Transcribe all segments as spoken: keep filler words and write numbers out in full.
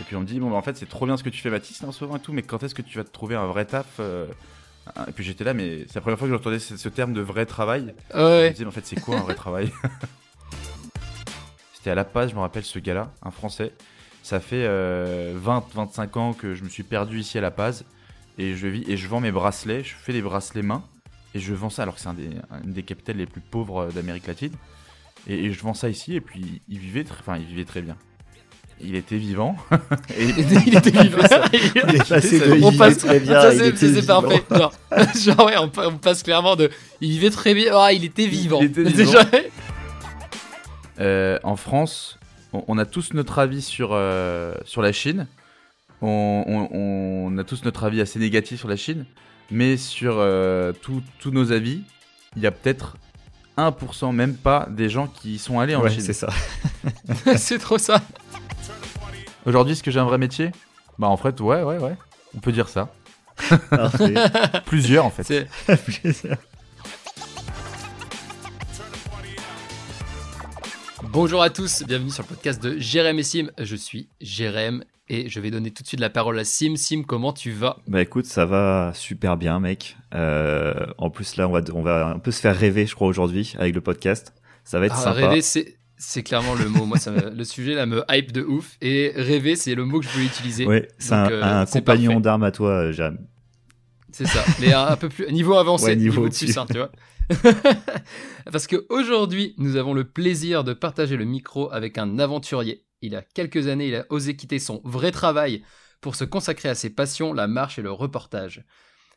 Et puis on me dit, bon, bah, en fait, c'est trop bien ce que tu fais, Matisse, en ce moment et tout, mais quand est-ce que tu vas te trouver un vrai taf euh... Et puis j'étais là, mais c'est la première fois que j'entendais ce terme de vrai travail. Ouais. Je me disais, mais en fait, c'est quoi un vrai travail? C'était à La Paz, je me rappelle ce gars-là, un Français. Ça fait euh, vingt à vingt-cinq ans que je me suis perdu ici à La Paz. Et je vis et je vends mes bracelets, je fais des bracelets mains. Et je vends ça, alors que c'est un des, une des capitales les plus pauvres d'Amérique latine. Et, et je vends ça ici, et puis il vivait, tr- enfin, il vivait très bien. Il était vivant. Et il était vivant. Il est passé de on passe très bien. Ça, c'est, c'est, c'est parfait. Genre, genre ouais, on, on passe clairement de il vivait très bien. Ah, il était vivant. Il était vivant. Euh, en France, on, on a tous notre avis sur, euh, sur la Chine. On, on, on a tous notre avis assez négatif sur la Chine. Mais sur euh, tous nos avis, il y a peut-être un pour cent, même pas, des gens qui sont allés en ouais, Chine. C'est ça. C'est trop ça. Aujourd'hui, est-ce que j'ai un vrai métier? Bah en fait, ouais, ouais, ouais. On peut dire ça. Plusieurs en fait. C'est... Plusieurs. Bonjour à tous, bienvenue sur le podcast de Jérém et Sim. Je suis Jérém et je vais donner tout de suite la parole à Sim. Sim, comment tu vas? Bah écoute, ça va super bien, mec. Euh, en plus là, on va, on va un peu se faire rêver, je crois, aujourd'hui avec le podcast. Ça va être ah, sympa. Rêver, c'est... C'est clairement le mot. Moi, ça me... le sujet là me hype de ouf. Et rêver, c'est le mot que je voulais utiliser. Ouais, c'est donc, un, euh, un c'est compagnon parfait. D'armes à toi, Jam. C'est ça. Mais un, un peu plus niveau avancé, ouais, niveau, niveau de plus, hein, tu vois. Parce que aujourd'hui, nous avons le plaisir de partager le micro avec un aventurier. Il y a quelques années, il a osé quitter son vrai travail pour se consacrer à ses passions, la marche et le reportage.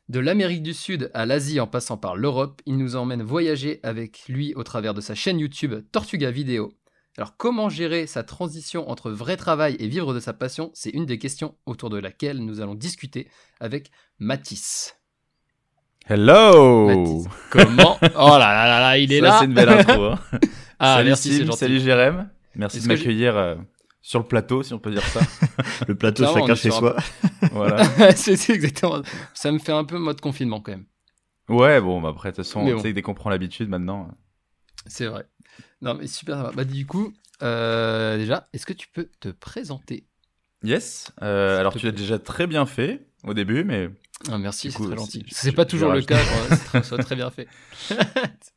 De l'Amérique du Sud à l'Asie en passant par l'Europe, il nous emmène voyager avec lui au travers de sa chaîne YouTube Tortuga Vidéo. Alors comment gérer sa transition entre vrai travail et vivre de sa passion, c'est une des questions autour de laquelle nous allons discuter avec Matisse. Hello Matisse, comment... Oh là là là là, il est ça, là c'est une belle intro. Hein. Ah, salut merci, Sim, c'est gentil. Salut Jérém, merci est-ce de m'accueillir... Euh... Sur le plateau, si on peut dire ça. Le plateau, clairement, chacun chez soi. Un... Voilà. c'est, c'est exactement. Ça me fait un peu mode confinement, quand même. Ouais, bon, bah après, de toute façon, bon. Tu sais, dès qu'on prend l'habitude, maintenant... C'est vrai. Non, mais super sympa. Bah, du coup, euh, déjà, est-ce que tu peux te présenter? Yes. Euh, alors, tu l'as déjà très bien fait au début, mais... Ah, merci, du c'est coup, très gentil. C'est, c'est pas toujours le cas, quand ça très bien fait.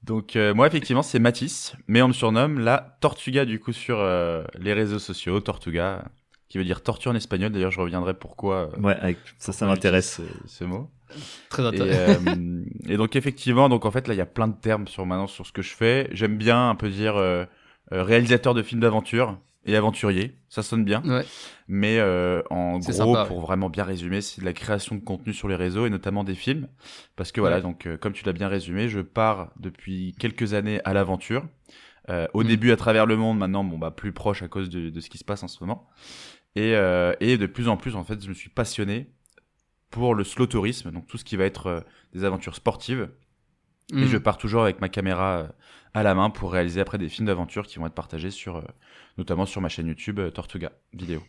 Donc, euh, moi, effectivement, c'est Matisse, mais on me surnomme la Tortuga, du coup, sur euh, les réseaux sociaux. Tortuga, qui veut dire tortue en espagnol. D'ailleurs, je reviendrai pourquoi. Euh, ouais, avec, ça, ça m'intéresse, ce, ce mot. Très intéressant. Et, euh, et donc, effectivement, donc, en fait, là, il y a plein de termes sur, maintenant sur ce que je fais. J'aime bien un peu dire euh, euh, réalisateur de films d'aventure. Et aventurier, ça sonne bien, ouais. Mais euh, en c'est gros, sympa, pour ouais. vraiment bien résumer, c'est de la création de contenu sur les réseaux et notamment des films, parce que voilà, ouais. donc euh, comme tu l'as bien résumé, je pars depuis quelques années à l'aventure, euh, au mmh. début à travers le monde, maintenant bon bah plus proche à cause de, de ce qui se passe en ce moment, et, euh, et de plus en plus en fait, je me suis passionné pour le slow tourisme, donc tout ce qui va être euh, des aventures sportives. Et mmh. je pars toujours avec ma caméra à la main pour réaliser après des films d'aventure qui vont être partagés sur, notamment sur ma chaîne YouTube Tortuga Vidéo.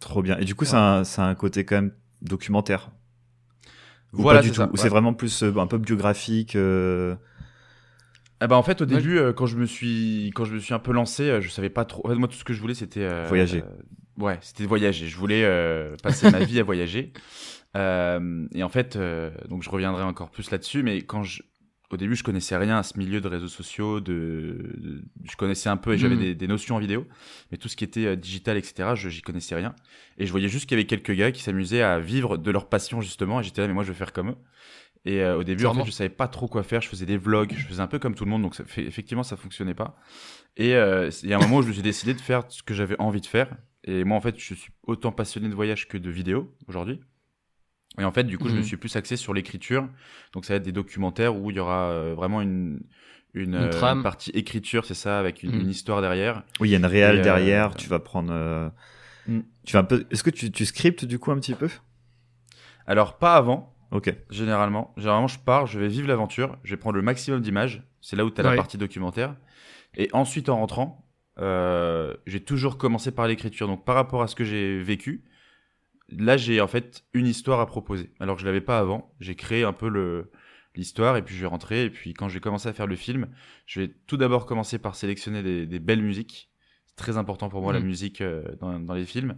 Trop bien. Et du coup, ouais. c'est, un, c'est un côté quand même documentaire. Ou voilà, pas du c'est tout. Ça. Ou ouais. c'est vraiment plus un peu biographique. Euh... Ah bah en fait, au début, ouais. quand je me suis, quand je me suis un peu lancé, je savais pas trop. En fait, moi, tout ce que je voulais, c'était euh, voyager. Euh, ouais, c'était voyager. Je voulais euh, passer ma vie à voyager. Euh, et en fait, euh, donc je reviendrai encore plus là-dessus, mais quand je Au début, je connaissais rien à ce milieu de réseaux sociaux, de, de... je connaissais un peu et j'avais mmh. des, des notions en vidéo, mais tout ce qui était euh, digital, et cetera, je j'y connaissais rien. Et je voyais juste qu'il y avait quelques gars qui s'amusaient à vivre de leur passion justement, et j'étais là, mais moi, je vais faire comme eux. Et euh, au début, Clairement. en fait, je savais pas trop quoi faire. Je faisais des vlogs, je faisais un peu comme tout le monde, donc ça fait... effectivement, ça fonctionnait pas. Et euh, il y a un moment où je me suis décidé de faire ce que j'avais envie de faire. Et moi, en fait, je suis autant passionné de voyage que de vidéo aujourd'hui. Et en fait, du coup, mmh. je me suis plus axé sur l'écriture. Donc, ça va être des documentaires où il y aura euh, vraiment une, une, une, euh, une partie écriture, c'est ça, avec une, mmh. une histoire derrière. Oui, il y a une réelle euh, derrière. Euh, tu vas prendre. Euh, mmh. Tu vas un peu. Est-ce que tu, tu scriptes du coup un petit peu? Alors, pas avant. Ok. Généralement, généralement, je pars, je vais vivre l'aventure, je vais prendre le maximum d'images. C'est là où tu as ouais. la partie documentaire. Et ensuite, en rentrant, euh, j'ai toujours commencé par l'écriture. Donc, par rapport à ce que j'ai vécu. Là, j'ai en fait une histoire à proposer. Alors que je ne l'avais pas avant. J'ai créé un peu le, l'histoire et puis je vais rentrer. Et puis quand je vais commencer à faire le film, je vais tout d'abord commencer par sélectionner des, des belles musiques. C'est très important pour moi, mmh. la musique euh, dans, dans les films.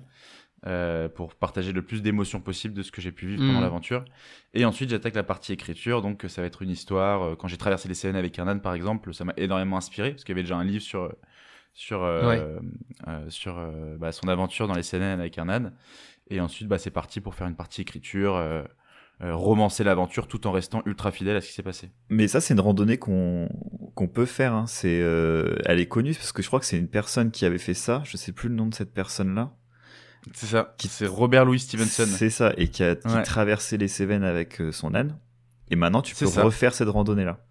euh, pour partager le plus d'émotions possible de ce que j'ai pu vivre pendant mmh. l'aventure. Et ensuite, j'attaque la partie écriture. Donc, ça va être une histoire. Quand j'ai traversé les Cévennes avec Hernan, par exemple, ça m'a énormément inspiré parce qu'il y avait déjà un livre sur... sur, euh, ouais. euh, sur euh, bah, son aventure dans les Cévennes avec Hernan. Et ensuite, bah, c'est parti pour faire une partie écriture, euh, euh, romancer l'aventure tout en restant ultra fidèle à ce qui s'est passé. Mais ça, c'est une randonnée qu'on, qu'on peut faire. Hein. C'est, euh, elle est connue parce que je crois que c'est une personne qui avait fait ça. Je ne sais plus le nom de cette personne-là. C'est ça, qui... c'est Robert Louis Stevenson. C'est ça, et qui a qui ouais. traversé les Cévennes avec euh, son âne. Et maintenant, tu c'est peux ça. refaire cette randonnée-là.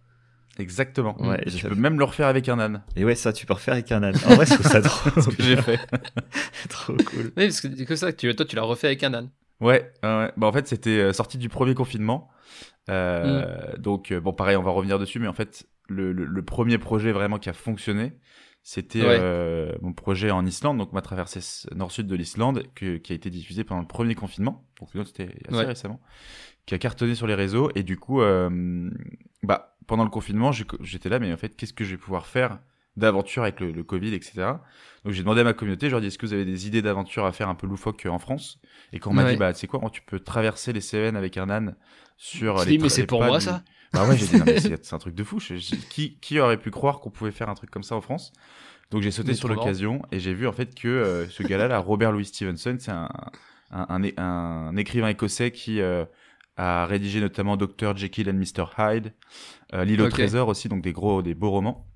Exactement. Ouais, tu j'ai... peux même le refaire avec un âne. Et ouais, ça, tu peux refaire avec un âne. En vrai, je trouve ça trop. ce que j'ai fait. Trop cool. Oui, parce que c'est que ça, tu, toi, tu l'as refait avec un âne. Ouais. Euh, bah en fait, c'était sorti du premier confinement. Euh, mm. Donc bon, pareil, on va revenir dessus, mais en fait, le, le, le premier projet vraiment qui a fonctionné, c'était ouais. euh, mon projet en Islande. Donc, ma traversée nord-sud de l'Islande, que, qui a été diffusée pendant le premier confinement. Donc, c'était assez ouais. récemment, qui a cartonné sur les réseaux. Et du coup, euh, bah pendant le confinement, j'étais là, mais en fait, qu'est-ce que je vais pouvoir faire d'aventure avec le, le Covid, et cetera. Donc, j'ai demandé à ma communauté, je leur ai dit, est-ce que vous avez des idées d'aventure à faire un peu loufoque en France ? Et quand on m'a ouais. dit, bah, tu sais quoi, oh, tu peux traverser les Cévennes avec un âne sur je les... Je tra- mais c'est pour moi, du... ça ? Bah ouais, j'ai dit, non, mais c'est, c'est un truc de fou. Je, je, qui, qui aurait pu croire qu'on pouvait faire un truc comme ça en France ? Donc, j'ai sauté mais sur l'occasion grand. Et j'ai vu, en fait, que euh, ce gars-là, là, Robert Louis Stevenson, c'est un, un, un, un, un écrivain écossais qui... Euh, a rédigé notamment docteur Jekyll and mister Hyde, euh, L'île au okay. trésor aussi, donc des gros, des beaux romans.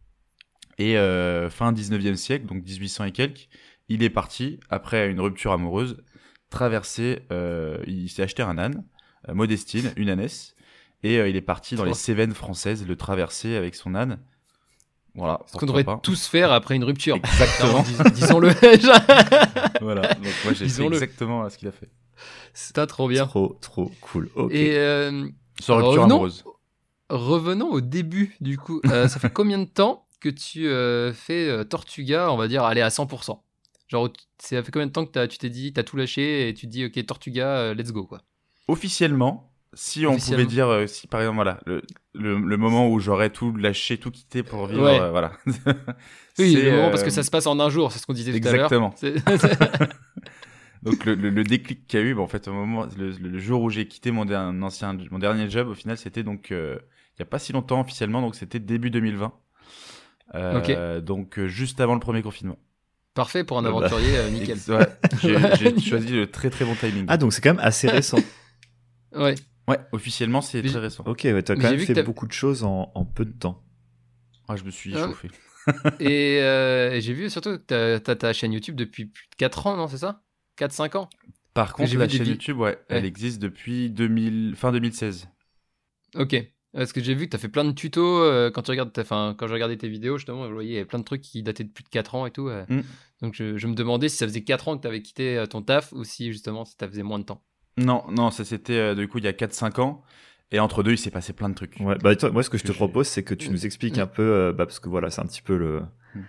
Et euh, fin dix-neuvième siècle, donc dix-huit cents et quelques, il est parti, après une rupture amoureuse, traverser, euh, il s'est acheté un âne, euh, Modestine, une ânesse, et euh, il est parti dans oh. les Cévennes françaises, le traverser avec son âne. Voilà, ce qu'on devrait pas. tous faire après une rupture. Exactement. Dis- disons-le. Voilà, donc moi j'ai fait exactement ce qu'il a fait. C'était trop bien. Trop, trop cool. Okay. Et euh, sans rupture revenons, amoureuse. Revenons au début, du coup. Euh, ça fait combien de temps que tu euh, fais euh, Tortuga, on va dire, aller à cent pour cent ? Genre, ça fait combien de temps que t'as, tu t'es dit, t'as tout lâché et tu te dis, ok, Tortuga, euh, let's go, quoi. Officiellement, si on pouvait dire, euh, si par exemple, voilà, le, le, le moment où j'aurais tout lâché, tout quitté pour vivre, ouais. euh, voilà. Oui, le moment euh... parce que ça se passe en un jour, c'est ce qu'on disait Exactement. tout à l'heure. Exactement. Donc le, le, le déclic qu'il y a eu, bah, en fait au moment, le, le jour où j'ai quitté mon, der- ancien, mon dernier job, au final c'était donc euh, il n'y a pas si longtemps officiellement, donc c'était début deux mille vingt, euh, okay. donc euh, juste avant le premier confinement. Parfait pour un aventurier, bah, bah, euh, nickel. Ex- ouais, j'ai, j'ai choisi le très très bon timing. Ah donc c'est quand même assez récent. ouais. Ouais, officiellement c'est Mais très récent. Ok, ouais, t'as quand Mais même fait beaucoup de choses en, en peu de temps. Ah je me suis ah. chauffé. Et euh, j'ai vu surtout que t'as ta chaîne YouTube depuis plus de quatre ans, non c'est ça ? quatre à cinq ans. Par contre, j'ai la chaîne YouTube, ouais, ouais. elle existe depuis deux mille... fin deux mille seize. Ok. Parce que j'ai vu que tu as fait plein de tutos. Euh, quand, tu regardes, enfin, quand je regardais tes vidéos, justement, je voyais plein de trucs qui dataient de plus de quatre ans et tout. Euh. Mm. Donc, je, je me demandais si ça faisait quatre ans que tu avais quitté ton taf ou si, justement, ça faisait moins de temps. Non, non, ça c'était, euh, du coup, il y a quatre à cinq ans. Et entre deux, il s'est passé plein de trucs. Ouais, bah, toi, moi, ce que, que je te j'ai... propose, c'est que tu mm. nous expliques mm. un peu, euh, bah, parce que voilà, c'est un petit peu le... Mm.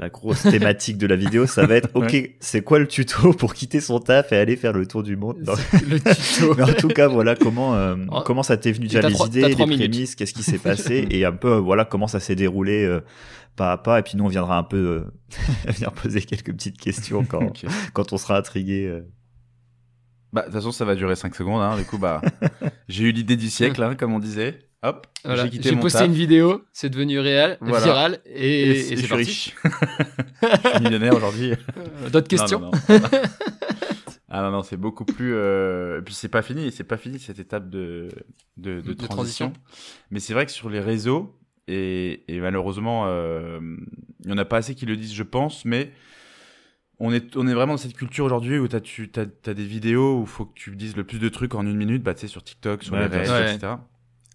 La grosse thématique de la vidéo, ça va être, ok, ouais. c'est quoi le tuto pour quitter son taf et aller faire le tour du monde dans... Le tuto. Mais en tout cas, voilà, comment, euh, oh. comment ça t'est venu déjà les trois, idées, les minutes. prémices, qu'est-ce qui s'est passé et un peu, voilà, comment ça s'est déroulé euh, pas à pas. Et puis nous, on viendra un peu euh, venir poser quelques petites questions quand, okay. quand on sera intrigué. Euh. Bah, de toute façon, ça va durer cinq secondes. Hein. Du coup, bah, j'ai eu l'idée du siècle, hein, comme on disait. Hop, voilà. j'ai quitté j'ai mon posté taf. Une vidéo, c'est devenu réel, voilà. viral et, et, et, et c'est parti. Je suis riche, je suis millionnaire aujourd'hui. D'autres questions non, non, non. Ah non non, c'est beaucoup plus. Euh... Et puis c'est pas fini, c'est pas fini cette étape de de, de, de transition. transition. Mais c'est vrai que sur les réseaux et, et malheureusement, euh, il y en a pas assez qui le disent, je pense, mais. On est, on est vraiment dans cette culture aujourd'hui où t'as, tu t'as, t'as des vidéos où faut que tu dises le plus de trucs en une minute, bah tu sais sur TikTok, sur ouais, les réseaux, ouais. et cetera.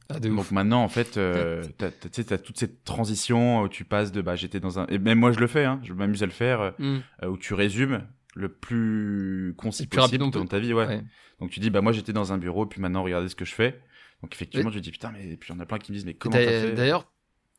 Ah, de Donc ouf. maintenant en fait, euh, t'as, t'as, t'sais, t'as toute cette transition où tu passes de bah j'étais dans un et même moi je le fais, hein, je m'amuse à le faire, mm. euh, où tu résumes le plus concis possible dans ta vie, ouais. ouais. Donc tu dis bah moi j'étais dans un bureau, puis maintenant regardez ce que je fais. Donc effectivement je dis putain mais puis y en a plein qui me disent mais comment t'as fait d'ailleurs.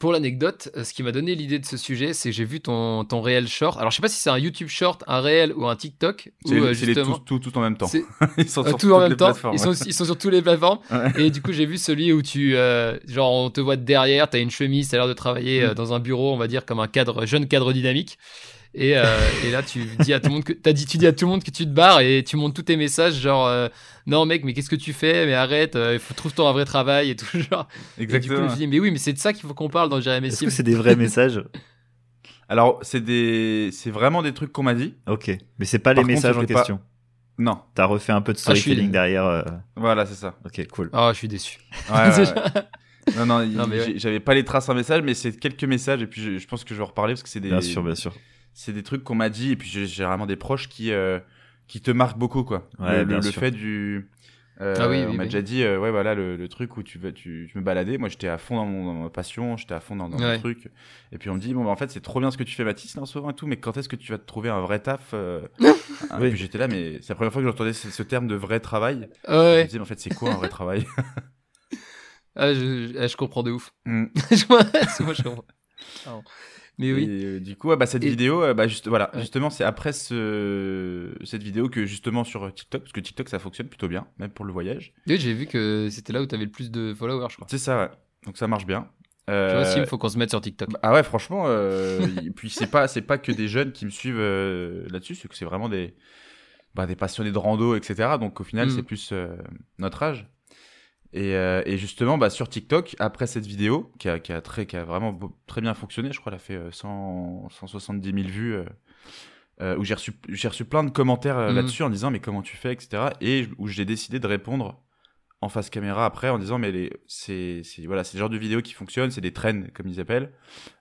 Pour l'anecdote, ce qui m'a donné l'idée de ce sujet, c'est que j'ai vu ton, ton réel short. Alors, je sais pas si c'est un YouTube short, un réel ou un TikTok. C'est, où, c'est les tous tout, tout en même temps. Ils sont sur toutes en même les temps. plateformes. Ils sont, ils sont sur toutes les plateformes. Ouais. Et du coup, j'ai vu celui où tu, euh, genre, on te voit derrière, t'as une chemise, t'as l'air de travailler euh, dans un bureau, on va dire, comme un cadre, jeune cadre dynamique. Et, euh, et là, tu dis à tout le monde que t'as dit, tu dis à tout le monde que tu te barres et tu montes tous tes messages, genre euh, non mec, mais qu'est-ce que tu fais? Mais arrête, euh, trouve-toi un vrai travail et tout genre. Exactement. Et du coup, je dis mais oui, mais c'est de ça qu'il faut qu'on parle dans Jérémy. Est-ce Sim. que c'est des vrais messages? Alors c'est des, c'est vraiment des trucs qu'on m'a dit. Ok, mais c'est pas Par les contre, messages en question. Pas... Non, t'as refait un peu de storytelling ah, suis... derrière. Euh... Voilà, c'est ça. Ok, cool. Ah, oh, je suis déçu. Ouais, ouais, ouais. Non, non, non mais ouais. j'avais pas les traces en message, mais c'est quelques messages et puis je, je pense que je vais en reparler parce que c'est des. Bien sûr, bien sûr. C'est des trucs qu'on m'a dit et puis j'ai généralement des proches qui euh, qui te marquent beaucoup quoi. Ouais, le, bien le, sûr. le fait du euh, ah oui, oui, on m'a oui. déjà dit euh, ouais voilà le, le truc où tu vas tu je me baladais, moi j'étais à fond dans, mon, dans ma passion, j'étais à fond dans, dans ouais. mon truc et puis on me dit bon bah en fait c'est trop bien ce que tu fais Matisse là en ce moment et tout, mais quand est-ce que tu vas te trouver un vrai taf euh... ah, oui. Et puis j'étais là mais c'est la première fois que j'entendais ce, ce terme de vrai travail. Ouais. Je me disais mais en fait c'est quoi un vrai travail? Ah je, je je comprends de ouf. Mm. moi je comprends. Oh. Mais oui. Et, euh, du coup, ah, bah, cette et... vidéo, euh, bah, juste, voilà, ouais. justement, c'est après ce... cette vidéo que justement sur TikTok, parce que TikTok, ça fonctionne plutôt bien, même pour le voyage. Oui, j'ai vu que c'était là où t'avais le plus de followers, je crois. C'est ça, ouais. Donc ça marche bien. Euh... Tu vois, Sim, faut qu'on se mette sur TikTok. Bah, ah ouais, franchement. Euh... et puis c'est pas, c'est pas que des jeunes qui me suivent euh, là-dessus, c'est que c'est vraiment des, bah, des passionnés de rando, et cetera. Donc au final, mmh. c'est plus euh, notre âge. Et, euh, et justement, bah, sur TikTok, après cette vidéo, qui a, qui a, très, qui a vraiment beau, très bien fonctionné, je crois qu'elle a fait cent, cent soixante-dix mille vues, euh, euh, où j'ai reçu, j'ai reçu plein de commentaires euh, mmh. là-dessus en disant « mais comment tu fais ?» et cetera. Et où j'ai décidé de répondre en face caméra après en disant « mais les, c'est, c'est, voilà, c'est le genre de vidéo qui fonctionne, c'est des trends, comme ils appellent,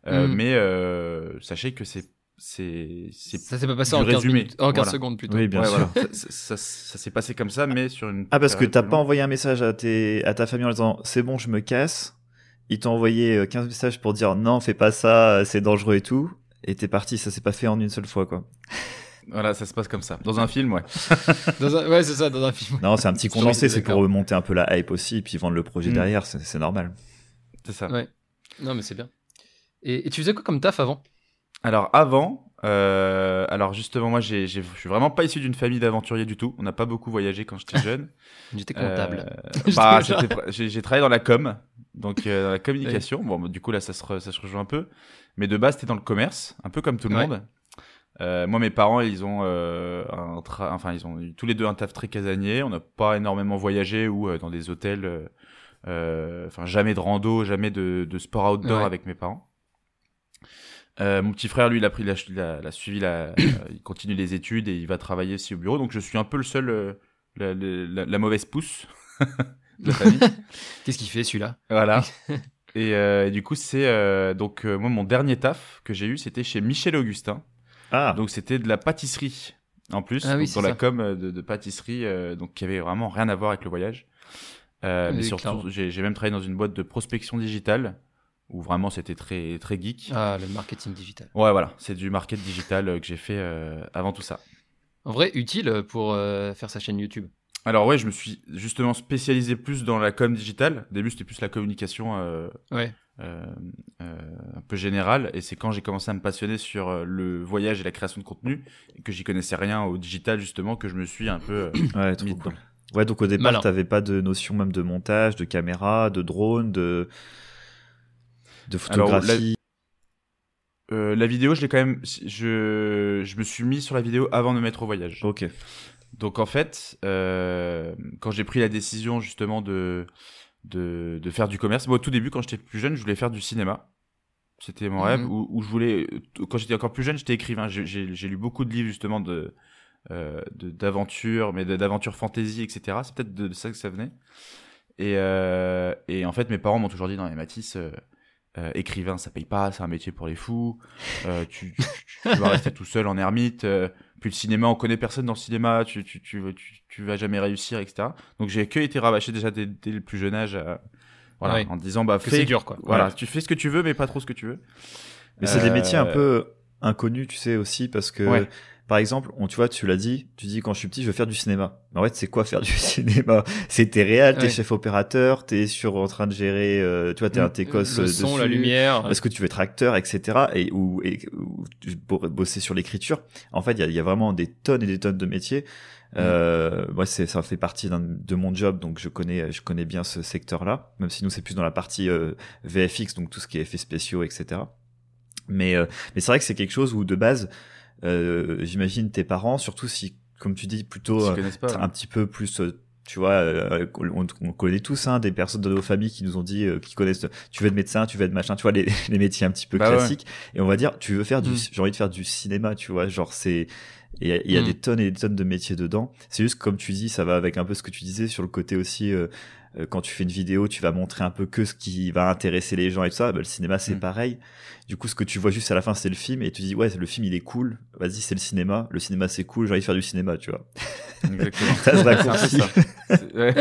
euh, mmh. mais euh, sachez que c'est... » C'est, c'est ça s'est pas passé en quinze, minutes, en quinze voilà. secondes plutôt. Oui, bien ouais, sûr. Voilà. ça, ça, ça, ça s'est passé comme ça, mais sur une. Ah, parce que t'as pas envoyé un message à, tes, à ta famille en disant c'est bon, je me casse. Ils t'ont envoyé quinze messages pour dire non, fais pas ça, c'est dangereux et tout. Et t'es parti, ça s'est pas fait en une seule fois, quoi. Voilà, ça se passe comme ça. Dans un film, ouais. dans un, ouais, c'est ça, dans un film. Non, c'est un petit condensé, c'est pour remonter un peu la hype aussi, et puis vendre le projet mmh. derrière, c'est, c'est normal. C'est ça. Ouais. Non, mais c'est bien. Et, et tu faisais quoi comme taf avant ? Alors avant, euh, alors justement moi j'ai, j'ai, je suis vraiment pas issu d'une famille d'aventuriers du tout. On n'a pas beaucoup voyagé quand j'étais jeune. J'étais comptable. Euh, bah, j'étais, j'ai, j'ai travaillé dans la com, donc euh, dans la communication. Oui. Bon bah, du coup là ça se, re, ça se rejoint un peu. Mais de base c'était dans le commerce, un peu comme tout le ouais. monde. Euh, moi mes parents ils ont, euh, un tra... enfin ils ont tous les deux un taf très casanier. On n'a pas énormément voyagé ou euh, dans des hôtels. Euh, euh, enfin jamais de rando, jamais de, de sport outdoor ouais. avec mes parents. Euh, mon petit frère, lui, il a pris, il a, il a suivi, la, il continue les études et il va travailler aussi au bureau. Donc, je suis un peu le seul, euh, la, la, la mauvaise pousse de la famille. Qu'est-ce qu'il fait celui-là? Voilà. et, euh, et du coup, c'est euh, donc euh, moi mon dernier taf que j'ai eu, c'était chez Michel-Augustin. Ah. Donc, c'était de la pâtisserie en plus, ah, oui, donc, dans ça. la com de, de pâtisserie, euh, donc qui avait vraiment rien à voir avec le voyage. Euh, oui, mais surtout, j'ai, j'ai même travaillé dans une boîte de prospection digitale. Où vraiment c'était très très geek. Ah, le marketing digital. Ouais, voilà, c'est du market digital euh, que j'ai fait euh, avant tout ça. En vrai, utile pour euh, faire sa chaîne YouTube. Alors ouais, je me suis justement spécialisé plus dans la com digitale. Au début, c'était plus la communication euh, ouais. euh, euh, un peu générale. Et c'est quand j'ai commencé à me passionner sur le voyage et la création de contenu, et que j'y connaissais rien au digital justement, que je me suis un peu euh, ouais, trop cool. Ouais, donc au départ, Malin. t'avais pas de notion même de montage, de caméra, de drone, de... de photographie. Alors, la... Euh, la vidéo, je l'ai quand même. Je... je me suis mis sur la vidéo avant de me mettre au voyage. Ok. Donc en fait, euh, quand j'ai pris la décision justement de... De... de faire du commerce, moi au tout début, quand j'étais plus jeune, je voulais faire du cinéma. C'était mon mmh. rêve. Où, où je voulais. Quand j'étais encore plus jeune, j'étais écrivain. J'ai, j'ai... j'ai lu beaucoup de livres justement de, euh, de... d'aventures, mais d'aventures fantasy, et cetera. C'est peut-être de, de ça que ça venait. Et, euh... et en fait, mes parents m'ont toujours dit non, mais Matisse. Euh... Euh, écrivain, ça paye pas, c'est un métier pour les fous. Euh, tu, tu, tu vas rester tout seul en ermite. Euh, puis le cinéma, on connaît personne dans le cinéma. Tu, tu, tu, tu, tu vas jamais réussir, et cetera. Donc j'ai que été rabâché déjà dès, dès le plus jeune âge, euh, voilà, ouais. en disant bah fais, c'est dur quoi. Voilà, ouais. tu fais ce que tu veux, mais pas trop ce que tu veux. Mais euh... c'est des métiers un peu inconnus, tu sais aussi, parce que ouais. par exemple, on, tu vois, tu l'as dit, tu dis quand je suis petit, je veux faire du cinéma. Mais en fait, c'est quoi faire du cinéma? C'est t'es réel, t'es ouais. chef opérateur, t'es sur en train de gérer, euh, tu vois, t'es un técos le son, dessus, la lumière. Est-ce que tu veux être acteur, et cetera. Et ou, et, ou bosser sur l'écriture. En fait, il y a, y a vraiment des tonnes et des tonnes de métiers. Mmh. Euh, moi, c'est, ça fait partie d'un, de mon job, donc je connais, je connais bien ce secteur-là. Même si nous, c'est plus dans la partie euh, V F X, donc tout ce qui est effets spéciaux, et cetera. Mais, euh, mais c'est vrai que c'est quelque chose où de base. euh, j'imagine tes parents, surtout si, comme tu dis, plutôt euh, pas, un petit peu plus... Euh, tu vois, euh, on, on connaît tous hein, des personnes de nos familles qui nous ont dit, euh, qui connaissent, tu veux être médecin, tu veux être machin, tu vois, les, les métiers un petit peu bah classiques. Ouais. Et on va dire, tu veux faire du, mmh. j'ai envie de faire du cinéma, tu vois, genre c'est, il y a, y a mmh. des tonnes et des tonnes de métiers dedans. C'est juste comme tu dis, ça va avec un peu ce que tu disais sur le côté aussi, euh, quand tu fais une vidéo, tu vas montrer un peu que ce qui va intéresser les gens et tout ça. Bah, le cinéma, c'est mmh. pareil. Du coup, ce que tu vois juste à la fin, c'est le film et tu dis, ouais, le film, il est cool. Vas-y, c'est le cinéma. Le cinéma, c'est cool. J'ai envie de faire du cinéma, tu vois. Exactement. Ça se raccourcit. Ouais.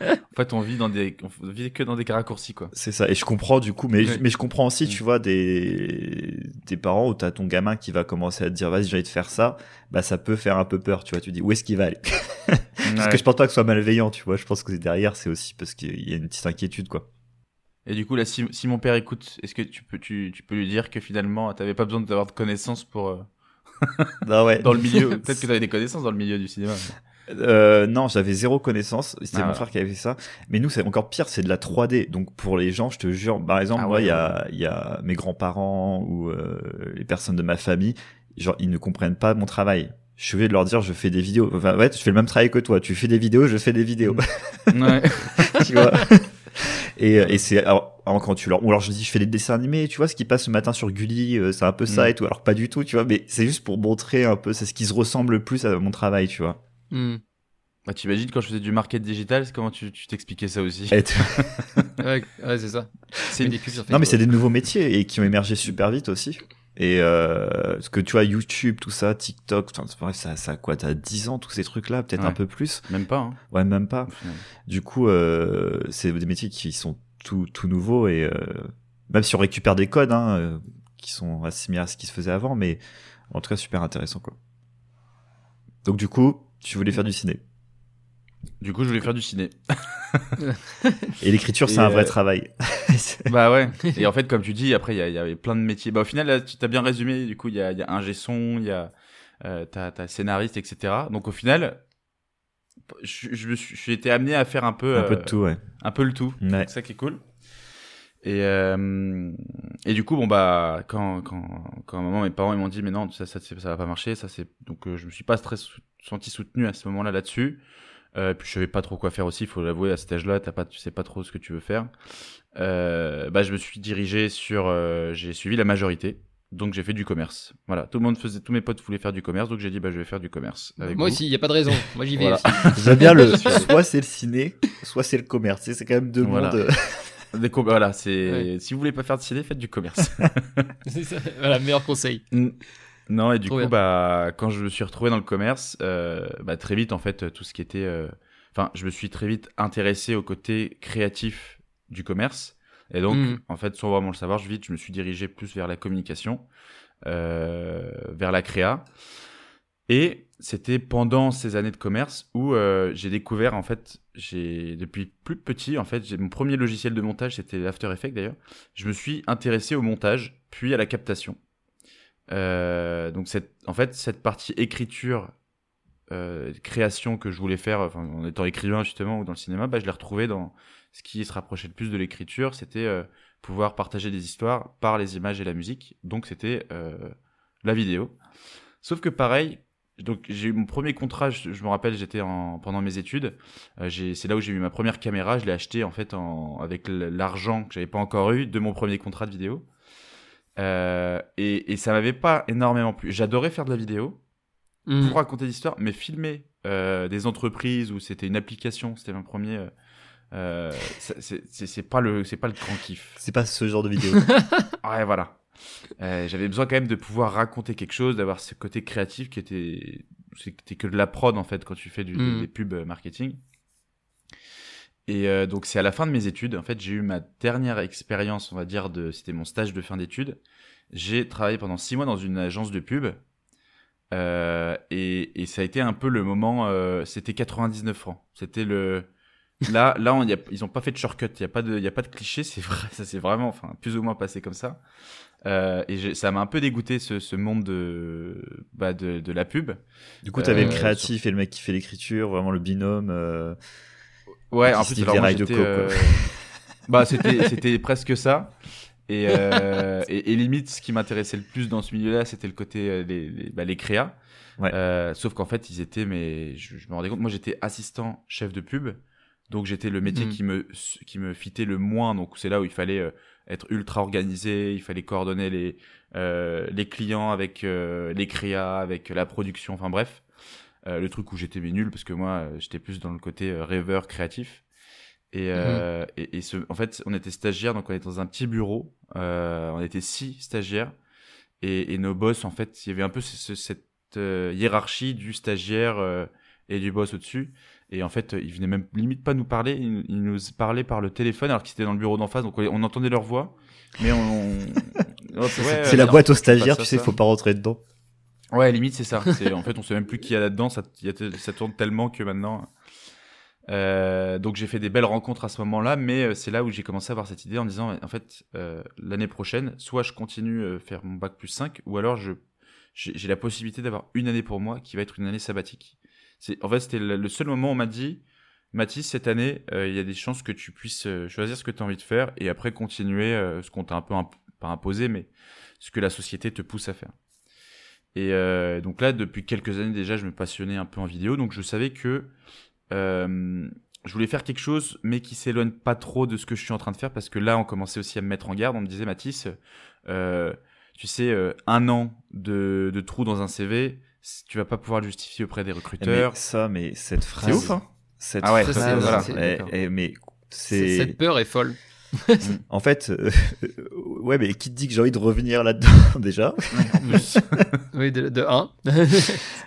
En fait, on vit dans des, on vit que dans des raccourcis, quoi. C'est ça. Et je comprends, du coup, mais, ouais. mais je comprends aussi, mmh. tu vois, des, des parents où t'as ton gamin qui va commencer à te dire, vas-y, j'ai envie de faire ça. Bah, ça peut faire un peu peur, tu vois. Tu dis, où est-ce qu'il va aller? Parce ouais. que je pense pas que ce soit malveillant, tu vois. Je pense que derrière, c'est aussi parce qu'il y a une petite inquiétude, quoi. Et du coup, là, si, si mon père écoute, est-ce que tu peux, tu, tu peux lui dire que finalement, t'avais pas besoin d'avoir de connaissances pour, euh... non, ouais. dans le milieu, peut-être que t'avais des connaissances dans le milieu du cinéma. Euh, non, j'avais zéro connaissance. C'était ah, mon ouais. frère qui avait fait ça. Mais nous, c'est encore pire, c'est de la trois D. Donc, pour les gens, je te jure, par exemple, ah, ouais, moi, il ouais. y a, il y a mes grands-parents ou, euh, les personnes de ma famille, genre, ils ne comprennent pas mon travail. Je suis obligé de leur dire, je fais des vidéos. Enfin, ouais, je fais le même travail que toi. Tu fais des vidéos, je fais des vidéos. Ouais. Tu vois. Et, et c'est, alors, alors, quand tu leur, ou alors je dis, je fais des dessins animés, tu vois, ce qui passe ce matin sur Gulli, euh, c'est un peu ça mm. et tout. Alors, pas du tout, tu vois, mais c'est juste pour montrer un peu, c'est ce qui se ressemble le plus à mon travail, tu vois. Mm. Bah, t'imagines quand je faisais du market digital, c'est comment tu, tu t'expliquais ça aussi. ouais, ouais, c'est ça. C'est une... Non, mais c'est des nouveaux métiers et qui ont émergé super vite aussi. Et euh, parce que tu vois, YouTube, tout ça, TikTok, ça, ça quoi, t'as dix ans, tous ces trucs-là, peut-être ouais. un peu plus. Même pas. Hein. Ouais, même pas. Ouais. Du coup, euh, c'est des métiers qui sont tout, tout nouveaux et euh, même si on récupère des codes hein, euh, qui sont assimilés à ce qui se faisait avant, mais en tout cas, super intéressant, quoi. Donc du coup, tu voulais faire du ciné. Du coup, je voulais faire du ciné. Et l'écriture, c'est euh... un vrai travail. Bah ouais. Et en fait, comme tu dis, après, il y, y avait plein de métiers. Bah au final, là, tu t'as bien résumé. Du coup, il y a, y a ingé son, il y a euh, t'as, t'as scénariste, et cetera. Donc au final, je, je, j'ai été amené à faire un peu un euh, peu de tout, ouais. Un peu le tout. Ouais. Donc, c'est ça qui est cool. Et euh, et du coup, bon bah quand quand quand maman, mes parents, ils m'ont dit mais non, ça ça ça va pas marcher. Ça c'est donc euh, je me suis pas très sou- senti soutenu à ce moment-là là-dessus. Euh, puis je savais pas trop quoi faire aussi, il faut l'avouer, à cet âge-là, t'as pas, tu sais pas trop ce que tu veux faire. Euh, bah, je me suis dirigé sur, euh, j'ai suivi la majorité, donc j'ai fait du commerce. Voilà, tout le monde faisait, tous mes potes voulaient faire du commerce, donc j'ai dit bah je vais faire du commerce. Avec moi vous. Aussi, y a pas de raison, moi j'y vais. Voilà. Aussi. J'aime bien le, soit c'est le ciné, soit c'est le commerce, c'est, c'est quand même deux voilà. mondes. Des com- voilà, c'est, ouais. si vous voulez pas faire de ciné, faites du commerce. C'est ça, voilà, meilleur conseil. Mm. Non, et du Trop coup, bien. Bah, quand je me suis retrouvé dans le commerce, euh, bah, très vite, en fait, tout ce qui était, enfin, euh, je me suis très vite intéressé au côté créatif du commerce. Et donc, mmh. en fait, sans vraiment le savoir, je, vite, je me suis dirigé plus vers la communication, euh, vers la créa. Et c'était pendant ces années de commerce où euh, j'ai découvert, en fait, j'ai, depuis plus petit, en fait, j'ai, mon premier logiciel de montage, c'était After Effects d'ailleurs. Je me suis intéressé au montage, puis à la captation. Euh, donc cette, en fait cette partie écriture euh, création que je voulais faire enfin, en étant écrivain justement ou dans le cinéma bah, je l'ai retrouvé dans ce qui se rapprochait le plus de l'écriture, c'était euh, pouvoir partager des histoires par les images et la musique, donc c'était euh, la vidéo. Sauf que pareil, donc j'ai eu mon premier contrat, je, je me rappelle, j'étais en, pendant mes études, euh, j'ai, c'est là où j'ai eu ma première caméra, je l'ai achetée en fait en, avec l'argent que j'avais pas encore eu de mon premier contrat de vidéo. Euh, et, et ça m'avait pas énormément plu. J'adorais faire de la vidéo mmh. pour raconter des histoires, mais filmer euh, des entreprises où c'était une application, c'était mon premier. Euh, c'est, c'est, c'est pas le, c'est pas le grand kiff. C'est pas ce genre de vidéo. Ouais, voilà. Euh, j'avais besoin quand même de pouvoir raconter quelque chose, d'avoir ce côté créatif qui était, c'était que de la prod en fait quand tu fais du, mmh. des, des pubs marketing. Et euh, donc c'est à la fin de mes études, en fait j'ai eu ma dernière expérience, on va dire, de, c'était mon stage de fin d'études. J'ai travaillé pendant six mois dans une agence de pub euh, et, et ça a été un peu le moment, euh, c'était quatre-vingt-dix-neuf francs. C'était le, là là on, y a, ils ont pas fait de shortcut, il y a pas de, il y a pas de cliché, c'est vrai, ça c'est vraiment, enfin plus ou moins passé comme ça. Euh, et j'ai, ça m'a un peu dégoûté ce, ce monde de, bah de, de la pub. Du coup t'avais euh, le créatif sur... et le mec qui fait l'écriture, vraiment le binôme. Euh... Ouais, en plus, alors moi, j'étais, euh... bah, c'était, c'était presque ça. Et, euh, et, et limite, ce qui m'intéressait le plus dans ce milieu-là, c'était le côté euh, les, les, bah, les créas. Ouais. Euh, sauf qu'en fait, ils étaient, mais je, je me rendais compte, moi j'étais assistant chef de pub, donc j'étais le métier mmh. qui me qui me fitait le moins. Donc c'est là où il fallait euh, être ultra organisé, il fallait coordonner les euh, les clients avec euh, les créas, avec la production, enfin bref, euh, le truc où j'étais mais nul parce que moi j'étais plus dans le côté euh, rêveur créatif. Et, euh, mmh. et, et ce, en fait, on était stagiaires, donc on était dans un petit bureau. Euh, on était six stagiaires et, et nos boss, en fait, il y avait un peu ce, ce, cette euh, hiérarchie du stagiaire euh, et du boss au-dessus. Et en fait, ils venaient même limite pas nous parler. Ils, ils nous parlaient par le téléphone alors qu'ils étaient dans le bureau d'en face. Donc on, on entendait leur voix, mais on. on... ouais, c'est ouais, la non, boîte aux stagiaires, ça, tu sais, il faut pas rentrer dedans. Ouais, limite c'est ça. C'est, en fait, on sait même plus qui y a là-dedans. Ça, y a t- ça tourne tellement que maintenant. Euh, donc j'ai fait des belles rencontres à ce moment-là, mais c'est là où j'ai commencé à avoir cette idée en disant en fait euh, l'année prochaine soit je continue euh, faire mon bac plus cinq ou alors je j'ai, j'ai la possibilité d'avoir une année pour moi qui va être une année sabbatique. C'est en fait c'était le, le seul moment où on m'a dit Mathis, cette année il euh, y a des chances que tu puisses euh, choisir ce que tu as envie de faire et après continuer euh, ce qu'on t'a un peu imp- pas imposé mais ce que la société te pousse à faire. Et euh, donc là depuis quelques années déjà je me passionnais un peu en vidéo, donc je savais que Euh, je voulais faire quelque chose mais qui s'éloigne pas trop de ce que je suis en train de faire, parce que là on commençait aussi à me mettre en garde. On me disait Matisse, euh, tu sais euh, un an de, de trou dans un C V, tu vas pas pouvoir le justifier auprès des recruteurs. Mais ça, mais cette phrase, c'est ouf hein, cette ah ouais, phrase c'est, voilà. c'est, c'est, et, et, mais c'est... cette peur est folle. En fait euh, ouais mais qui te dit que j'ai envie de revenir là-dedans déjà oui de, de un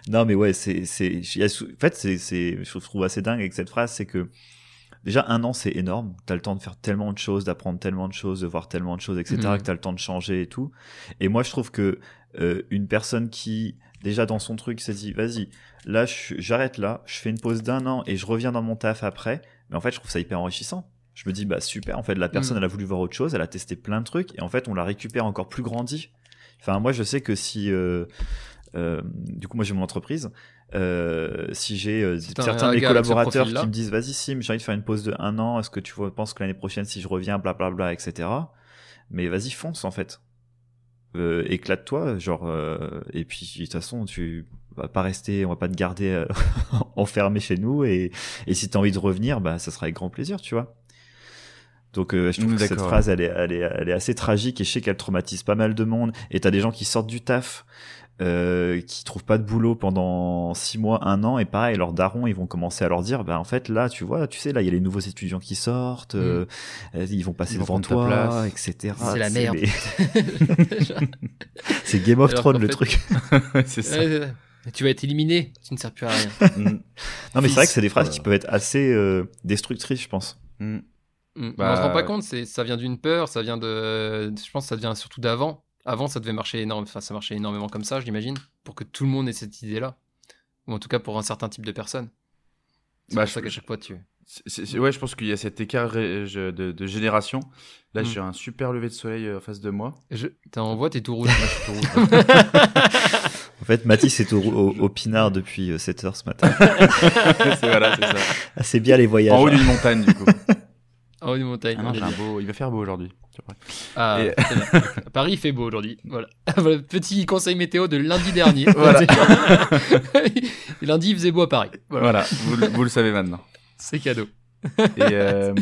non mais ouais c'est c'est en fait c'est c'est je trouve assez dingue avec cette phrase, c'est que déjà un an c'est énorme, t'as le temps de faire tellement de choses, d'apprendre tellement de choses, de voir tellement de choses, etc. mmh. Que t'as le temps de changer et tout. Et moi je trouve que euh, une personne qui déjà dans son truc s'est dit vas-y là je, j'arrête là, je fais une pause d'un an et je reviens dans mon taf après, mais en fait je trouve ça hyper enrichissant. Je me dis, bah super, en fait, la personne, elle a voulu voir autre chose, elle a testé plein de trucs, et en fait, on la récupère encore plus grandie. Enfin, moi, je sais que si... Euh, euh, du coup, moi, j'ai mon entreprise. Euh, si j'ai euh, certains des collaborateurs qui me disent, vas-y, Sim, j'ai envie de faire une pause de un an, est-ce que tu penses que l'année prochaine, si je reviens, blablabla, et cetera. Mais vas-y, fonce, en fait. Euh, éclate-toi, genre... Euh, et puis, de toute façon, tu... va pas rester, on va pas te garder euh, enfermé chez nous, et, et si t'as envie de revenir, bah, ça sera avec grand plaisir, tu vois. Donc euh, je trouve mmh, que cette phrase elle est, elle est, elle est assez tragique, et je sais qu'elle traumatise pas mal de monde. Et t'as des gens qui sortent du taf, euh, qui trouvent pas de boulot pendant six mois, un an, et pareil, leurs darons ils vont commencer à leur dire, bah en fait là tu vois, tu sais là il y a les nouveaux étudiants qui sortent, euh, mmh. ils vont passer ils devant vont toi, et cetera. C'est, c'est la merde. Les... c'est Game of Thrones le fait... truc. C'est ça. Euh, tu vas être éliminé, tu ne sers plus à rien. Mmh. Non mais Fils, c'est vrai que c'est des phrases euh... qui peuvent être assez euh, destructrices, je pense. Mmh. Mmh. Bah... On se rend pas compte, c'est, ça vient d'une peur, ça vient de, je pense que ça vient surtout d'avant. Avant, ça devait marcher énorme, enfin ça marchait énormément comme ça, je l'imagine, pour que tout le monde ait cette idée-là, ou en tout cas pour un certain type de personne. C'est bah, pour je... ça qu'à chaque fois tu. C'est, c'est, c'est... Ouais, je pense qu'il y a cet écart de, de génération. Là, mmh. j'ai un super lever de soleil en face de moi. Je... T'en vois, t'es tout rouge. Moi, je suis tout rouge. En fait, Mathis est au, au, au pinard depuis sept heures ce matin. C'est, voilà, c'est ça. Ah, c'est bien les voyages. En haut hein. d'une montagne, du coup. Oh, une montagne. Ah non, j'ai un beau... Il va faire beau aujourd'hui. Ah, et... Paris, il fait beau aujourd'hui. Voilà. Voilà. Petit conseil météo de lundi dernier. Voilà. Lundi, il faisait beau à Paris. Voilà, voilà. Vous, le, vous le savez maintenant. C'est cadeau. Et euh...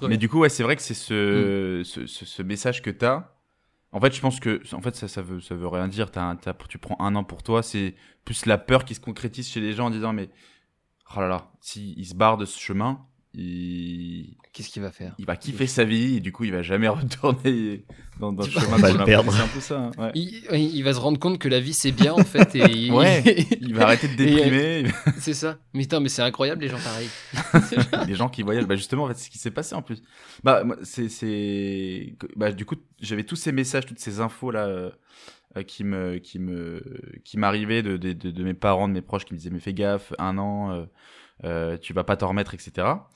c'est mais du coup, ouais, c'est vrai que c'est ce, mm. ce, ce, ce message que tu as. En fait, je pense que en fait, ça, ça, veut, ça veut rien dire. T'as un, t'as, tu prends un an pour toi. C'est plus la peur qui se concrétise chez les gens en disant mais oh là là, s'il si se barre de ce chemin. Il... Qu'est-ce qu'il va faire ? Il va kiffer sa vie et du coup il va jamais retourner dans, dans le chemin. Va le perdre. C'est un peu ça. Ouais. Il, il va se rendre compte que la vie c'est bien en fait. Et ouais. Il... il va arrêter de déprimer. Et... c'est ça. Mais putain, mais c'est incroyable les gens pareils. Les gens qui voyagent. Bah justement en fait c'est ce qui s'est passé en plus. Bah c'est c'est. Bah du coup j'avais tous ces messages, toutes ces infos là euh, qui me qui me qui m'arrivaient de, de de de mes parents, de mes proches qui me disaient mais fais gaffe, un an. Euh... Euh, tu vas pas t'en remettre, et cetera.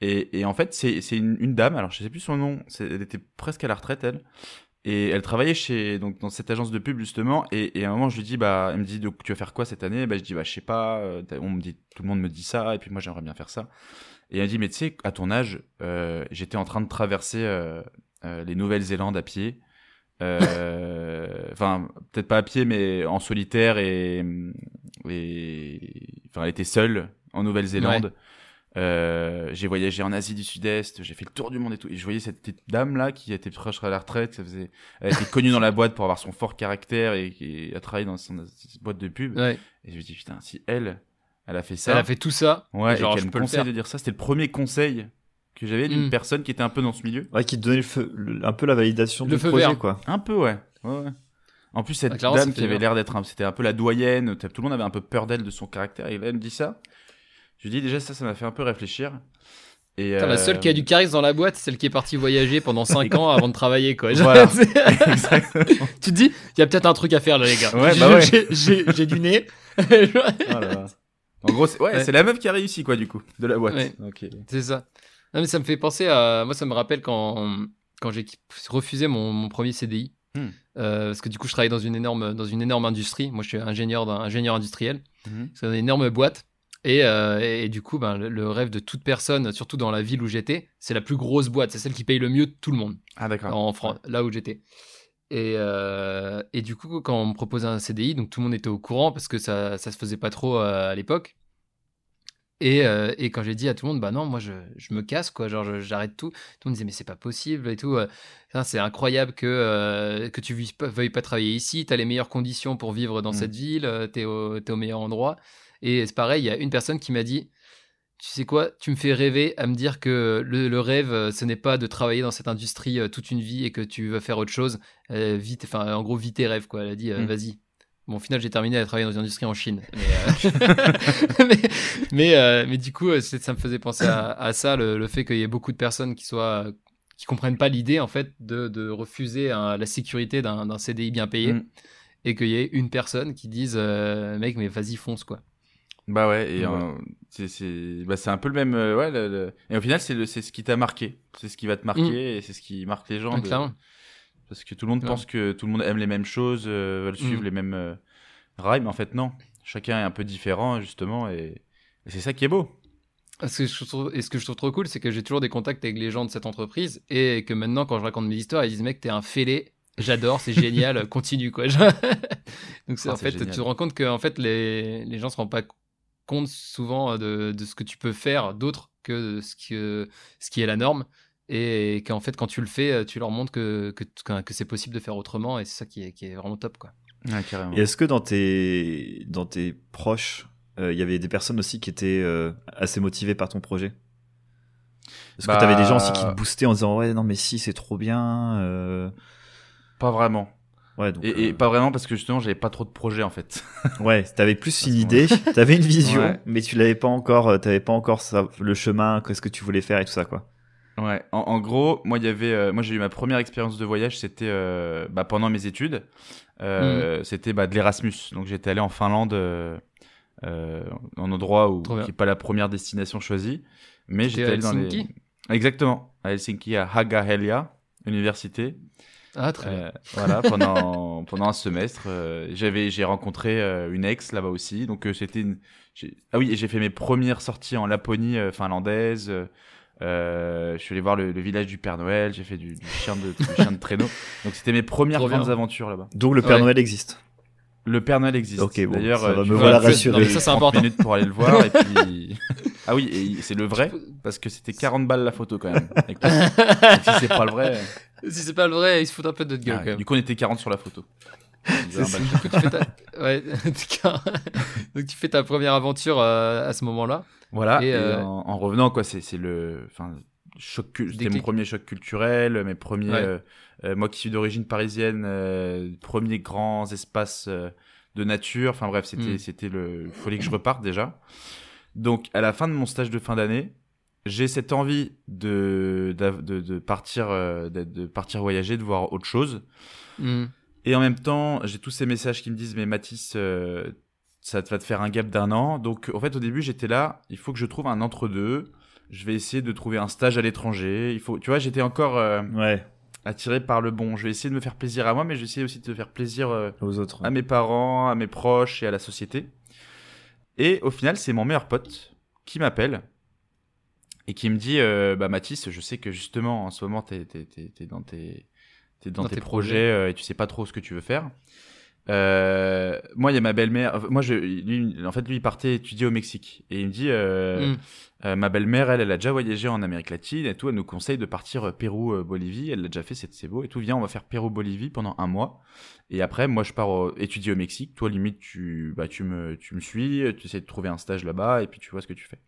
Et, et en fait, c'est, c'est une, une dame, alors je sais plus son nom, c'est, elle était presque à la retraite, elle, et elle travaillait chez, donc, dans cette agence de pub, justement, et, et à un moment, je lui dis, bah, elle me dit, donc, tu vas faire quoi cette année ? Bah, je dis, bah, je sais pas, on me dit, tout le monde me dit ça, et puis moi, j'aimerais bien faire ça. Et elle me dit, mais tu sais, à ton âge, euh, j'étais en train de traverser euh, euh, les Nouvelles-Zélande à pied. Enfin, euh, peut-être pas à pied, mais en solitaire et... Enfin, elle était seule en Nouvelle-Zélande. Ouais. Euh, j'ai voyagé en Asie du Sud-Est, j'ai fait le tour du monde et tout. Et je voyais cette petite dame là qui était proche à la retraite, ça faisait... elle était connue dans la boîte pour avoir son fort caractère et qui a travaillé dans son... cette boîte de pub. Ouais. Et je me dis putain, si elle, elle a fait ça, elle a fait tout ça. Ouais. Genre, et qu'elle je me conseille de dire ça, c'était le premier conseil que j'avais d'une mm. personne qui était un peu dans ce milieu. Ouais, qui te donnait le feu, le, un peu la validation du projet vert. Quoi. Un peu ouais. Ouais. ouais. En plus, cette ah, dame qui avait bien. l'air d'être, un, c'était un peu la doyenne, tout le monde avait un peu peur d'elle, de son caractère, et là, elle me dit ça. Je lui dis déjà, ça, ça m'a fait un peu réfléchir. Et Attends, euh... La seule qui a du charisme dans la boîte, c'est celle qui est partie voyager pendant cinq ans avant de travailler, quoi. Voilà. Tu te dis, il y a peut-être un truc à faire, là, les gars. Ouais, j'ai, bah ouais. j'ai, j'ai, j'ai du nez. Voilà. En gros, c'est, ouais, ouais. c'est la meuf qui a réussi, quoi, du coup, de la boîte. Ouais. Okay. C'est ça. Non, mais ça me fait penser à... Moi, ça me rappelle quand, quand j'ai refusé mon, mon premier C D I. Hmm. Euh, parce que du coup je travaille dans une énorme dans une énorme industrie. Moi je suis ingénieur d'un ingénieur industriel. Mmh. C'est une énorme boîte et, euh, et, et du coup ben, le, le rêve de toute personne, surtout dans la ville où j'étais, c'est la plus grosse boîte, c'est celle qui paye le mieux de tout le monde. Ah d'accord. En France, ouais. Là où j'étais. Et euh, et du coup quand on me proposait un C D I, donc tout le monde était au courant parce que ça ça se faisait pas trop euh, à l'époque. Et, euh, et quand j'ai dit à tout le monde, bah non, moi je, je me casse, quoi, genre je, j'arrête tout, tout le monde disait, mais c'est pas possible et tout, euh, c'est incroyable que, euh, que tu ne veuilles pas travailler ici, t'as les meilleures conditions pour vivre dans mmh. cette ville, t'es au, t'es au meilleur endroit. Et c'est pareil, il y a une personne qui m'a dit, tu sais quoi, tu me fais rêver à me dire que le, le rêve, ce n'est pas de travailler dans cette industrie toute une vie et que tu veux faire autre chose, euh, vite, enfin en gros, vis tes rêves, quoi, elle a dit, euh, mmh. vas-y. Bon, au final, j'ai terminé à travailler dans une industrie en Chine. Mais, euh... mais, mais, euh, mais du coup, ça me faisait penser à, à ça, le, le fait qu'il y ait beaucoup de personnes qui soient, qui comprennent pas l'idée, en fait, de, de refuser un, la sécurité d'un, d'un C D I bien payé mm. et qu'il y ait une personne qui dise euh, « Mec, mais vas-y, fonce, quoi ». Bah ouais, et ouais. Euh, c'est, c'est, bah c'est un peu le même... Euh, ouais, le, le... Et au final, c'est, le, c'est ce qui t'a marqué. C'est ce qui va te marquer mm. et c'est ce qui marque les gens. Clairement. De... Parce que tout le monde ouais. pense que tout le monde aime les mêmes choses, euh, veulent suivre mmh. les mêmes euh, rails, mais en fait, non. Chacun est un peu différent, justement, et, et c'est ça qui est beau. Et ce que je trouve, et ce que je trouve trop cool, c'est que j'ai toujours des contacts avec les gens de cette entreprise et que maintenant, quand je raconte mes histoires, ils disent « Mec, t'es un fêlé, j'adore, c'est génial, continue. » quoi. Donc, c'est, ah, en c'est fait, génial. Tu te rends compte que en fait, les, les gens ne se rendent pas compte souvent de, de ce que tu peux faire d'autre que ce, que ce qui est la norme. Et qu'en fait quand tu le fais tu leur montres que, que, que c'est possible de faire autrement et c'est ça qui est, qui est vraiment top, quoi. Ah, carrément. Et est-ce que dans tes, dans tes proches il euh, y avait des personnes aussi qui étaient euh, assez motivées par ton projet? Est-ce bah... que t'avais des gens aussi qui te boostaient en disant ouais non mais si c'est trop bien euh... Pas vraiment. Ouais, donc, et, et euh... pas vraiment parce que justement j'avais pas trop de projets en fait. Ouais, t'avais plus une idée, t'avais une vision ouais. mais tu l'avais pas encore, t'avais pas encore ça, le chemin, qu'est-ce que tu voulais faire et tout ça, quoi. Ouais, en, en gros, moi il y avait, euh, moi j'ai eu ma première expérience de voyage, c'était euh, bah, pendant mes études, euh, mmh. c'était bah, de l'Erasmus. Donc j'étais allé en Finlande, euh, euh, en endroit où qui n'est pas la première destination choisie, mais c'était j'étais allé dans Helsinki. Les. Exactement, à Helsinki, à Hagahelia, université. Ah très euh, bien. Voilà, pendant pendant un semestre, euh, j'avais j'ai rencontré euh, une ex là-bas aussi, donc euh, c'était une... j'ai... ah oui, et j'ai fait mes premières sorties en Laponie euh, finlandaise. Euh, Euh, je suis allé voir le, le village du Père Noël, j'ai fait du, du, chien, de, du chien de traîneau. Donc c'était mes premières grandes aventures là-bas. Donc le Père ouais. Noël existe. Le Père Noël existe. Ok, bon, d'ailleurs, ça va me voilà rassuré. Non, ça c'est important. trente minutes pour aller le voir et puis. Ah oui, et c'est le vrai parce que c'était quarante balles la photo quand même. Et puis, si c'est pas le vrai. Si c'est pas le vrai, ils se foutent un peu de notre gueule ah, quand même. Du coup on était quarante sur la photo. C'est ça. Du coup, tu fais ta... ouais. Donc tu fais ta première aventure euh, à ce moment-là. Voilà. Et, et euh... en, en revenant, quoi, c'est, c'est le, enfin, choc. Cu... C'était mon premier choc culturel, mes premiers. Ouais. Euh, euh, moi qui suis d'origine parisienne, euh, premiers grands espaces euh, de nature. Enfin bref, c'était, mm. c'était le. Il fallait que je reparte déjà. Donc à la fin de mon stage de fin d'année, j'ai cette envie de de, de, de partir, euh, de, de partir voyager, de voir autre chose. Mm. Et en même temps, j'ai tous ces messages qui me disent « Mais Matisse, euh, ça va te faire un gap d'un an. » Donc, en fait, au début, j'étais là. Il faut que je trouve un entre-deux. Je vais essayer de trouver un stage à l'étranger. Il faut, tu vois, j'étais encore euh, ouais. attiré par le bon. Je vais essayer de me faire plaisir à moi, mais je vais essayer aussi de faire plaisir euh, aux autres, ouais. à mes parents, à mes proches et à la société. Et au final, c'est mon meilleur pote qui m'appelle et qui me dit euh, bah Matisse, je sais que justement en ce moment t'es, t'es, t'es, t'es dans tes, t'es dans dans tes, tes projets, projets. Euh, et tu sais pas trop ce que tu veux faire. Euh, moi il y a ma belle-mère, moi je, lui, en fait lui il partait étudier au Mexique et il me dit euh, mm. euh, ma belle-mère elle elle a déjà voyagé en Amérique latine et tout, elle nous conseille de partir euh, Pérou euh, Bolivie, elle l'a déjà fait, c'est, c'est beau et tout, viens on va faire Pérou Bolivie pendant un mois et après moi je pars euh, étudier au Mexique, toi limite tu bah tu me tu me suis, tu essaies de trouver un stage là-bas et puis tu vois ce que tu fais.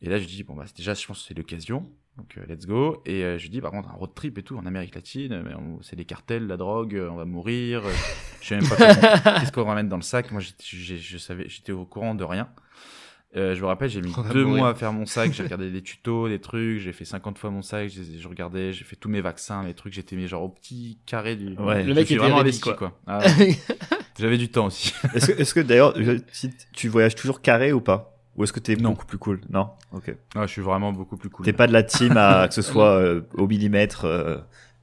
Et là je dis bon bah déjà je pense que c'est l'occasion. Donc, euh, let's go. Et euh, je lui dis, par contre, un road trip et tout, en Amérique latine, mais on, c'est des cartels, la drogue, on va mourir. Euh, je sais même pas comment, qu'est-ce qu'on ramène dans le sac. Moi, j'ai, je savais, j'étais au courant de rien. Euh, je vous rappelle, j'ai mis on deux mois à faire mon sac. J'ai regardé des tutos, des trucs. J'ai fait cinquante fois mon sac. Je, je regardais, j'ai fait tous mes vaccins, mes trucs. J'étais mis genre au petit carré du. Ouais, le mec était vraiment investi, quoi. quoi. Ah, j'avais du temps aussi. Est-ce que, est-ce que d'ailleurs, si tu voyages toujours carré ou pas? Ou est-ce que t'es non. beaucoup plus cool? Non. Ok. Ah, je suis vraiment beaucoup plus cool. T'es pas de la team à que ce soit euh, au millimètre, euh,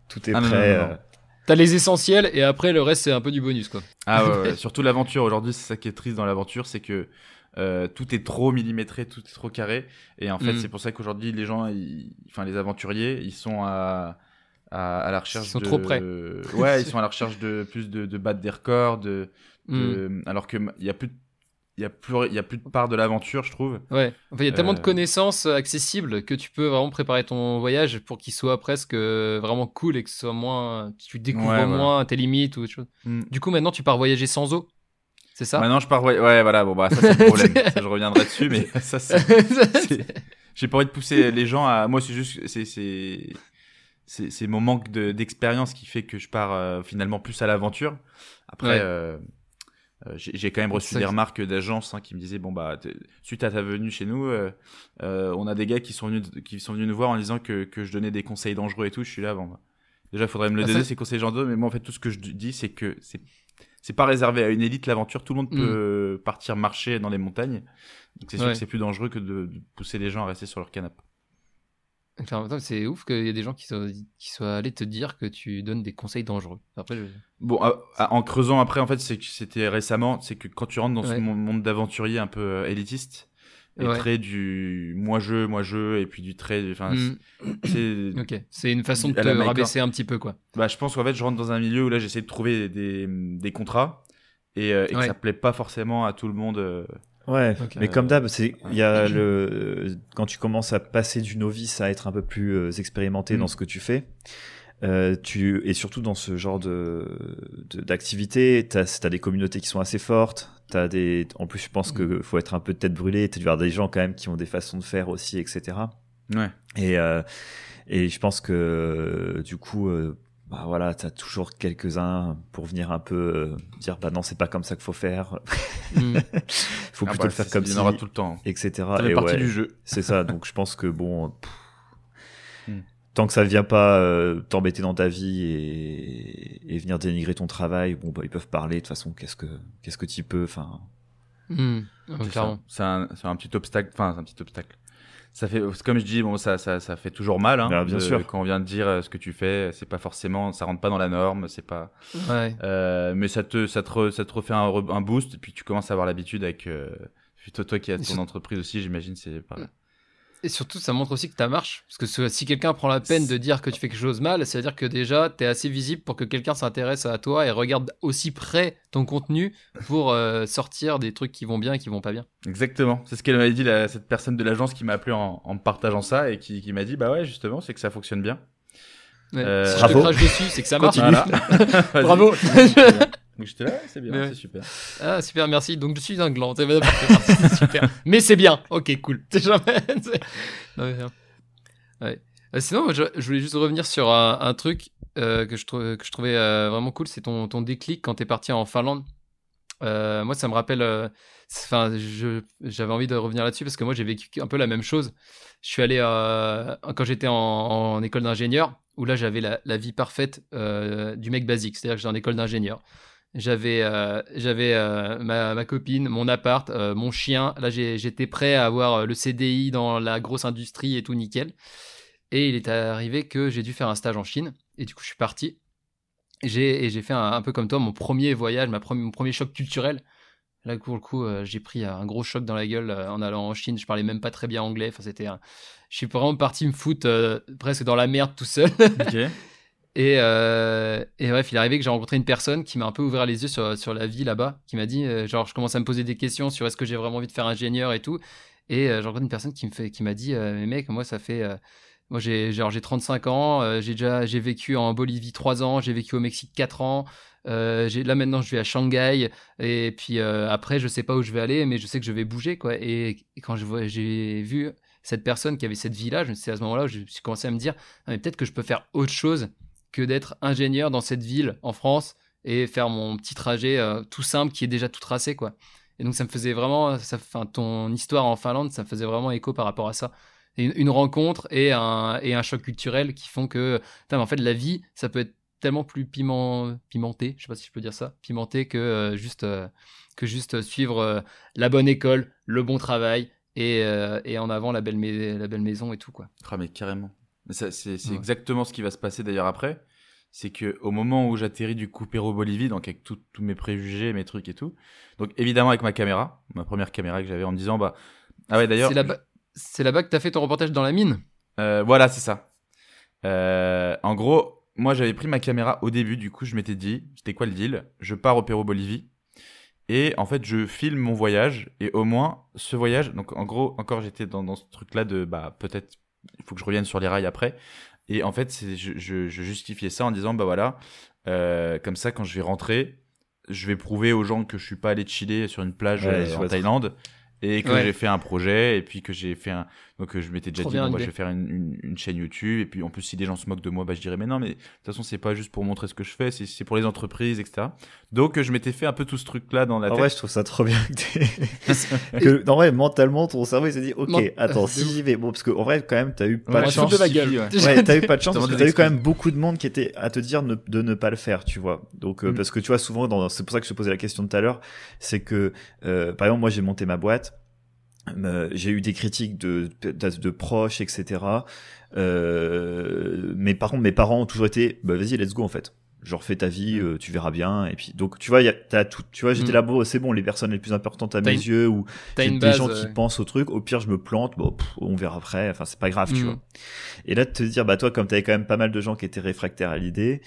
tout est ah, prêt. Non, non, non. Euh... T'as les essentiels et après le reste c'est un peu du bonus, quoi. Ah ouais, ouais. Surtout l'aventure. Aujourd'hui, c'est ça qui est triste dans l'aventure, c'est que euh, tout est trop millimétré, tout est trop carré. Et en fait, mm. c'est pour ça qu'aujourd'hui les gens, ils... enfin les aventuriers, ils sont à à, à la recherche. Ils sont de... trop prêts. Ouais, ils sont à la recherche de plus de, de battre des records, de, de... Mm. alors que il y a plus de Il y a plus, il y a plus de part de l'aventure, je trouve. Ouais. Enfin, il y a tellement euh... de connaissances accessibles que tu peux vraiment préparer ton voyage pour qu'il soit presque vraiment cool et que ce soit moins, tu découvres ouais, moins voilà. tes limites ou autre chose. Mm. Du coup, maintenant, tu pars voyager sans eau. C'est ça? Maintenant, je pars voyager. Ouais, voilà. Bon, bah, ça, c'est le problème. Ça, je reviendrai dessus, mais ça, c'est... c'est, j'ai pas envie de pousser les gens à, moi, c'est juste, c'est, c'est, c'est, c'est mon manque de, d'expérience qui fait que je pars euh, finalement plus à l'aventure. Après, ouais. euh... Euh, j'ai, j'ai quand même reçu des remarques d'agences hein, qui me disaient bon bah suite à ta venue chez nous, euh, euh, on a des gars qui sont venus qui sont venus nous voir en disant que que je donnais des conseils dangereux et tout. Je suis là bon bah, déjà faudrait me le ah, donner ça... ces conseils dangereux, mais moi en fait tout ce que je dis c'est que c'est c'est pas réservé à une élite l'aventure, tout le monde mmh. peut partir marcher dans les montagnes. Donc c'est sûr ouais. que c'est plus dangereux que de, de pousser les gens à rester sur leur canapé. Enfin, attends, c'est ouf qu'il y ait des gens qui soient, qui soient allés te dire que tu donnes des conseils dangereux. Après, je... Bon, à, à, en creusant après, en fait, c'est que c'était récemment, c'est que quand tu rentres dans ouais. ce monde d'aventurier un peu euh, élitiste, et ouais. très du moi-je, moi-je, et puis du très... Enfin, mm. c'est, okay. c'est une façon de te rabaisser un petit peu, quoi. Bah, je pense qu'en fait, je rentre dans un milieu où là, j'essaie de trouver des, des, des contrats, et, euh, et ouais. que ça plaît pas forcément à tout le monde... Euh, Ouais, okay. mais comme d'hab, c'est il y a le quand tu commences à passer du novice à être un peu plus euh, expérimenté mmh. dans ce que tu fais, euh, tu et surtout dans ce genre de, de d'activité, t'as t'as des communautés qui sont assez fortes, t'as des en plus je pense que faut être un peu de tête brûlée, t'as dû voir des gens quand même qui ont des façons de faire aussi, et cetera. Ouais. Et euh, et je pense que du coup euh, bah voilà, t'as toujours quelques-uns pour venir un peu euh, dire bah non c'est pas comme ça qu'il faut faire, mm. faut ah plutôt bah, le faire comme ça, il y en aura tout le temps, et cetera. Ça fait et partie ouais, du jeu. C'est ça, donc je pense que bon, pff, mm. tant que ça vient pas euh, t'embêter dans ta vie et, et venir dénigrer ton travail, bon bah ils peuvent parler de toute façon, qu'est-ce que qu'est-ce que t'y peux, enfin. Mm. C'est, ça. C'est, un, c'est un petit obstacle, enfin c'est un petit obstacle. Ça fait, comme je dis, bon, ça, ça, ça fait toujours mal, hein. Bien, bien de, sûr. Quand on vient de dire ce que tu fais, c'est pas forcément, ça rentre pas dans la norme, c'est pas. Ouais. Euh, mais ça te, ça te, re, ça te refait un, un boost, et puis tu commences à avoir l'habitude avec. Euh, toi, toi qui as ton entreprise aussi, j'imagine, c'est pareil. Et surtout, ça montre aussi que ta marche, parce que si quelqu'un prend la peine de dire que tu fais quelque chose mal, ça veut dire que déjà, t'es assez visible pour que quelqu'un s'intéresse à toi et regarde aussi près ton contenu pour euh, sortir des trucs qui vont bien et qui vont pas bien. Exactement. C'est ce qu'elle m'avait dit, la, cette personne de l'agence qui m'a appelé en, en partageant ça et qui, qui m'a dit, bah ouais, justement, c'est que ça fonctionne bien. Ouais. Euh, si bravo. Je te crache dessus, c'est que ça marche. Voilà. Bravo. Donc j'étais là, ouais, c'est bien, ouais. c'est super. Ah, super, merci. Donc je suis un gland. C'est super. Mais c'est bien. Ok, cool. C'est jamais... c'est... Non, mais rien. Ouais. Euh, sinon, je, je voulais juste revenir sur un, un truc euh, que, je trou- que je trouvais euh, vraiment cool. C'est ton, ton déclic quand t'es parti en Finlande. Euh, moi, ça me rappelle. Enfin, euh, j'avais envie de revenir là-dessus parce que moi, j'ai vécu un peu la même chose. Je suis allé euh, quand j'étais en, en école d'ingénieur, où là, j'avais la, la vie parfaite euh, du mec basique. C'est-à-dire que j'étais en école d'ingénieur. J'avais, euh, j'avais euh, ma, ma copine, mon appart, euh, mon chien. Là, j'ai, j'étais prêt à avoir le C D I dans la grosse industrie et tout nickel. Et il est arrivé que j'ai dû faire un stage en Chine. Et du coup, je suis parti. J'ai, et j'ai fait un, un peu comme toi, mon premier voyage, ma pre- mon premier choc culturel. Là, pour le coup, euh, j'ai pris un gros choc dans la gueule euh, en allant en Chine. Je parlais même pas très bien anglais. Enfin, c'était un... je suis vraiment parti me foutre euh, presque dans la merde tout seul. Okay. Et, euh, et bref, il est arrivé que j'ai rencontré une personne qui m'a un peu ouvert les yeux sur, sur la vie là-bas, qui m'a dit, euh, genre, je commence à me poser des questions sur est-ce que j'ai vraiment envie de faire ingénieur et tout. Et euh, j'ai rencontré une personne qui, me fait, qui m'a dit, euh, mais mec, moi, ça fait... Euh, moi, j'ai, genre, j'ai trente-cinq ans, euh, j'ai, déjà, j'ai vécu en Bolivie trois ans, j'ai vécu au Mexique quatre ans, euh, j'ai, là, maintenant, je vais à Shanghai, et puis euh, après, je sais pas où je vais aller, mais je sais que je vais bouger, quoi. Et, et quand je vois, j'ai vu cette personne qui avait cette vie-là, c'est à ce moment-là où je suis commencé à me dire, ah, mais peut-être que je peux faire autre chose que d'être ingénieur dans cette ville en France et faire mon petit trajet euh, tout simple qui est déjà tout tracé, quoi. Et donc ça me faisait vraiment, ça, enfin, ton histoire en Finlande, ça me faisait vraiment écho par rapport à ça. Une, une rencontre et un, et un choc culturel qui font que, putain, en fait, la vie, ça peut être tellement plus piment, pimenté, je sais pas si je peux dire ça, pimenté que euh, juste euh, que juste suivre euh, la bonne école, le bon travail et, euh, et en avant la belle, mais, la belle maison et tout, quoi. Ah mais carrément. Mais ça, c'est c'est ouais. Exactement ce qui va se passer d'ailleurs après. C'est qu'au moment où j'atterris du coup Pérou-Bolivie, donc avec tous mes préjugés, mes trucs et tout, donc évidemment avec ma caméra, ma première caméra que j'avais en me disant, bah... Ah ouais, d'ailleurs... C'est là-bas, c'est là-bas que t'as fait ton reportage dans la mine. euh, Voilà, c'est ça. Euh, en gros, moi j'avais pris ma caméra au début, du coup je m'étais dit, c'était quoi le deal ? Je pars au Pérou-Bolivie et en fait je filme mon voyage et au moins ce voyage... Donc en gros, encore j'étais dans, dans ce truc-là de, bah peut-être... Il faut que je revienne sur les rails après. Et en fait, c'est, je, je, je justifiais ça en disant, bah voilà, euh, comme ça, quand je vais rentrer, je vais prouver aux gens que je suis pas allé chiller sur une plage ouais, en Thaïlande et que ouais. j'ai fait un projet et puis que j'ai fait un... Donc, je m'étais déjà trop dit, bon, bah, je vais faire une, une, une chaîne YouTube. Et puis, en plus, si des gens se moquent de moi, bah, je dirais, mais non, mais de toute façon, c'est pas juste pour montrer ce que je fais, c'est, c'est pour les entreprises, et cetera. Donc, je m'étais fait un peu tout ce truc-là dans la en tête. En vrai, je trouve ça trop bien que, que en vrai, mentalement, ton cerveau, il s'est dit, ok, non, attends, si j'y vais, bon, parce que, en vrai, quand même, t'as eu pas ouais, de chance. De la gueule, ouais. ouais, t'as eu pas de chance, parce que t'as eu quand même beaucoup de monde qui était à te dire ne, de ne pas le faire, tu vois. Donc, euh, mm. parce que tu vois, souvent, dans, c'est pour ça que je te posais la question tout à l'heure, c'est que, euh, par exemple, moi, j'ai monté ma boîte. Euh, j'ai eu des critiques de, de, de proches, et cetera. Euh, mais par contre, mes parents ont toujours été, bah vas-y, let's go en fait. Genre fais ta vie, euh, tu verras bien. Et puis donc tu vois, y a, t'as tout. Tu vois, j'étais là, bon, c'est bon, les personnes les plus importantes à t'as mes une, yeux ou j'ai des base, gens ouais. qui pensent au truc. Au pire, je me plante, bon, pff, on verra après. Enfin, c'est pas grave, mm. tu vois. Et là, de te dire, bah toi, comme t'avais quand même pas mal de gens qui étaient réfractaires à l'idée.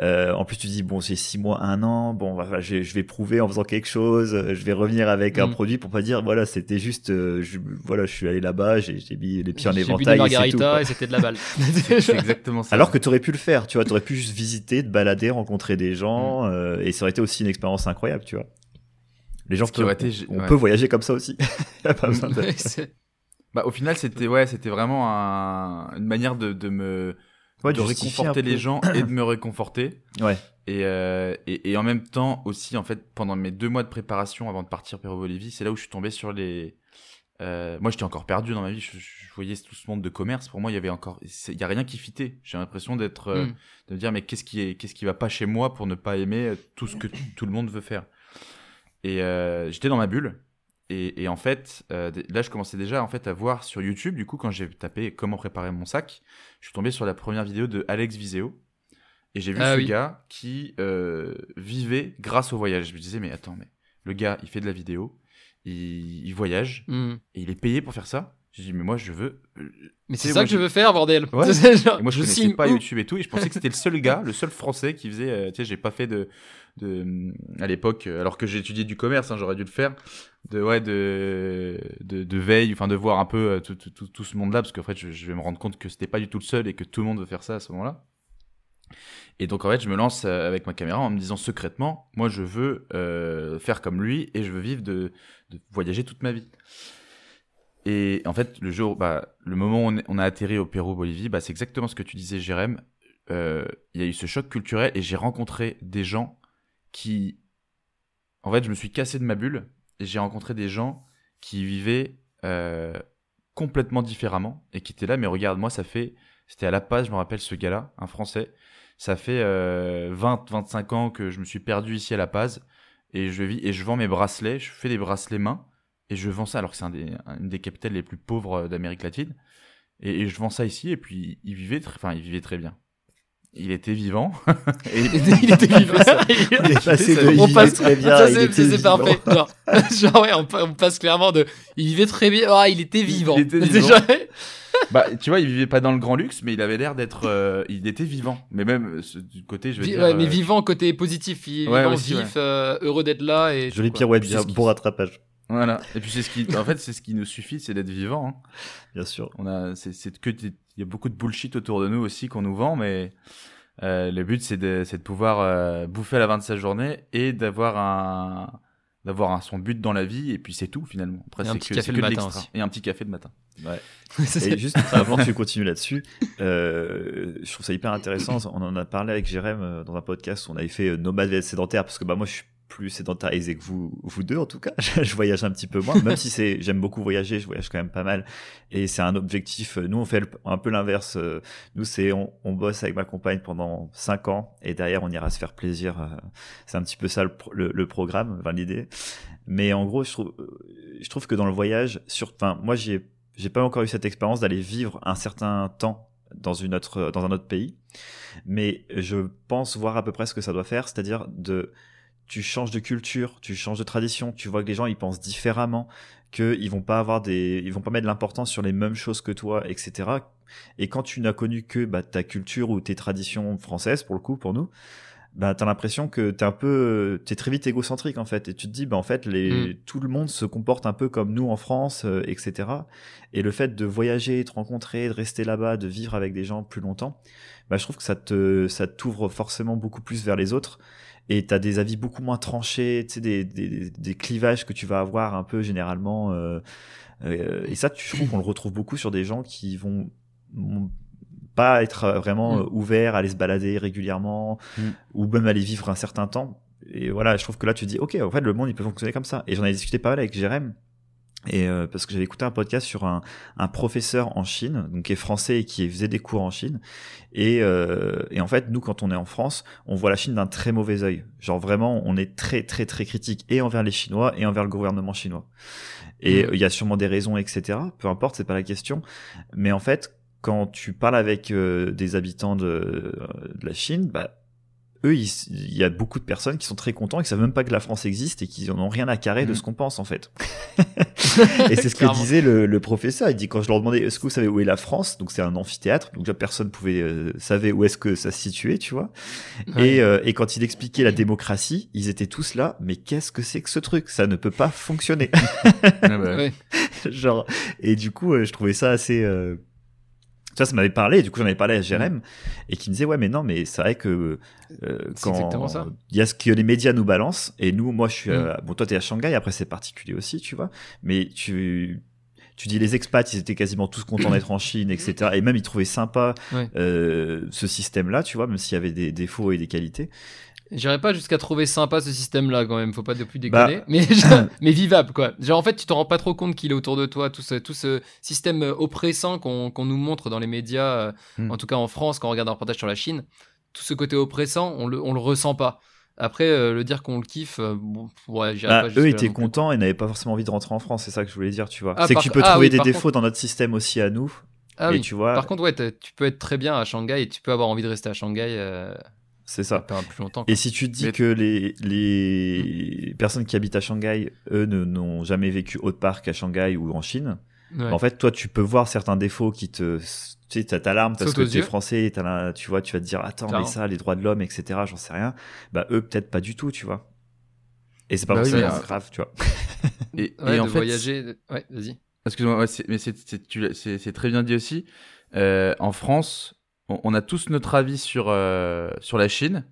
Euh, en plus tu dis bon c'est six mois un an bon bah, je, je vais prouver en faisant quelque chose, je vais revenir avec mmh. un produit pour pas dire voilà c'était juste euh, je, voilà je suis allé là-bas j'ai, j'ai mis les pieds en éventail et c'est tout et c'était de la balle. c'est, c'est exactement ça. Alors que t'aurais pu le faire tu vois t'aurais pu juste visiter te balader rencontrer des gens mmh. euh, et ça aurait été aussi une expérience incroyable tu vois les gens peuvent, été, on, on ouais. peut voyager comme ça aussi. Il y a pas besoin de... bah au final c'était ouais c'était vraiment un, une manière de, de me Ouais, de réconforter les gens et de me réconforter. Ouais. Et, euh, et, et en même temps aussi, en fait, pendant mes deux mois de préparation avant de partir pour Bolivie, c'est là où je suis tombé sur les... Euh, moi, j'étais encore perdu dans ma vie. Je, je voyais tout ce monde de commerce. Pour moi, il y avait encore... Il n'y a rien qui fitait. J'ai l'impression d'être... Euh, mm. de me dire, mais qu'est-ce qui est, qu'est-ce qui va pas chez moi pour ne pas aimer tout ce que t- tout le monde veut faire. Et euh, j'étais dans ma bulle. Et, et en fait, euh, là, je commençais déjà en fait, à voir sur YouTube. Du coup, quand j'ai tapé « Comment préparer mon sac », je suis tombé sur la première vidéo de Alex Viseo. Et j'ai vu ah, ce oui. gars qui euh, vivait grâce au voyage. Je me disais « Mais attends, mais le gars, il fait de la vidéo, il, il voyage, mm. et il est payé pour faire ça ?» J'ai dit « Mais moi, je veux... » Mais c'est, c'est ça moi, que je veux faire, bordel ouais. Genre, et moi, je ne connaissais pas où. YouTube et tout. Et je pensais que c'était le seul gars, le seul français qui faisait... Euh, tu sais, j'ai pas fait de... de à l'époque, alors que j'ai étudié du commerce, hein, j'aurais dû le faire... de ouais de de, de veille enfin de voir un peu tout, tout, tout ce monde là parce que en fait je, je vais me rendre compte que c'était pas du tout le seul et que tout le monde veut faire ça à ce moment là et donc en fait je me lance avec ma caméra en me disant secrètement moi je veux euh, faire comme lui et je veux vivre de, de voyager toute ma vie et en fait le jour bah le moment où on a atterri au Pérou Bolivie bah c'est exactement ce que tu disais Jérém euh, il y a eu ce choc culturel et j'ai rencontré des gens qui en fait je me suis cassé de ma bulle. J'ai rencontré des gens qui vivaient euh, complètement différemment et qui étaient là, mais regarde, moi, ça fait... C'était à La Paz, je me rappelle, ce gars-là, un Français. Ça fait euh, vingt, vingt-cinq ans que je me suis perdu ici à La Paz et je vis et je vends mes bracelets, je fais des bracelets mains et je vends ça, alors que c'est un des, une des capitales les plus pauvres d'Amérique latine. Et, et je vends ça ici et puis ils vivaient, tr- enfin, ils vivaient très bien. Il était vivant. Et il était vivant. Il est passé de on passe très bien. Ça, c'est parfait. Genre, genre ouais, on, on passe clairement de. Il vivait très bien. Ah, il était vivant. Il était vivant. Déjà. Bah, tu vois, il vivait pas dans le grand luxe, mais il avait l'air d'être. Euh, il était vivant. Mais même ce, du côté, je veux Vi dire. Ouais, mais euh... vivant, côté positif. Il, ouais, vivant, aussi, vif, ouais. euh, heureux d'être là. Et jolie pirouette, bien, bon rattrapage. Voilà. Et puis c'est ce qui, en fait, c'est ce qui nous suffit, c'est d'être vivant. Hein. Bien sûr. On a, c'est que il y a beaucoup de bullshit autour de nous aussi qu'on nous vend, mais euh, le but c'est de, c'est de pouvoir euh, bouffer à la fin de sa journée et d'avoir un, d'avoir un son but dans la vie, et puis c'est tout finalement. Après, et un petit que, café le matin aussi. Et un petit café le matin. Ouais. Et juste avant que tu continues là-dessus, euh, je trouve ça hyper intéressant. On en a parlé avec Jérôme dans un podcast où on avait fait nomade sédentaire, parce que bah moi je suis plus sédentarisé que vous, vous deux en tout cas. Je voyage un petit peu moins, même si c'est, j'aime beaucoup voyager, je voyage quand même pas mal. Et c'est un objectif. Nous, on fait le, un peu l'inverse. Nous, c'est on, on bosse avec ma compagne pendant cinq ans et derrière, on ira se faire plaisir. C'est un petit peu ça le, le, le programme, enfin, l'idée. Mais en gros, je trouve, je trouve que dans le voyage, sur, enfin, moi, j'ai, j'ai pas encore eu cette expérience d'aller vivre un certain temps dans une autre, dans un autre pays. Mais je pense voir à peu près ce que ça doit faire, c'est-à-dire de tu changes de culture, tu changes de tradition, tu vois que les gens ils pensent différemment, que ils vont pas avoir des, ils vont pas mettre l'importance sur les mêmes choses que toi, et cetera. Et quand tu n'as connu que bah ta culture ou tes traditions françaises pour le coup pour nous, bah t'as l'impression que t'es un peu, t'es très vite égocentrique en fait, et tu te dis bah en fait les, mmh. tout le monde se comporte un peu comme nous en France, euh, et cetera. Et le fait de voyager, de rencontrer, de rester là-bas, de vivre avec des gens plus longtemps, bah je trouve que ça te, ça t'ouvre forcément beaucoup plus vers les autres. Et t'as des avis beaucoup moins tranchés, tu sais, des, des, des clivages que tu vas avoir un peu généralement. Euh, euh, et ça, je trouve qu'on le retrouve beaucoup sur des gens qui vont, vont pas être vraiment euh, ouverts à aller se balader régulièrement, mm. ou même aller vivre un certain temps. Et voilà, je trouve que là, tu te dis, ok, en fait, le monde, il peut fonctionner comme ça. Et j'en ai discuté pas mal avec Jérém. Et euh, parce que j'avais écouté un podcast sur un, un professeur en Chine, donc qui est français et qui faisait des cours en Chine. Et, euh, et en fait, nous, quand on est en France, on voit la Chine d'un très mauvais œil. Genre vraiment, on est très, très, très critique et envers les Chinois et envers le gouvernement chinois. Et il y a sûrement des raisons, et cetera. Peu importe, c'est pas la question. Mais en fait, quand tu parles avec euh, des habitants de, de la Chine, bah eux, il, il y a beaucoup de personnes qui sont très contents et qui savent même pas que la France existe et qui n'en ont rien à carrer mmh. de ce qu'on pense, en fait. Et c'est ce que disait le, le professeur. Il dit, quand je leur demandais, est-ce que vous savez où est la France? Donc, c'est un amphithéâtre. Donc, déjà, personne pouvait, euh, savait où est-ce que ça se situait, tu vois. Ouais. Et, euh, et quand il expliquait la démocratie, ils étaient tous là, mais qu'est-ce que c'est que ce truc? Ça ne peut pas fonctionner. Ah bah, ouais. Genre, et du coup, euh, je trouvais ça assez, euh, ça, ça m'avait parlé, du coup j'en avais parlé à Jérém, et qui me disait ouais mais non mais c'est vrai que euh, quand il y a ce que les médias nous balancent, et nous moi je suis à, bon toi t'es à Shanghai, après c'est particulier aussi tu vois, mais tu tu dis les expats ils étaient quasiment tous contents d'être en Chine etc, et même ils trouvaient sympa ouais. euh, ce système là tu vois, même s'il y avait des défauts et des qualités. J'irais pas jusqu'à trouver sympa ce système-là quand même, faut pas de plus déconner, bah... mais, genre, mais vivable quoi. Genre en fait tu t'en rends pas trop compte qu'il est autour de toi, tout ce, tout ce système oppressant qu'on qu'on nous montre dans les médias, mm. en tout cas en France quand on regarde un reportage sur la Chine, tout ce côté oppressant on le, on le ressent pas. Après euh, le dire qu'on le kiffe, euh, bon, ouais, j'irais bah, pas jusqu'à eux étaient contents et n'avaient pas forcément envie de rentrer en France, c'est ça que je voulais dire tu vois. Ah, c'est par... que tu peux ah, trouver oui, des défauts contre... dans notre système aussi à nous, ah, et oui. tu vois. Par contre ouais tu peux être très bien à Shanghai et tu peux avoir envie de rester à Shanghai. Euh... C'est ça. Plus longtemps, et si tu te dis mais... que les, les mmh. personnes qui habitent à Shanghai, eux, ne, n'ont jamais vécu autre part qu'à Shanghai ou en Chine, ouais. bah en fait, toi, tu peux voir certains défauts qui te... Tu sais, t'as ta larme parce que t'es français, t'as la, tu vois, tu vas te dire, attends, mais ça, les droits de l'homme, et cetera, j'en sais rien. Bah, eux, peut-être pas du tout, tu vois. Et c'est pas bah pour oui, ça, c'est euh... grave, tu vois. Et, ouais, et en fait... voyager... Ouais, vas-y. Excuse-moi, ouais, c'est, mais c'est, c'est, tu, c'est, c'est très bien dit aussi. Euh, en France... On a tous notre avis sur, euh, sur la Chine,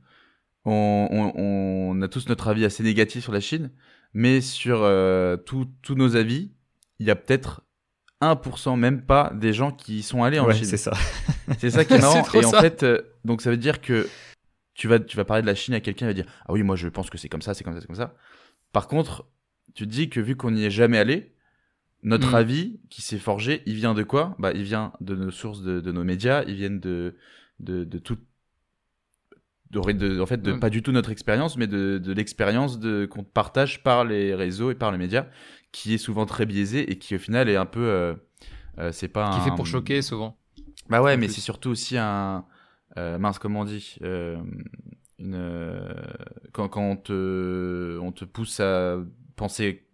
on, on, on a tous notre avis assez négatif sur la Chine, mais sur euh, tous nos avis, il y a peut-être un pour cent, même pas, des gens qui sont allés en ouais, Chine. C'est ça. C'est ça qui est marrant. Et en ça. fait, euh, donc ça veut dire que tu vas, tu vas parler de la Chine à quelqu'un, il va dire « Ah oui, moi je pense que c'est comme ça, c'est comme ça, c'est comme ça ». Par contre, tu te dis que vu qu'on n'y est jamais allé, notre mmh. avis qui s'est forgé, il vient de quoi? Bah, il vient de nos sources, de, de nos médias, ils viennent de, de, de tout, de, de, en fait, de mmh. pas du tout notre expérience, mais de, de l'expérience de, qu'on partage par les réseaux et par les médias, qui est souvent très biaisée et qui, au final, est un peu, euh, euh, c'est pas qui un... Qui fait pour choquer, souvent. Bah ouais, mais c'est surtout aussi un, euh, mince, comment on dit, euh, une, euh, quand, quand on, te, on te pousse à penser...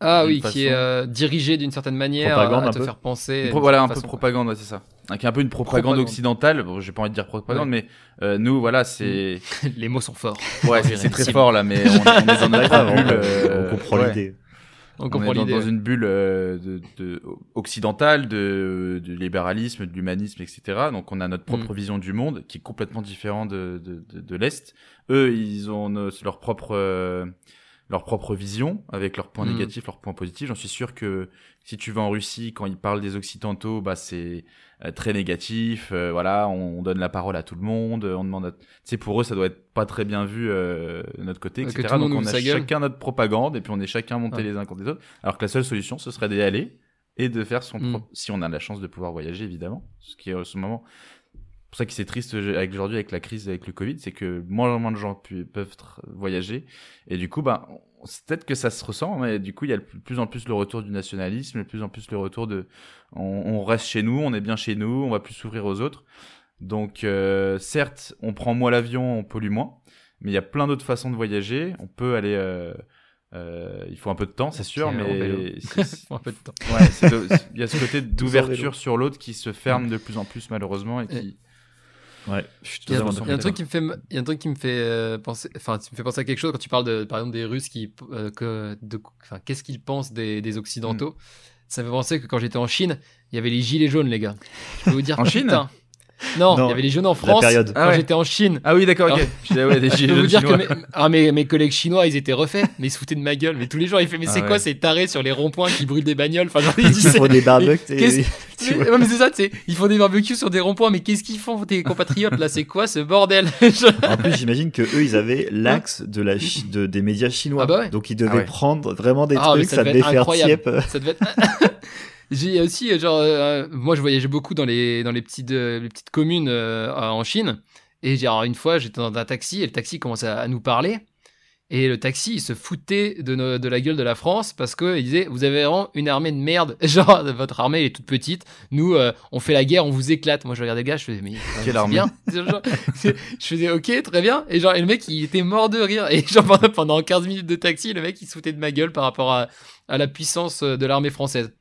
Ah oui, façon... qui est euh, dirigé d'une certaine manière, propagande, à te peu. faire penser... Pro- voilà, un façon, peu propagande, ouais. Ouais, c'est ça. Qui est un peu une propagande, propagande. occidentale, bon, j'ai pas envie de dire propagande, ouais. mais euh, nous, voilà, c'est... Les mots sont forts. Ouais, c'est, c'est très fort, là, mais on, on est dans notre bulle... Euh, on comprend ouais. l'idée. On, on comprend est dans, l'idée. dans une bulle euh, de, de, occidentale, de, de libéralisme, de l'humanisme, et cetera. Donc, on a notre propre mm. vision du monde, qui est complètement différente de, de, de, de l'Est. Eux, ils ont euh, leur propre... Euh, leur propre vision, avec leurs points mmh. négatifs, leurs points positifs. J'en suis sûr que si tu vas en Russie, quand ils parlent des Occidentaux, bah c'est euh, très négatif. Euh, voilà, on, on donne la parole à tout le monde. On demande, à... tu sais, pour eux, ça doit être pas très bien vu euh, de notre côté, et cetera. Donc on a chacun notre propagande et puis on est chacun monté ah. les uns contre les autres. Alors que la seule solution, ce serait d'y aller et de faire son mmh. propre. Si on a la chance de pouvoir voyager, évidemment, ce qui est en ce moment. C'est pour ça que c'est triste avec, aujourd'hui avec la crise, avec le Covid, c'est que moins en moins de gens pu, peuvent tra- voyager. Et du coup, bah, on, c'est peut-être que ça se ressent, mais du coup, il y a de plus en plus le retour du nationalisme, de plus en plus le retour de on, on reste chez nous, on est bien chez nous, on va plus s'ouvrir aux autres. Donc, euh, certes, on prend moins l'avion, on pollue moins, mais il y a plein d'autres façons de voyager. On peut aller... Euh, euh, il faut un peu de temps, c'est sûr, c'est mais... Il faut un peu de temps. Ouais, c'est de... il y a ce côté d'ouverture sur l'autre qui se ferme de plus en plus, malheureusement, et qui... Et... Ouais, je suis il y a un truc, y a un truc qui me fait, il y a un truc qui me fait euh, penser, enfin, tu me fais penser à quelque chose quand tu parles de, par exemple, des Russes qui, euh, que, de, enfin, qu'est-ce qu'ils pensent des, des Occidentaux. Mm. Ça me fait penser que quand j'étais en Chine, il y avait les gilets jaunes, les gars. Je peux vous dire. En Chine. Non, non, il y avait les jaunes en France quand ah ouais. j'étais en Chine. Ah oui, d'accord, ok. Je disais, ouais, des gilets jaunes chinois. Mes, ah, mes, mes collègues chinois, ils étaient refaits, mais ils se foutaient de ma gueule. Mais tous les jours, ils faisaient, mais ah c'est ouais. quoi ces tarés sur les ronds-points qui brûlent des bagnoles? Enfin, genre, ils disaient, ils font des barbecues. Mais, mais, ouais, mais c'est ça, tu sais, ils font des barbecues sur des ronds-points, mais qu'est-ce qu'ils font tes compatriotes là? C'est quoi ce bordel? En plus, j'imagine que eux, ils avaient l'axe de la chi- de, des médias chinois. Ah bah ouais. Donc, ils devaient ah ouais. prendre vraiment des ah, trucs, ça, ça devait faire tiep. Ça devait être... J'ai aussi, genre, euh, moi je voyageais beaucoup dans les, dans les, petites, euh, les petites communes euh, en Chine. Et genre, une fois, j'étais dans un taxi et le taxi commençait à, à nous parler. Et le taxi, il se foutait de, nos, de la gueule de la France parce qu'il disait, vous avez vraiment une armée de merde. Genre, votre armée, elle est toute petite. Nous, euh, on fait la guerre, on vous éclate. Moi, je regardais le gars, je faisais, mais quelle armée bien. Genre, je faisais, ok, très bien. Et genre, et le mec, il était mort de rire. Et genre, pendant quinze minutes de taxi, le mec, il se foutait de ma gueule par rapport à, à la puissance de l'armée française.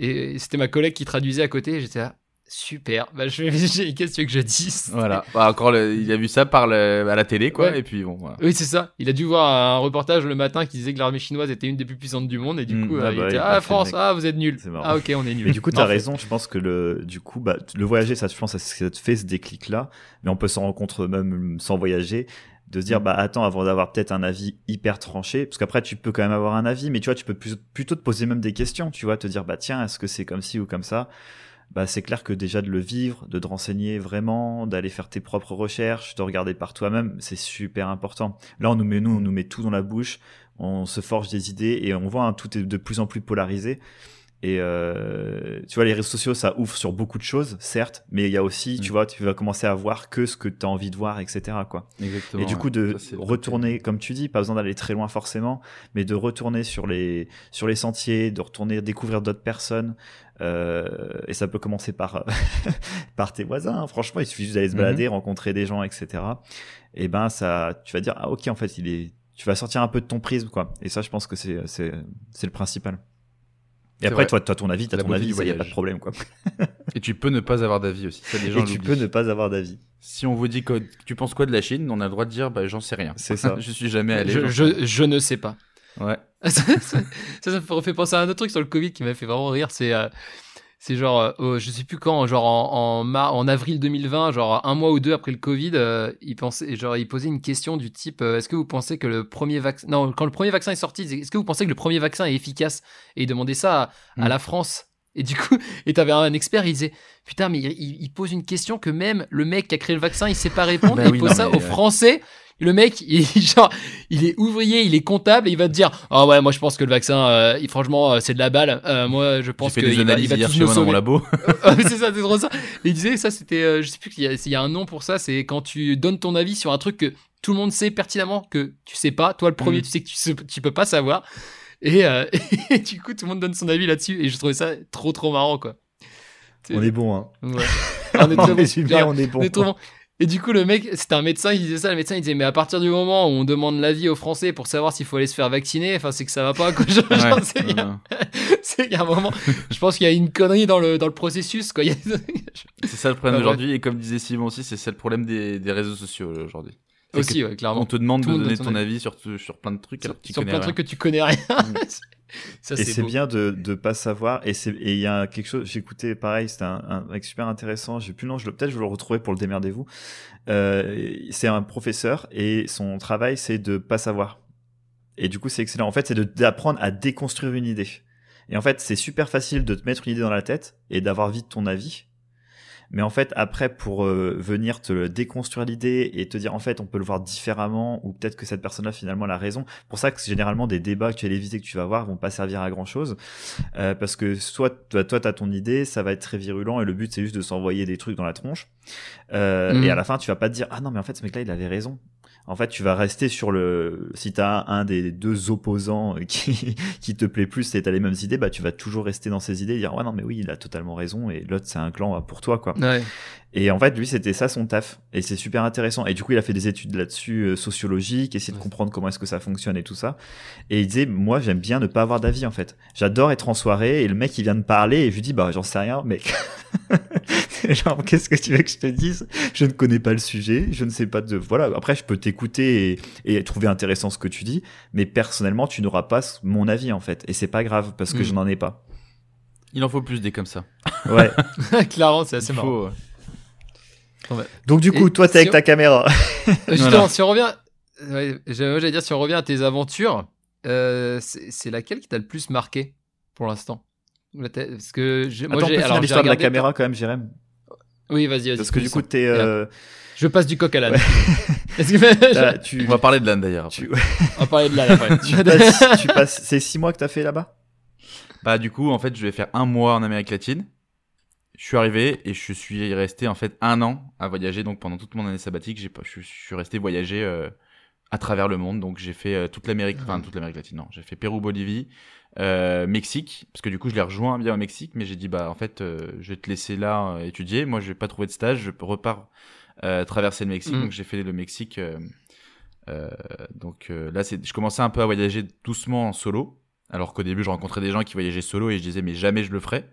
Et c'était ma collègue qui traduisait à côté et j'étais là, super, bah, je, j'ai, qu'est-ce que tu veux que je dise? Voilà, bah, encore le, il a vu ça par le, à la télé, quoi, ouais. et puis bon, voilà. Oui, c'est ça, il a dû voir un reportage le matin qui disait que l'armée chinoise était une des plus puissantes du monde, et du mmh, coup, ah, bah, il était, il ah, France, ah, vous êtes nuls, ah, ok, on est nuls. Mais du coup, t'as non, raison, je pense que le, du coup, bah, le voyager, ça, je pense que ça te fait ce déclic-là, mais on peut s'en rencontrer même sans voyager, de se dire, bah, attends, avant d'avoir peut-être un avis hyper tranché, parce qu'après, tu peux quand même avoir un avis, mais tu vois, tu peux plus, plutôt te poser même des questions, tu vois, te dire, bah, tiens, est-ce que c'est comme ci ou comme ça? Bah, c'est clair que déjà de le vivre, de te renseigner vraiment, d'aller faire tes propres recherches, de regarder par toi-même, c'est super important. Là, on nous met, nous, on nous met tout dans la bouche, on se forge des idées, et on voit, hein, tout est de plus en plus polarisé. Et euh, tu vois, les réseaux sociaux, ça ouvre sur beaucoup de choses, certes, mais il y a aussi, mmh. tu vois, tu vas commencer à voir que ce que tu as envie de voir, et cetera, quoi. Exactement, et du coup, de ça, retourner, vrai. Comme tu dis, pas besoin d'aller très loin forcément, mais de retourner sur les, sur les sentiers, de retourner découvrir d'autres personnes. Euh, et ça peut commencer par, par tes voisins, hein. Franchement, il suffit juste d'aller se balader, mmh. rencontrer des gens, et cetera. Et ben, ça, tu vas dire, ah, ok, en fait, il est, tu vas sortir un peu de ton prisme, quoi. Et ça, je pense que c'est, c'est, c'est le principal. Et c'est après, toi, t'as ton avis, t'as la ton avis, il n'y a pas de problème, quoi. Et tu peux ne pas avoir d'avis aussi. Ça, les gens et tu peux ne pas avoir d'avis. Si on vous dit que tu penses quoi de la Chine, on a le droit de dire, bah, j'en sais rien. C'est ça. Je suis jamais allé. Je, je, je ne sais pas. Ouais. ça, ça, ça me fait penser à un autre truc sur le Covid qui m'a fait vraiment rire. C'est, euh, c'est genre, euh, je sais plus quand, genre en, en, mar- en avril deux mille vingt, genre un mois ou deux après le Covid, euh, il pensait, genre, il posait une question du type, euh, est-ce que vous pensez que le premier vaccin, non, quand le premier vaccin est sorti, est-ce que vous pensez que le premier vaccin est efficace? Et il demandait ça à, mmh. à la France. Et du coup, et t'avais un expert, il disait, putain, mais il, il pose une question que même le mec qui a créé le vaccin, il sait pas répondre. bah et oui, il pose non, ça mais, aux ouais. Français. Le mec, il, genre, il est ouvrier, il est comptable, et il va te dire, ah oh ouais, moi je pense que le vaccin, euh, il, franchement, euh, c'est de la balle. Euh, moi, je pense que il va, il va tous nous sauver. Dans mon labo. c'est ça, c'est trop ça. Et il disait, ça, c'était, euh, je sais plus qu'il y a, il y a un nom pour ça, c'est quand tu donnes ton avis sur un truc que tout le monde sait pertinemment que tu sais pas. Toi, le premier, mmh. tu sais que tu, sais, tu peux pas savoir. Et, euh, et du coup, tout le monde donne son avis là-dessus. Et je trouvais ça trop, trop marrant, quoi. C'est... On est bon, hein. Ouais. On est très bon, super, on est bon. On est trop bon. Et du coup, le mec, c'était un médecin qui disait ça. Le médecin, il disait, mais à partir du moment où on demande l'avis aux Français pour savoir s'il faut aller se faire vacciner, enfin, c'est que ça va pas, quoi. Je, ouais, genre, c'est, euh... c'est qu'il y a un moment, je pense qu'il y a une connerie dans le, dans le processus, quoi. C'est ça le problème enfin, aujourd'hui. Ouais. Et comme disait Simon aussi, c'est ça le problème des, des réseaux sociaux aujourd'hui. C'est aussi, ouais, clairement. On te demande de donner ton avis sur, sur plein de trucs. Sur, alors que tu sur plein de trucs que tu connais rien. Ça, c'est et c'est beau. Bien de ne pas savoir. Et il y a quelque chose, j'ai écouté pareil, c'était un, un mec super intéressant. J'ai plus le nom, peut-être je vais le retrouver pour le démerdez-vous. Euh, c'est un professeur et son travail, c'est de ne pas savoir. Et du coup, c'est excellent. En fait, c'est de, d'apprendre à déconstruire une idée. Et en fait, c'est super facile de te mettre une idée dans la tête et d'avoir vite ton avis. Mais en fait, après, pour euh, venir te déconstruire l'idée et te dire, en fait, on peut le voir différemment, ou peut-être que cette personne-là, finalement, elle a raison. Pour ça que généralement, des débats que tu vas éviter, que tu vas voir, vont pas servir à grand-chose. Euh, parce que soit toi, toi, t'as ton idée, ça va être très virulent, et le but, c'est juste de s'envoyer des trucs dans la tronche. Euh, mmh. Et à la fin, tu vas pas te dire, ah non, mais en fait, ce mec-là, il avait raison. En fait, tu vas rester sur le... Si t'as un des deux opposants qui, qui te plaît plus et t'as les mêmes idées, bah, tu vas toujours rester dans ces idées et dire « Ouais, non, mais oui, il a totalement raison et l'autre, c'est un clan pour toi, quoi. » Ouais. Et en fait, lui, c'était ça son taf. Et c'est super intéressant. Et du coup, il a fait des études là-dessus, euh, sociologiques, essayer de ouais. comprendre comment est-ce que ça fonctionne et tout ça. Et il disait « Moi, j'aime bien ne pas avoir d'avis, en fait. J'adore être en soirée et le mec, il vient de parler et je lui dis « Bah, j'en sais rien, mec. » Genre, qu'est-ce que tu veux que je te dise? Je ne connais pas le sujet, je ne sais pas de... Voilà, après, je peux t'écouter et, et trouver intéressant ce que tu dis, mais personnellement, tu n'auras pas mon avis, en fait. Et c'est pas grave, parce que mmh. je n'en ai pas. Il en faut plus des comme ça. Ouais. Clairement, c'est assez marrant. Faut... Donc, du coup, et toi, t'es si avec on... ta caméra. Justement, voilà. si on revient... Ouais, j'allais dire, si on revient à tes aventures, euh, c'est, c'est laquelle qui t'a le plus marqué, pour l'instant? Parce que j'ai... Attends, moi, j'ai... Alors, l'histoire j'ai regardé... de la caméra, quand même, Jérôme. Oui, vas-y, vas-y. Parce que du coup, t'es... Euh... Je passe du coq à l'âne. Ouais. Est-ce que... Là, tu... On va parler de l'âne, d'ailleurs. Tu... On va parler de l'âne, après. tu passes, tu passes... C'est six mois que t'as fait là-bas? Bah, du coup, en fait, je vais faire un mois en Amérique latine. Je suis arrivé et je suis resté, en fait, un an à voyager. Donc, pendant toute mon année sabbatique, j'ai... je suis resté voyager euh, à travers le monde. Donc, j'ai fait euh, toute l'Amérique... Enfin, toute l'Amérique latine, non. J'ai fait Pérou, Bolivie... Euh, Mexique, parce que du coup je l'ai rejoint bien au Mexique, mais j'ai dit bah en fait euh, je vais te laisser là euh, étudier, moi je vais pas trouver de stage, je repars euh, traverser le Mexique, mmh. donc j'ai fait le Mexique euh, euh, donc euh, là c'est, je commençais un peu à voyager doucement en solo, alors qu'au début je rencontrais des gens qui voyageaient solo et je disais mais jamais je le ferais,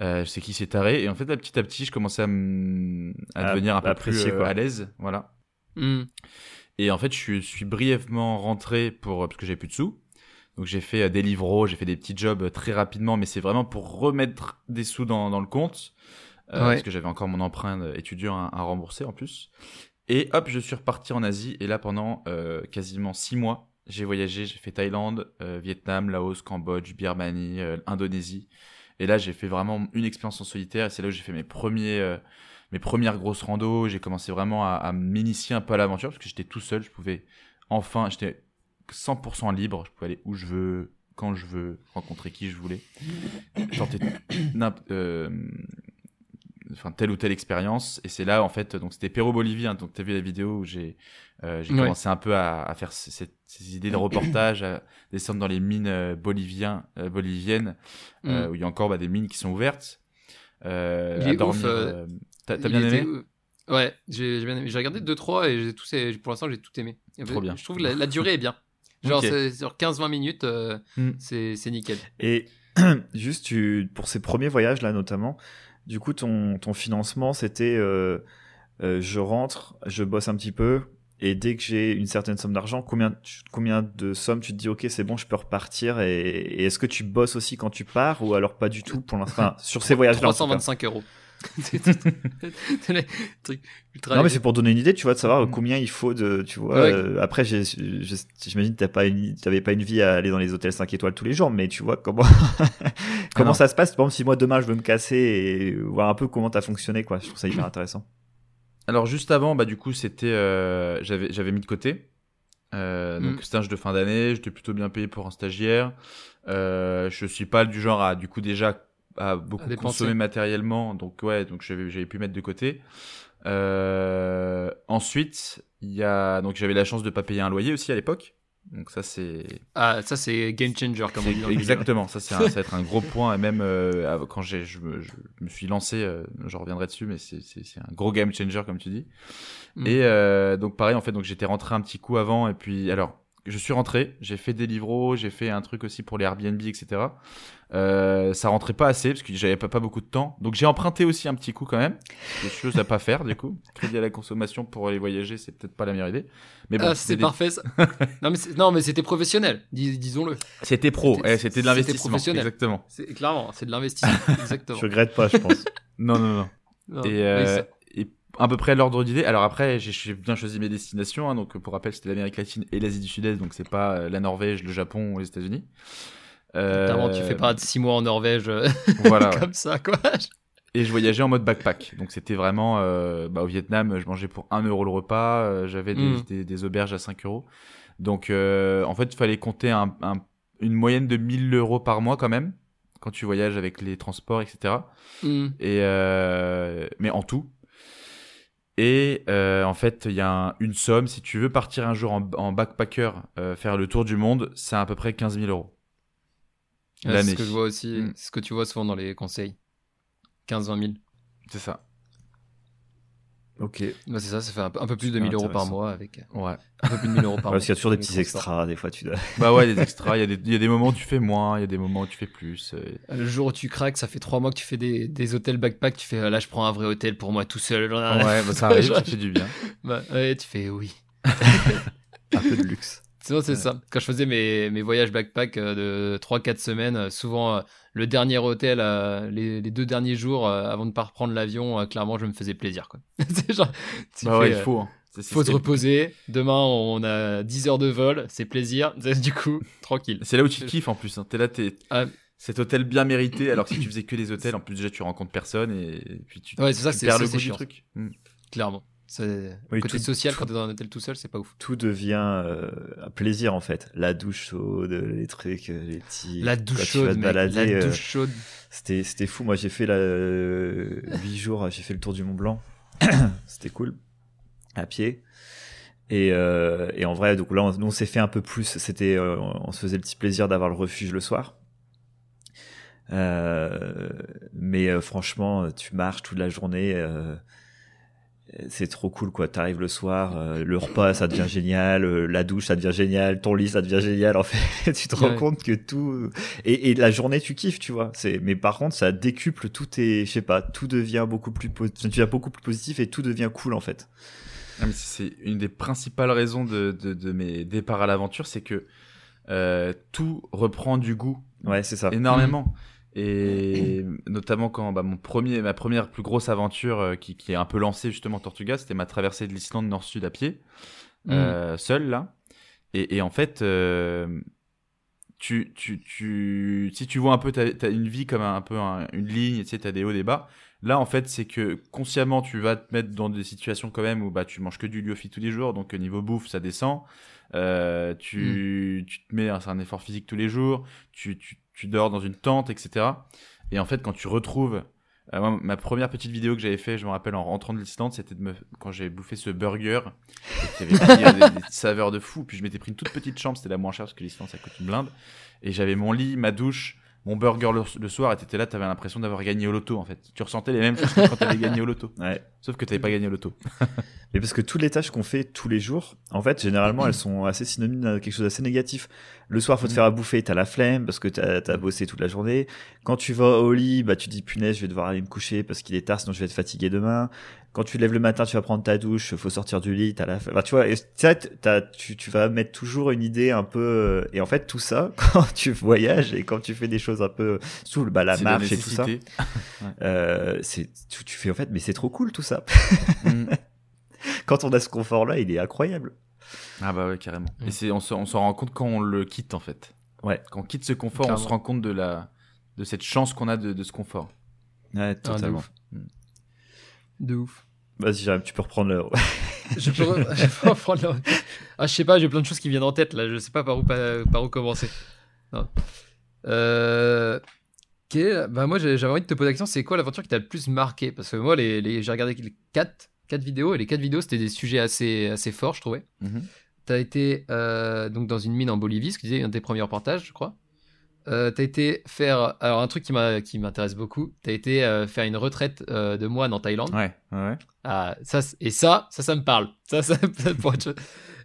euh, c'est qui s'est taré, et en fait là, petit à petit je commençais à, m... à, à devenir un peu plus euh, à l'aise, voilà. Mmh. Et en fait je suis brièvement rentré pour, parce que j'avais plus de sous. Donc j'ai fait des livreaux, j'ai fait des petits jobs très rapidement, mais c'est vraiment pour remettre des sous dans, dans le compte, euh, ouais. parce que j'avais encore mon emprunt étudiant à, à rembourser en plus. Et hop, je suis reparti en Asie, et là pendant euh, quasiment six mois, j'ai voyagé, j'ai fait Thaïlande, euh, Vietnam, Laos, Cambodge, Birmanie, euh, Indonésie. Et là j'ai fait vraiment une expérience en solitaire, et c'est là où j'ai fait mes premiers... Euh, mes premières grosses randos, j'ai commencé vraiment à, à m'initier un peu à l'aventure, parce que j'étais tout seul, je pouvais enfin... j'étais cent pour cent libre, je pouvais aller où je veux, quand je veux, rencontrer qui je voulais, tenter euh, enfin, telle ou telle expérience. Et c'est là, en fait, donc c'était Pérou-Bolivie, hein, donc tu as vu la vidéo où j'ai, euh, j'ai ouais. commencé un peu à, à faire ces, ces idées de reportage, à descendre dans les mines boliviens, euh, boliviennes, mm. euh, où il y a encore bah, des mines qui sont ouvertes. Euh, à dormir, ouf, euh, t'as, t'as bien aimé ? Ouais, j'ai, j'ai regardé deux trois et j'ai tous, pour l'instant, j'ai tout aimé. Trop bien. Je trouve que la, la durée est bien. Genre, okay. Sur quinze vingt minutes, euh, mm. c'est, c'est nickel. Et juste, tu, pour ces premiers voyages, là, notamment, du coup, ton, ton financement, c'était euh, euh, je rentre, je bosse un petit peu, et dès que j'ai une certaine somme d'argent, combien, combien de sommes tu te dis, ok, c'est bon, je peux repartir, et, et est-ce que tu bosses aussi quand tu pars, ou alors pas du tout, pour l'instant, sur ces voyages-là? trois cent vingt-cinq euros. Non mais c'est pour donner une idée, tu vois, de savoir combien il faut de, tu vois, ouais. euh, après j'ai, j'ai, j'imagine que t'as pas une, t'avais pas une vie à aller dans les hôtels cinq étoiles tous les jours, mais tu vois comment comment ah ça se passe. Par exemple, si moi demain je veux me casser et voir un peu comment t'as fonctionné, quoi. Je trouve ça hyper intéressant. Alors juste avant, bah du coup c'était euh, j'avais j'avais mis de côté euh, mm. donc stage de fin d'année, j'étais plutôt bien payé pour un stagiaire, euh, je suis pas du genre à du coup déjà à beaucoup à consommer matériellement, donc ouais, donc j'avais, j'avais pu mettre de côté. Euh, ensuite, il y a donc j'avais la chance de pas payer un loyer aussi à l'époque, Donc ça c'est ah ça c'est game changer comme on dit dans le exactement milieu. Ça c'est un, ça va être un gros point et même euh, quand j'ai je me, je me suis lancé euh, je reviendrai dessus mais c'est c'est c'est un gros game changer comme tu dis mm. Et euh, donc pareil en fait donc j'étais rentré un petit coup avant et puis alors je suis rentré, j'ai fait des livreaux, j'ai fait un truc aussi pour les Airbnb, et cetera. Euh, ça rentrait pas assez parce que j'avais pas, pas beaucoup de temps. Donc j'ai emprunté aussi un petit coup quand même. Des choses à pas faire du coup. Crédit à la consommation pour aller voyager, c'est peut-être pas la meilleure idée. Mais bon, ah, c'est des... parfait. Ça. non, mais c'est... non mais c'était professionnel, dis- disons-le. C'était pro, c'était, eh, c'était de l'investissement. C'était exactement. C'est... Clairement, c'est de l'investissement. Exactement. Je regrette pas, je pense. non non non. non Et euh... à peu près l'ordre d'idée. Alors après, j'ai, j'ai bien choisi mes destinations. Hein, donc, pour rappel, c'était l'Amérique latine et l'Asie du Sud-Est. Donc, c'est pas la Norvège, le Japon ou les États-Unis. Euh... Notamment, tu fais pas de six mois en Norvège voilà, comme ouais. ça, quoi. Et je voyageais en mode backpack. Donc, c'était vraiment... Euh, bah, au Vietnam, je mangeais pour un euro le repas. Euh, j'avais des, mm. des, des auberges à cinq euros. Donc, euh, en fait, il fallait compter un, un, une moyenne de mille euros par mois quand même. Quand tu voyages avec les transports, et cetera. Mm. Et, euh, mais en tout. Et euh, en fait, il y a un, une somme. Si tu veux partir un jour en, en backpacker, euh, faire le tour du monde, c'est à peu près quinze mille euros. Ouais, l'année. C'est ce que je vois aussi, mmh. ce que tu vois souvent dans les conseils. quinze à vingt mille. C'est ça. Ok. Bah c'est ça, ça fait un, un peu plus de mille euros par mois. Avec, ouais. Un peu plus de mille euros par mois. Parce qu'il y a toujours des petits extras, des fois tu dois. Bah ouais, des extras. Il y, y a des moments où tu fais moins, il y a des moments où tu fais plus. Euh... Le jour où tu craques, ça fait trois mois que tu fais des, des hôtels backpack, tu fais là, je prends un vrai hôtel pour moi tout seul. Ouais, bah ça arrive, ça fait du bien. Bah ouais, tu fais oui. Un peu de luxe. Sinon, c'est ouais. ça. Quand je faisais mes, mes voyages backpack de trois à quatre semaines, souvent le dernier hôtel, les, les deux derniers jours avant de pas reprendre l'avion, clairement, je me faisais plaisir. Quoi. C'est genre, tu bah fais, ouais, il faut. Hein. C'est, faut c'est... se reposer. Demain, on a dix heures de vol, c'est plaisir. Du coup, tranquille. C'est là où tu kiffes en plus. Hein. T'es là, t'es... Ah. Cet hôtel bien mérité. Alors que si tu faisais que des hôtels, en plus, déjà, tu rencontres personne et, et puis tu, ouais, c'est ça, tu c'est, perds c'est, le c'est goût chiant. Du truc. Mmh. Clairement. C'est... Oui, côté tout, social tout, quand t'es dans un hôtel tout seul c'est pas ouf, tout devient euh, un plaisir en fait, la douche chaude, les trucs, les petits, la douche chaude, tu vas te balader, mec, la douche chaude. Euh, c'était, c'était fou. Moi j'ai fait la, euh, huit jours, j'ai fait le tour du Mont Blanc c'était cool à pied et, euh, et en vrai donc là on, nous on s'est fait un peu plus, c'était, euh, on se faisait le petit plaisir d'avoir le refuge le soir. Euh, mais euh, franchement tu marches toute la journée, euh, c'est trop cool quoi, t'arrives le soir, euh, le repas ça devient génial, euh, la douche ça devient génial, ton lit ça devient génial, en fait tu te rends ouais. compte que tout, et, et la journée tu kiffes tu vois, c'est, mais par contre ça décuple tout tes, je sais pas, tout devient beaucoup plus po... tu deviens beaucoup plus positif et tout devient cool en fait. Ah, mais c'est une des principales raisons de, de, de mes départs à l'aventure, c'est que euh, tout reprend du goût, ouais c'est ça, énormément. Mmh. Et notamment quand bah, mon premier, ma première plus grosse aventure euh, qui, qui est un peu lancée justement Tortuga, c'était ma traversée de l'Islande nord-sud à pied, euh, mmh. seul là. Et, et en fait, euh, tu, tu, tu, si tu vois un peu, t'as, t'as une vie comme un, un peu un, une ligne, tu sais, t'as des hauts, des bas. Là, en fait, c'est que consciemment, tu vas te mettre dans des situations quand même où bah tu manges que du lyophilisé tous les jours, donc niveau bouffe, ça descend. Euh, tu, mmh. tu te mets, hein, c'est un effort physique tous les jours. Tu, tu tu dors dans une tente, et cetera. Et en fait, quand tu retrouves... Euh, moi, ma première petite vidéo que j'avais fait, je me rappelle, en rentrant de l'Islande, c'était de me... quand j'avais bouffé ce burger, qui avait pris des, des saveurs de fou. Puis je m'étais pris une toute petite chambre, c'était la moins chère, parce que l'Islande, ça coûte une blinde. Et j'avais mon lit, ma douche, mon burger le, le soir, et t'étais là, t'avais l'impression d'avoir gagné au loto, en fait. Tu ressentais les mêmes choses que quand t'avais gagné au loto. Ouais. Sauf que t'avais pas gagné au loto. Mais parce que toutes les tâches qu'on fait tous les jours, en fait, généralement, elles sont assez synonymes à quelque chose d'assez négatif. Le soir, faut te faire à bouffer, t'as la flemme parce que t'as, t'as bossé toute la journée. Quand tu vas au lit, bah, tu te dis punaise, je vais devoir aller me coucher parce qu'il est tard, sinon je vais être fatigué demain. Quand tu te lèves le matin, tu vas prendre ta douche, faut sortir du lit, t'as la flemme. Enfin, tu vois, et ça, t'as, tu, tu vas mettre toujours une idée un peu, et en fait, tout ça, quand tu voyages et quand tu fais des choses un peu sous le, bah, la c'est marche et tout ça, ouais. euh, c'est, tu, tu fais, en fait, mais c'est trop cool tout ça. Mm. Quand on a ce confort-là, il est incroyable. Ah bah ouais, carrément. Mmh. Et c'est, on, se, on s'en rend compte quand on le quitte, en fait. Ouais. Quand on quitte ce confort, carrément. On se rend compte de, la, de cette chance qu'on a de, de ce confort. Ouais, totalement. Ah, de ouf. Mmh. De ouf. Vas-y, Jérôme, tu peux reprendre le... je, peux re... je peux reprendre le... Ah, je sais pas, j'ai plein de choses qui viennent en tête, là. Je sais pas par où, par où commencer. Non. Euh... Okay. Bah moi, j'avais envie de te poser la question, c'est quoi l'aventure qui t'a le plus marqué ? Parce que moi, les, les... j'ai regardé les quatre... quatre vidéos, et les quatre vidéos, c'était des sujets assez, assez forts, je trouvais. Mmh. T'as été euh, donc dans une mine en Bolivie, ce que disait un des premiers reportages, je crois. Euh, t'as été faire... Alors, un truc qui m'a, qui m'intéresse beaucoup, t'as été euh, faire une retraite euh, de moine en Thaïlande. Ouais, ouais. Ah, ça, et ça, ça, ça me parle. Ça, ça pour être...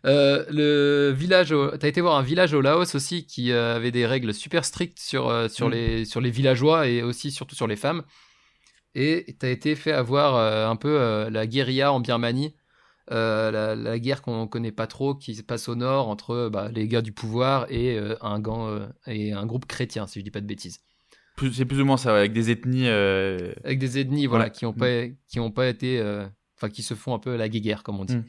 euh, le village... Au... T'as été voir un village au Laos aussi qui euh, avait des règles super strictes sur, euh, sur, mm. les, sur les villageois et aussi, surtout, sur les femmes. Et t'as été fait avoir euh, un peu euh, la guérilla en Birmanie. Euh, la, la guerre qu'on connaît pas trop qui se passe au nord entre bah, les gars du pouvoir et, euh, un gang, euh, et un groupe chrétien, si je dis pas de bêtises. Plus, c'est plus ou moins ça, ouais, avec des ethnies euh... avec des ethnies voilà, voilà. qui ont pas, qui ont pas été enfin euh, qui se font un peu la guéguerre comme on dit. Mm.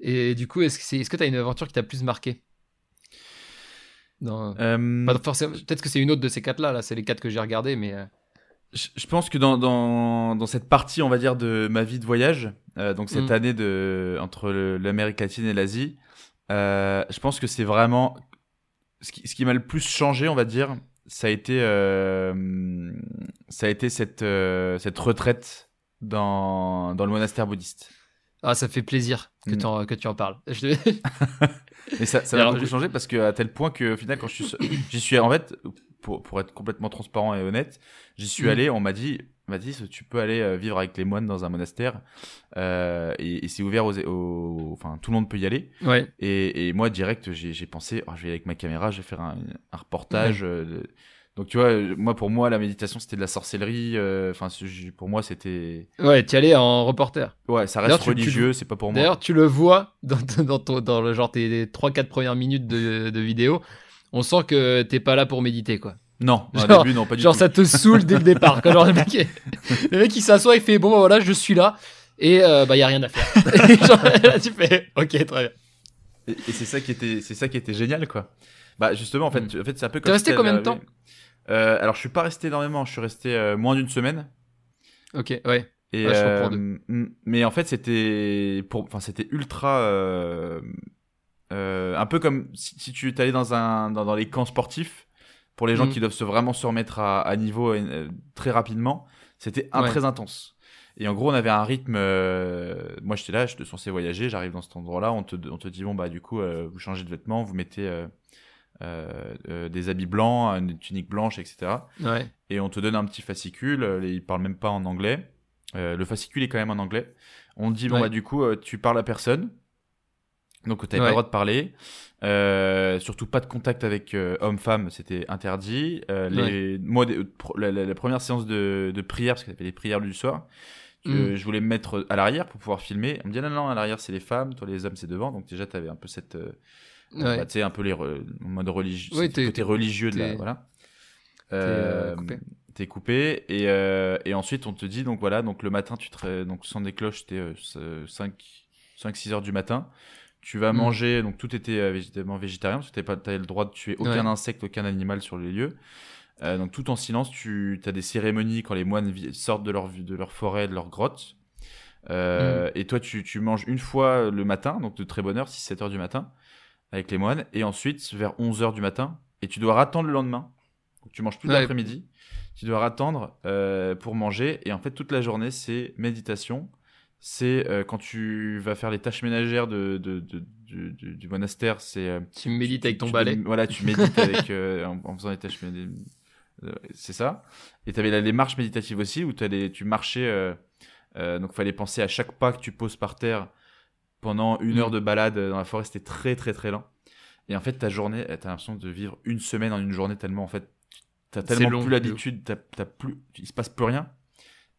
Et du coup, est-ce que, c'est, est-ce que t'as une aventure qui t'a plus marqué? Non, euh... pas forcément, peut-être que c'est une autre de ces quatre là, là c'est les quatre que j'ai regardées, mais euh... je pense que dans, dans, dans cette partie, on va dire, de ma vie de voyage, euh, donc cette mmh. année de, entre le, l'Amérique latine et l'Asie, euh, je pense que c'est vraiment... Ce qui, ce qui m'a le plus changé, on va dire, ça a été, euh, ça a été cette, euh, cette retraite dans, dans le monastère bouddhiste. Ah, ça fait plaisir que, mmh. que tu en parles. Je... Mais ça, ça m'a alors, beaucoup je... changé parce que, à tel point que, au final, quand je suis, j'y suis, en fait... Pour, pour être complètement transparent et honnête, j'y suis mmh. allé, on m'a dit, Mathis, tu peux aller vivre avec les moines dans un monastère, euh, et, et c'est ouvert aux, aux, enfin, tout le monde peut y aller. Ouais. Et, et moi, direct, j'ai, j'ai pensé, oh, je vais aller avec ma caméra, je vais faire un, un reportage. Mmh. Euh, donc, tu vois, moi, pour moi, la méditation, c'était de la sorcellerie. Enfin, euh, pour moi, c'était. Ouais, tu y allais en reporter. Ouais, ça reste d'ailleurs, religieux, tu, tu, c'est pas pour moi. D'ailleurs, tu le vois dans, dans, ton, dans le, genre tes trois quatre premières minutes de, de vidéo. On sent que t'es pas là pour méditer, quoi. Non, genre, au début, non, pas du genre tout. Genre, ça te saoule dès le départ. Quand genre, le, mec est... le mec, il s'assoit, il fait « Bon, voilà, je suis là. » Et euh, bah, il n'y a rien à faire. Et genre, là, tu fais « Ok, très bien. » Et, et c'est, ça qui était, c'est ça qui était génial, quoi. Bah, justement, en fait, mm. en fait c'est un peu comme... T'es resté combien de temps euh, alors, je suis pas resté énormément. Je suis resté euh, moins d'une semaine. Ok, ouais. Et, ouais euh, je mais en fait, c'était, pour... enfin, c'était ultra... Euh... Euh, un peu comme si, si tu t'allais dans, un, dans, dans les camps sportifs, pour les gens mmh. qui doivent se vraiment se remettre à, à niveau euh, très rapidement, c'était un, ouais. très intense. Et en gros, on avait un rythme... Euh, moi, j'étais là, j'étais censé voyager, j'arrive dans cet endroit-là, on te, on te dit, bon, bah, du coup, euh, vous changez de vêtements, vous mettez euh, euh, euh, des habits blancs, une tunique blanche, et cetera. Ouais. Et on te donne un petit fascicule, euh, ils ne parlent même pas en anglais. Euh, le fascicule est quand même en anglais. On te dit, bon, ouais. bah, du coup, euh, tu parles à personne. Donc, t'avais ouais. pas le droit de parler. Euh, surtout pas de contact avec euh, homme-femme, c'était interdit. Euh, les, ouais. Moi, des, pro, la, la, la première séance de, de prière, parce que t'avais les prières du soir, mm. je voulais me mettre à l'arrière pour pouvoir filmer. On me dit non, non, à l'arrière c'est les femmes, toi les hommes c'est devant. Donc déjà, t'avais un peu cette, euh, ouais. bah, tu sais, un peu les re, en mode religieux, ouais, côté religieux de la, voilà. T'es, euh, coupé. t'es coupé et euh, et ensuite on te dit donc voilà, donc le matin tu te, donc sans des cloches, c'était euh, cinq six heures du matin. Tu vas manger, mmh. donc tout était euh, végétarien, parce que tu avais le droit de tuer aucun ouais. insecte, aucun animal sur les lieux. Euh, donc tout en silence, tu as des cérémonies quand les moines vi- sortent de leur, de leur forêt, de leur grotte. Euh, mmh. Et toi, tu, tu manges une fois le matin, donc de très bonne heure, six sept heures du matin, avec les moines. Et ensuite, vers onze heures du matin, et tu dois attendre le lendemain. Donc tu manges plus ouais. l'après-midi, tu dois attendre euh, pour manger. Et en fait, toute la journée, c'est méditation. C'est euh, quand tu vas faire les tâches ménagères de, de, de, de, de, du monastère, c'est... Euh, tu médites avec ton tu, balai. Voilà, tu médites avec, euh, en, en faisant les tâches ménagères. Euh, c'est ça. Et tu avais les marches méditatives aussi, où t'allais, tu marchais. Euh, euh, donc, il fallait penser à chaque pas que tu poses par terre pendant une mmh. heure de balade dans la forêt. C'était très, très, très lent. Et en fait, ta journée, tu as l'impression de vivre une semaine en une journée tellement, en fait, tu as tellement long, plus l'habitude, t'as, t'as plus, il ne se passe plus rien.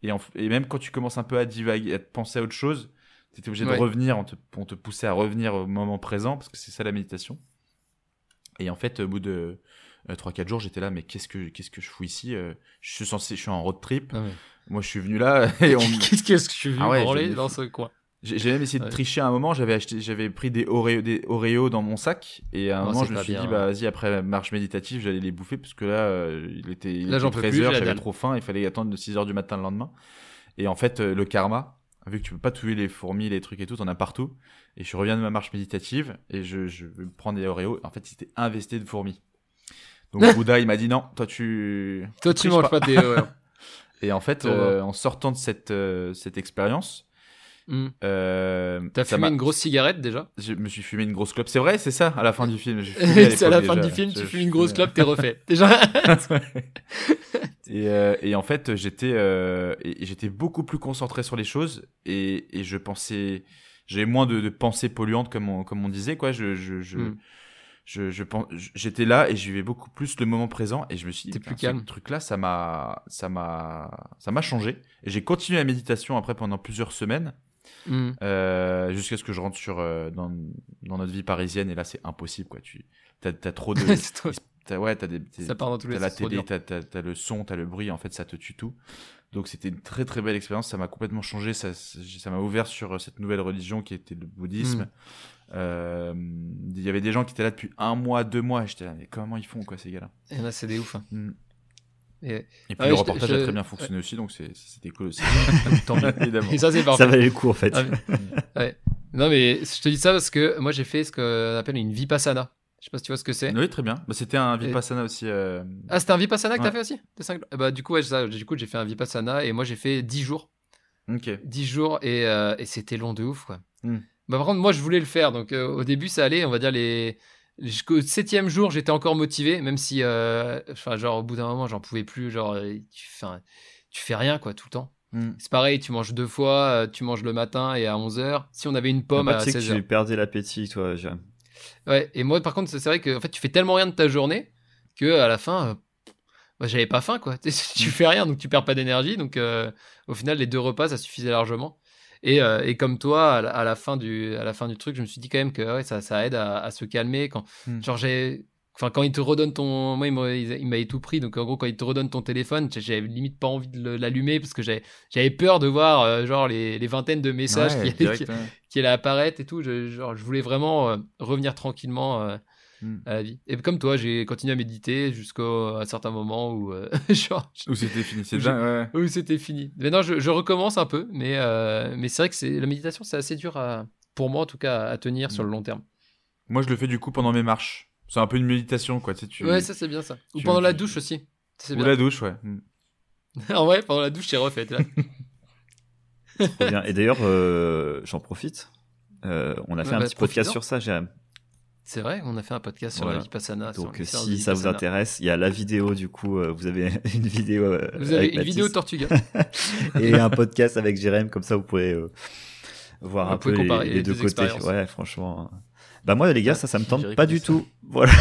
Et, en, et même quand tu commences un peu à divaguer, à te penser à autre chose, tu étais obligé ouais. de revenir, on te, on te poussait à revenir au moment présent, parce que c'est ça la méditation. Et en fait, au bout de euh, trois quatre jours, j'étais là, mais qu'est-ce que, qu'est-ce que je fous ici euh, je, suis censé, je suis en road trip, ah ouais. moi je suis venu là. Et on... qu'est-ce que je suis venu ah ouais, branler dans ce coin. J'ai, j'ai même essayé de ouais. tricher à un moment, j'avais, acheté, j'avais pris des Oreo, des Oreo dans mon sac, et à un non, moment je me suis bien, dit, bah, vas-y, après la marche méditative, j'allais les bouffer, parce que là, euh, il était, il là, était treize heures, j'avais trop faim, il fallait attendre de six heures du matin le lendemain. Et en fait, euh, le karma, vu que tu peux pas tuer les fourmis, les trucs et tout, t'en as partout, et je reviens de ma marche méditative, et je, je prends des Oreo, en fait, c'était investé de fourmis. Donc Bouddha, il m'a dit, non, toi tu... Toi tu manges pas tes Oreo. Et en fait, euh, en sortant de cette, euh, cette expérience... Mm. Euh, T'as fumé une grosse cigarette déjà ? Je me suis fumé une grosse clope. C'est vrai, c'est ça, à la fin du film. C'est à la fin déjà. du film, je, tu je fumes une grosse clope, t'es refait. Déjà. et, euh, et en fait, j'étais, euh, et, j'étais beaucoup plus concentré sur les choses et, et je pensais, j'avais moins de, de pensées polluantes comme on, comme on disait quoi. Je, je, je, mm. je, je, je, j'étais là et je vivais beaucoup plus le moment présent et je me suis dit, plus calme. Ce truc-là, ça m'a, ça m'a, ça m'a changé. Et j'ai continué la méditation après pendant plusieurs semaines. Mmh. Euh, jusqu'à ce que je rentre sur euh, dans, dans notre vie parisienne et là c'est impossible quoi, tu t'as, t'as trop de t'as, ouais t'as des ça part dans tous les t'as la télé, t'as, t'as, t'as le son, t'as le bruit, en fait ça te tue tout. Donc c'était une très très belle expérience, ça m'a complètement changé, ça ça m'a ouvert sur cette nouvelle religion qui était le bouddhisme. Mmh. Euh, il y avait des gens qui étaient là depuis un mois, deux mois, j'étais là mais comment ils font quoi ces gars-là. Et là c'est des ouf. Hein. Mmh. Et, et puis ah ouais, le reportage je, je... a très bien fonctionné ouais. aussi, donc c'est, c'était cool aussi. Tant mieux, évidemment. Et ça, c'est parfait. Ça valait le coup, en fait. Ah, mais... ouais. Non, mais je te dis ça parce que moi, j'ai fait ce qu'on appelle une vipassana. Je sais pas si tu vois ce que c'est. Oui, très bien. Bah, c'était un vipassana et... aussi. Euh... Ah, c'était un vipassana que ouais. t'as fait aussi cinq... bah, du, coup, ouais, ça, du coup, j'ai fait un vipassana et moi, j'ai fait dix jours. Ok. dix jours et, euh, et c'était long de ouf, quoi. Mm. Bah, par contre, moi, je voulais le faire. Donc, euh, au début, ça allait, on va dire, les. Jusqu'au septième jour, j'étais encore motivé, même si, euh, enfin, genre, au bout d'un moment, j'en pouvais plus. Genre, tu, enfin, tu fais rien, quoi, tout le temps. Mm. C'est pareil, tu manges deux fois, tu manges le matin et à onze heures. Si on avait une pomme à seize heures. Tu sais que tu perdais l'appétit, toi, Jérôme. Ouais, et moi, par contre, c'est vrai que en fait, tu fais tellement rien de ta journée qu'à la fin, euh, bah, j'avais pas faim, quoi. Tu fais rien, donc tu perds pas d'énergie. Donc, euh, au final, les deux repas, ça suffisait largement. Et, euh, et comme toi, à la, à, la fin du, à la fin du truc, je me suis dit quand même que ouais, ça, ça aide à, à se calmer. Quand, mm. genre j'ai, quand ils te redonnent ton... Moi, ils m'avaient tout pris. Donc, en gros, quand ils te redonnent ton téléphone, j'avais limite pas envie de l'allumer parce que j'avais, j'avais peur de voir euh, genre, les, les vingtaines de messages ouais, qui, direct, qui, ouais. qui allaient apparaître et tout. Je, genre, je voulais vraiment euh, revenir tranquillement euh, mm. à la vie. Et comme toi, j'ai continué à méditer jusqu'à un certain moment où... Euh, genre, où c'était fini, c'est bien, ouais. Où c'était fini. Mais non, je, je recommence un peu, mais, euh, mais c'est vrai que c'est, la méditation, c'est assez dur, à, pour moi en tout cas, à tenir mm. sur le long terme. Moi, je le fais du coup pendant mes marches. C'est un peu une méditation, quoi. Tu sais, tu... Ouais, ça, c'est bien, ça. Ou tu... pendant la douche aussi. C'est Ou bien. la douche, ouais. En vrai, pendant la douche, j'ai refait, là. Trop bien. Et d'ailleurs, euh, j'en profite. Euh, on a fait ouais, un bah, petit podcast sur ça, Jérôme. C'est vrai, on a fait un podcast voilà. sur la vipassana. Donc, si ça vipassana. vous intéresse, il y a la vidéo, du coup, euh, vous avez une vidéo euh, Vous avez une Mathis. vidéo Tortuga. Et un podcast avec Jérôme, comme ça, vous pouvez euh, voir vous un pouvez peu les, les, les deux côtés. Ouais, franchement... Bah moi les gars, ah, ça ça me tente pas du ça. tout. Voilà.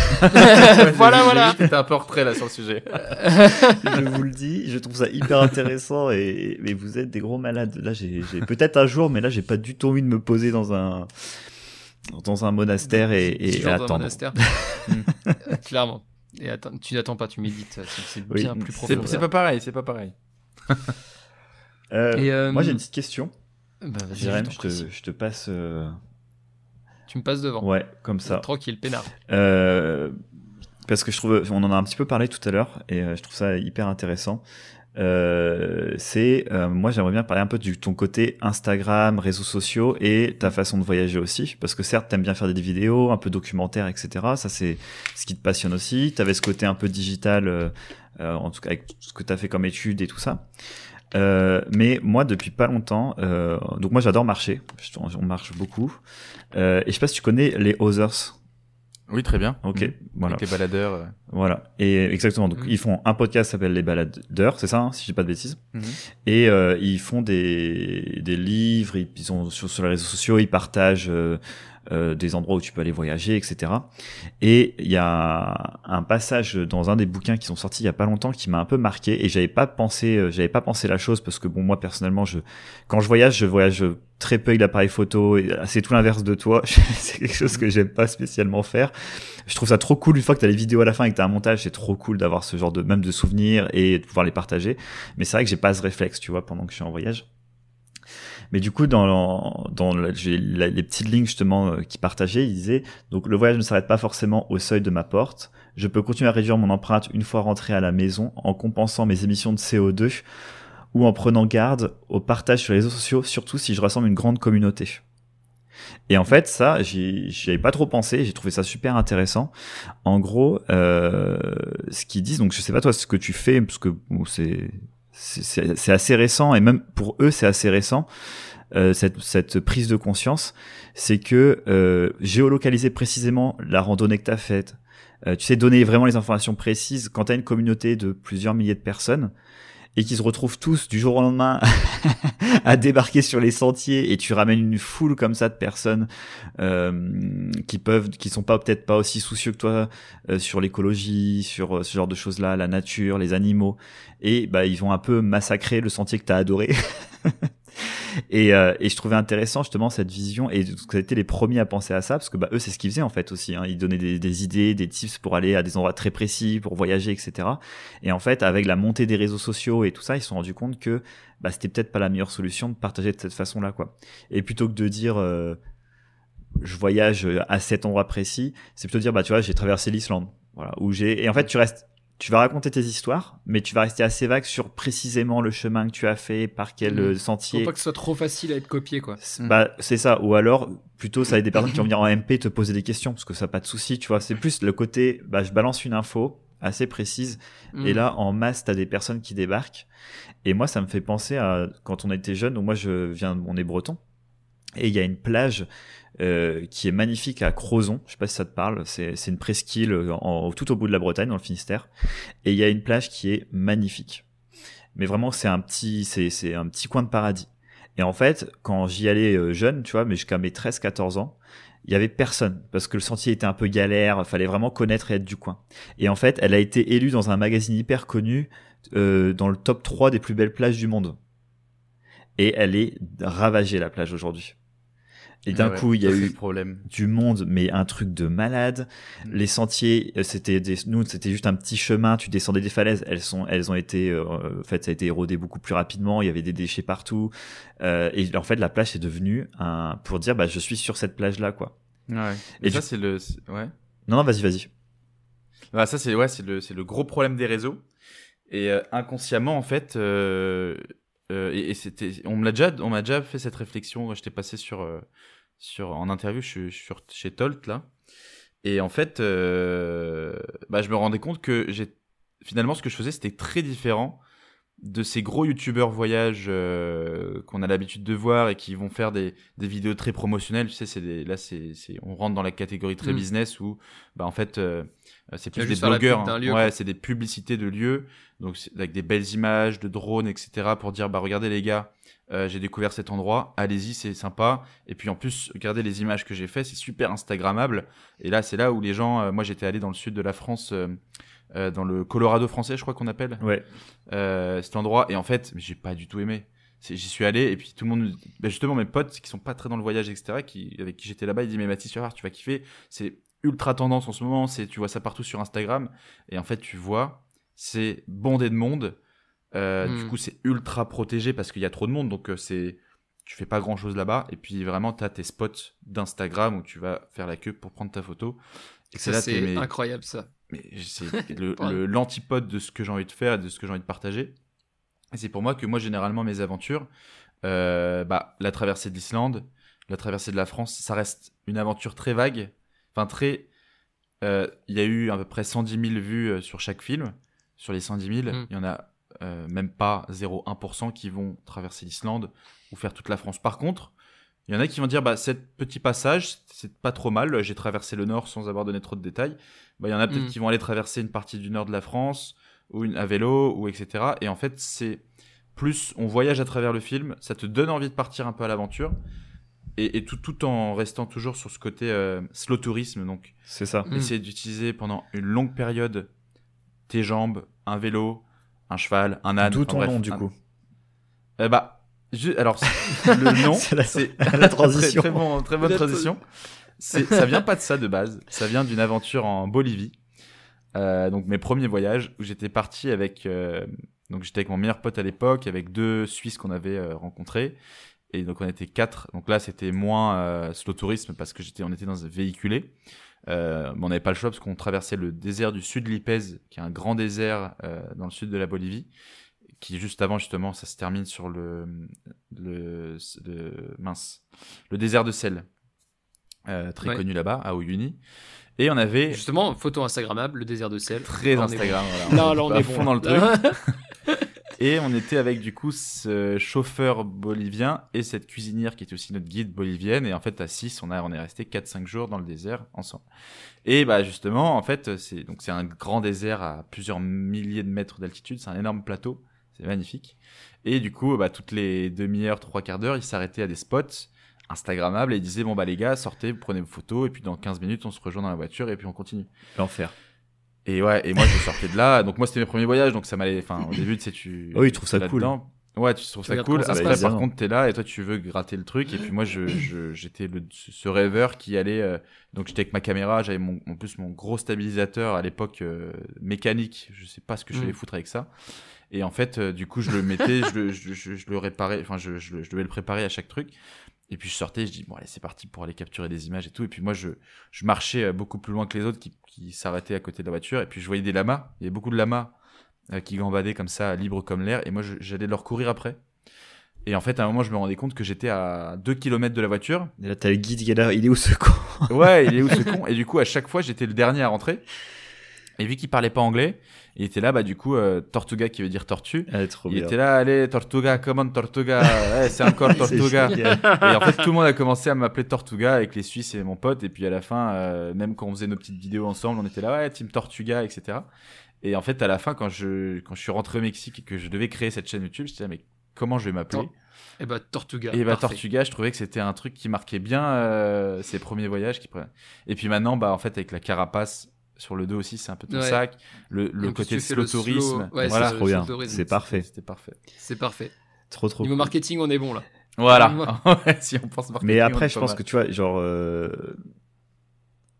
voilà voilà. T'es un peu en retrait là sur le sujet. Je vous le dis, je trouve ça hyper intéressant et mais vous êtes des gros malades. Là j'ai j'ai peut-être un jour, mais là j'ai pas du tout envie de me poser dans un dans un monastère et, et, et attendre. Un monastère. mmh. Clairement. Et attends, tu n'attends pas, tu médites. C'est oui. bien plus profond. C'est, c'est pas pareil, c'est pas pareil. euh, et, euh, moi j'ai une petite question. Bah, vas-y, Jérôme, je, je te je te passe. Euh... Tu me passes devant. Ouais, comme ça. Tranquille, peinard. Euh, parce que je trouve, on en a un petit peu parlé tout à l'heure, et je trouve ça hyper intéressant. Euh, c'est, euh, moi, j'aimerais bien parler un peu de ton côté Instagram, réseaux sociaux, et ta façon de voyager aussi. Parce que certes, t'aimes bien faire des vidéos, un peu documentaires, et cetera. Ça, c'est ce qui te passionne aussi. T'avais ce côté un peu digital, euh, en tout cas, avec ce que t'as fait comme études et tout ça. Euh, mais moi depuis pas longtemps euh, donc moi j'adore marcher, je, on marche beaucoup euh, et je sais pas si tu connais les Others. Oui, très bien. Ok, mmh. voilà. Avec les baladeurs. Euh... Voilà, et exactement. Donc mmh. ils font un podcast qui s'appelle Les Baladeurs, c'est ça, hein, si je dis pas de bêtises. Mmh. Et euh, ils font des des livres, ils, ils sont sur, sur les réseaux sociaux, ils partagent euh, euh, des endroits où tu peux aller voyager, et cetera. Et il y a un passage dans un des bouquins qui sont sortis il y a pas longtemps qui m'a un peu marqué et j'avais pas pensé, euh, j'avais pas pensé la chose parce que bon moi personnellement je quand je voyage je voyage très peu avec l'appareil photo, et c'est tout l'inverse de toi. C'est quelque chose que j'aime pas spécialement faire. Je trouve ça trop cool une fois que t'as les vidéos à la fin et que t'as un montage, c'est trop cool d'avoir ce genre de même de souvenirs et de pouvoir les partager. Mais c'est vrai que j'ai pas ce réflexe, tu vois, pendant que je suis en voyage. Mais du coup, dans, le, dans le, j'ai la, les petites lignes justement qui partageaient, il disait donc le voyage ne s'arrête pas forcément au seuil de ma porte. Je peux continuer à réduire mon empreinte une fois rentré à la maison en compensant mes émissions de C O deux. Ou en prenant garde au partage sur les réseaux sociaux, surtout si je rassemble une grande communauté. Et en fait, ça, j'y, j'y avais pas trop pensé, j'ai trouvé ça super intéressant. En gros, euh, ce qu'ils disent, donc je sais pas toi ce que tu fais, parce que bon, c'est, c'est, c'est assez récent, et même pour eux c'est assez récent, euh, cette, cette prise de conscience, c'est que euh, géolocaliser précisément la randonnée que t'as faite, euh, tu sais, donner vraiment les informations précises quand t'as une communauté de plusieurs milliers de personnes et qu'ils se retrouvent tous du jour au lendemain à débarquer sur les sentiers, et tu ramènes une foule comme ça de personnes euh, qui peuvent, qui sont pas peut-être pas aussi soucieux que toi euh, sur l'écologie, sur euh, ce genre de choses-là, la nature, les animaux, et bah ils vont un peu massacrer le sentier que t'as adoré. et, euh, et je trouvais intéressant justement cette vision, et c'était les premiers à penser à ça, parce que bah eux c'est ce qu'ils faisaient en fait aussi, hein. Ils donnaient des, des idées, des tips pour aller à des endroits très précis, pour voyager, et cetera. Et en fait avec la montée des réseaux sociaux et tout ça, ils se sont rendus compte que bah c'était peut-être pas la meilleure solution de partager de cette façon-là, quoi. Et plutôt que de dire euh, je voyage à cet endroit précis, c'est plutôt de dire bah tu vois j'ai traversé l'Islande, voilà, où j'ai, et en fait tu restes, tu vas raconter tes histoires, mais tu vas rester assez vague sur précisément le chemin que tu as fait, par quel mmh. sentier. Faut pas que ce soit trop facile à être copié, quoi. C'est, bah, c'est ça. Ou alors, plutôt, ça va être des personnes qui vont venir en M P te poser des questions, parce que ça n'a pas de souci, tu vois. C'est plus le côté, bah, je balance une info assez précise, mmh. et là, en masse, t'as des personnes qui débarquent. Et moi, ça me fait penser à quand on était jeune, donc moi, je viens, on est breton, et il y a une plage Euh, qui est magnifique à Crozon, je sais pas si ça te parle, c'est, c'est une presqu'île en, en, tout au bout de la Bretagne, dans le Finistère, et il y a une plage qui est magnifique, mais vraiment c'est un petit, c'est, c'est un petit coin de paradis. Et en fait quand j'y allais jeune, tu vois, mais jusqu'à mes treize quatorze ans, il y avait personne, parce que le sentier était un peu galère, fallait vraiment connaître et être du coin. Et en fait elle a été élue dans un magazine hyper connu, euh, dans le top trois des plus belles plages du monde, et elle est ravagée la plage aujourd'hui. Et d'un ouais, coup, il y a eu problème. Du monde, mais un truc de malade. Mmh. Les sentiers, c'était des, nous, c'était juste un petit chemin. Tu descendais des falaises. Elles sont, elles ont été, euh, en fait, ça a été érodé beaucoup plus rapidement. Il y avait des déchets partout. Euh, et en fait, la plage est devenue un, pour dire, bah, je suis sur cette plage-là, quoi. Ouais. Et ça, du... c'est le, c'est... ouais. Non, non, vas-y, vas-y. Bah, ça, c'est, ouais, c'est le, c'est le gros problème des réseaux. Et euh, inconsciemment, en fait, euh... Euh, et, et c'était, on me l'a déjà, on m'a déjà fait cette réflexion. J'étais passé sur, euh, sur, en interview, je suis chez Tolt là, et en fait, euh, bah, je me rendais compte que j'ai, finalement, ce que je faisais, c'était très différent de ces gros youtubeurs voyages euh, qu'on a l'habitude de voir et qui vont faire des, des vidéos très promotionnelles. Tu sais, c'est des, là, c'est, c'est, on rentre dans la catégorie très mmh. business où, bah, en fait, euh, c'est plus des blogueurs, hein. Lieu, ouais, quoi. C'est des publicités de lieux, donc avec des belles images de drones, et cetera, pour dire bah regardez les gars, euh, j'ai découvert cet endroit, allez-y, c'est sympa. Et puis en plus, regardez les images que j'ai fait, c'est super instagrammable. Et là, c'est là où les gens, euh, moi j'étais allé dans le sud de la France, euh, euh, dans le Colorado français, je crois qu'on appelle, ouais. euh, cet endroit. Et en fait, j'ai pas du tout aimé. C'est, j'y suis allé et puis tout le monde, ben justement mes potes qui sont pas très dans le voyage, et cetera, qui avec qui j'étais là-bas, ils disent mais Mathis, tu vas voir, tu vas kiffer. C'est ultra tendance en ce moment, c'est, tu vois ça partout sur Instagram, et en fait tu vois c'est bondé de monde, euh, mmh. du coup c'est ultra protégé parce qu'il y a trop de monde, donc euh, c'est, tu fais pas grand chose là-bas, et puis vraiment t'as tes spots d'Instagram où tu vas faire la queue pour prendre ta photo, et ça, là, c'est mais, incroyable ça, mais c'est le, le, l'antipode de ce que j'ai envie de faire et de ce que j'ai envie de partager. Et c'est pour moi que moi généralement mes aventures, euh, bah, la traversée de l'Islande, la traversée de la France, ça reste une aventure très vague. Enfin, très. Il euh, y a eu à peu près cent dix mille vues euh, sur chaque film. Sur les cent dix mille, il mm. y en a euh, même pas zéro virgule un pour cent qui vont traverser l'Islande ou faire toute la France. Par contre, il y en a qui vont dire bah, ce petit passage, c'est pas trop mal, j'ai traversé le Nord sans avoir donné trop de détails. Bah, il y en a peut-être mm. qui vont aller traverser une partie du Nord de la France, ou une, à vélo, ou et cetera. Et en fait, c'est plus on voyage à travers le film, ça te donne envie de partir un peu à l'aventure. Et, et tout, tout en restant toujours sur ce côté euh, slow tourisme, donc c'est ça. Mmh. Essayer d'utiliser pendant une longue période tes jambes, un vélo, un cheval, un âne. D'où ton bref, nom du un... coup euh, bah, je... Alors le nom, c'est la, c'est... la transition. très, très, bon, très bonne transition. C'est, ça vient pas de ça de base. Ça vient d'une aventure en Bolivie. Euh, donc mes premiers voyages où j'étais parti avec, euh... donc j'étais avec mon meilleur pote à l'époque, avec deux Suisses qu'on avait euh, rencontrés. Et donc on était quatre, donc là c'était moins euh, slow tourisme parce que j'étais, on était dans un véhiculé, euh, mais on n'avait pas le choix parce qu'on traversait le désert du sud de l'Ipèze, qui est un grand désert euh, dans le sud de la Bolivie, qui juste avant justement ça se termine sur le le, le mince le désert de sel, euh, très ouais. connu là-bas à Uyuni. Et on avait justement photo instagrammable, le désert de sel, très Instagram, voilà, là on, là, on, on est bon dans le truc. Et on était avec du coup ce chauffeur bolivien et cette cuisinière qui était aussi notre guide bolivienne. Et en fait, à six, on, a, on est resté quatre cinq jours dans le désert ensemble. Et bah justement, en fait, c'est donc c'est un grand désert à plusieurs milliers de mètres d'altitude. C'est un énorme plateau. C'est magnifique. Et du coup, bah, toutes les demi-heures, trois quarts d'heure, ils s'arrêtaient à des spots Instagrammables et ils disaient, bon, bah, les gars, sortez, vous prenez vos photos. Et puis, dans quinze minutes, on se rejoint dans la voiture et puis on continue. L'enfer. Et ouais, et moi, je sortais de là. Donc, moi, c'était mes premiers voyages. Donc, ça m'allait, enfin, au début, tu sais, tu. Oh, ils trouvent ça cool. Ouais, tu trouves ça cool. Après, par contre, t'es là et toi, tu veux gratter le truc. Et puis, moi, je, je, j'étais le, ce rêveur qui allait, euh, donc, j'étais avec ma caméra. J'avais mon, en plus, mon gros stabilisateur à l'époque, euh, mécanique. Je sais pas ce que je vais foutre avec ça. Et en fait, euh, du coup, je le mettais, je, le, je, je, je le réparais, enfin, je, je, je devais le préparer à chaque truc. Et puis, je sortais, je dis, bon, allez, c'est parti pour aller capturer des images et tout. Et puis, moi, je, je marchais beaucoup plus loin que les autres qui, qui s'arrêtaient à côté de la voiture. Et puis, je voyais des lamas. Il y avait beaucoup de lamas euh, qui gambadaient comme ça, libres comme l'air. Et moi, je, j'allais leur courir après. Et en fait, à un moment, je me rendais compte que j'étais à deux kilomètres de la voiture. Et là, t'as le guide qui est là, il est où ce con ? Ouais, il est où ce con ? Et du coup, à chaque fois, j'étais le dernier à rentrer. Et vu qu'il parlait pas anglais, il était là, bah du coup, euh, Tortuga qui veut dire tortue. Ah, il bien. Était là, allez, Tortuga, comment Tortuga, eh, c'est encore Tortuga. C'est et en fait, tout le monde a commencé à m'appeler Tortuga avec les Suisses et mon pote. Et puis à la fin, euh, même quand on faisait nos petites vidéos ensemble, on était là, ouais, Team Tortuga, et cetera. Et en fait, à la fin, quand je, quand je suis rentré au Mexique et que je devais créer cette chaîne YouTube, je me disais, mais comment je vais m'appeler ? Et bah Tortuga. Et bah parfait. Tortuga, je trouvais que c'était un truc qui marquait bien euh, ses premiers voyages. Qui... Et puis maintenant, bah en fait, avec la carapace sur le dos aussi, c'est un peu ton ouais. sac, le, le côté slow tourisme, ouais, voilà, c'est, trop bien. C'est parfait. C'était parfait. C'est parfait. Trop trop. Niveau cool. Marketing, on est bon là. Voilà. Si on pense marketing. Mais après, je pense mal. Que tu vois, genre, euh,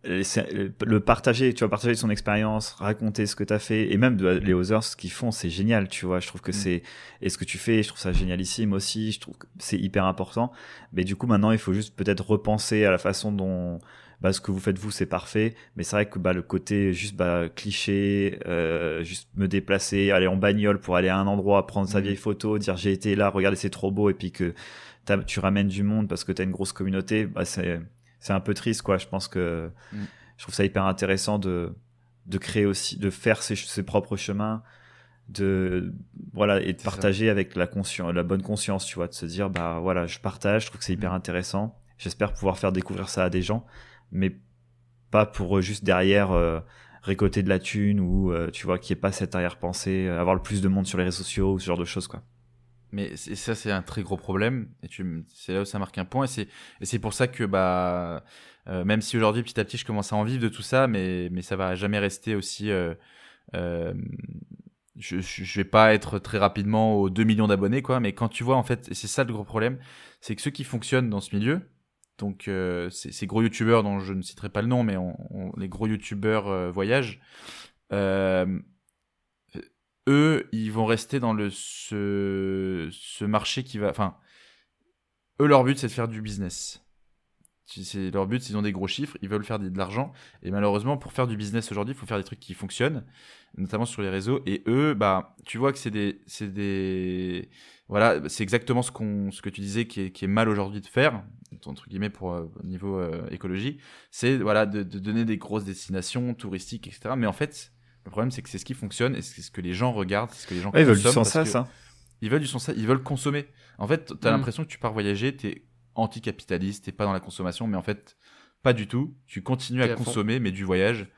le partager, tu vois, partager son expérience, raconter ce que t'as fait, et même de, les others, ce qu'ils font, c'est génial, tu vois. Je trouve que mm. c'est, et ce que tu fais, je trouve ça génialissime aussi. Je trouve que c'est hyper important. Mais du coup, maintenant, il faut juste peut-être repenser à la façon dont bah, ce que vous faites vous c'est parfait, mais c'est vrai que bah, le côté juste bah, cliché, euh, juste me déplacer, aller en bagnole pour aller à un endroit, prendre sa mmh. vieille photo, dire j'ai été là, regardez c'est trop beau, et puis que tu ramènes du monde parce que t'as une grosse communauté, bah, c'est, c'est un peu triste quoi. Je pense que mmh. je trouve ça hyper intéressant de, de créer aussi, de faire ses, ses propres chemins, de voilà et de c'est partager ça. Avec la, conscien- la bonne conscience, tu vois, de se dire bah voilà je partage, je trouve que c'est hyper mmh. intéressant, j'espère pouvoir faire découvrir ça à des gens. Mais pas pour juste derrière euh, récolter de la thune ou euh, tu vois qu'il n'y ait pas cette arrière-pensée, euh, avoir le plus de monde sur les réseaux sociaux ou ce genre de choses quoi. Mais c'est, ça c'est un très gros problème et tu, c'est là où ça marque un point et c'est, et c'est pour ça que bah euh, même si aujourd'hui petit à petit je commence à en vivre de tout ça, mais mais ça va jamais rester aussi. Euh, euh, je je vais pas être très rapidement aux deux millions d'abonnés quoi, mais quand tu vois en fait, et c'est ça le gros problème, c'est que ceux qui fonctionnent dans ce milieu. Donc, euh, ces, ces gros youtubeurs dont je ne citerai pas le nom, mais on, on, les gros youtubeurs euh, voyagent, euh, eux, ils vont rester dans le, ce, ce marché qui va... Enfin, eux, leur but, c'est de faire du business. C'est leur but, ils ont des gros chiffres, ils veulent faire de l'argent. Et malheureusement, pour faire du business aujourd'hui, il faut faire des trucs qui fonctionnent, notamment sur les réseaux. Et eux, bah, tu vois que c'est des... C'est des... Voilà, c'est exactement ce qu'on, ce que tu disais qui est, qui est mal aujourd'hui de faire, entre guillemets pour euh, niveau euh, écologie, c'est voilà de, de donner des grosses destinations touristiques, et cetera. Mais en fait, le problème c'est que c'est ce qui fonctionne et c'est ce que les gens regardent, c'est ce que les gens ouais, consomment. Ils veulent du sens à ça. Ils veulent du sens à, ils veulent consommer. En fait, t'as mmh. l'impression que tu pars voyager, t'es anticapitaliste, t'es pas dans la consommation, mais en fait, pas du tout. Tu continues à, à consommer, mais du voyage.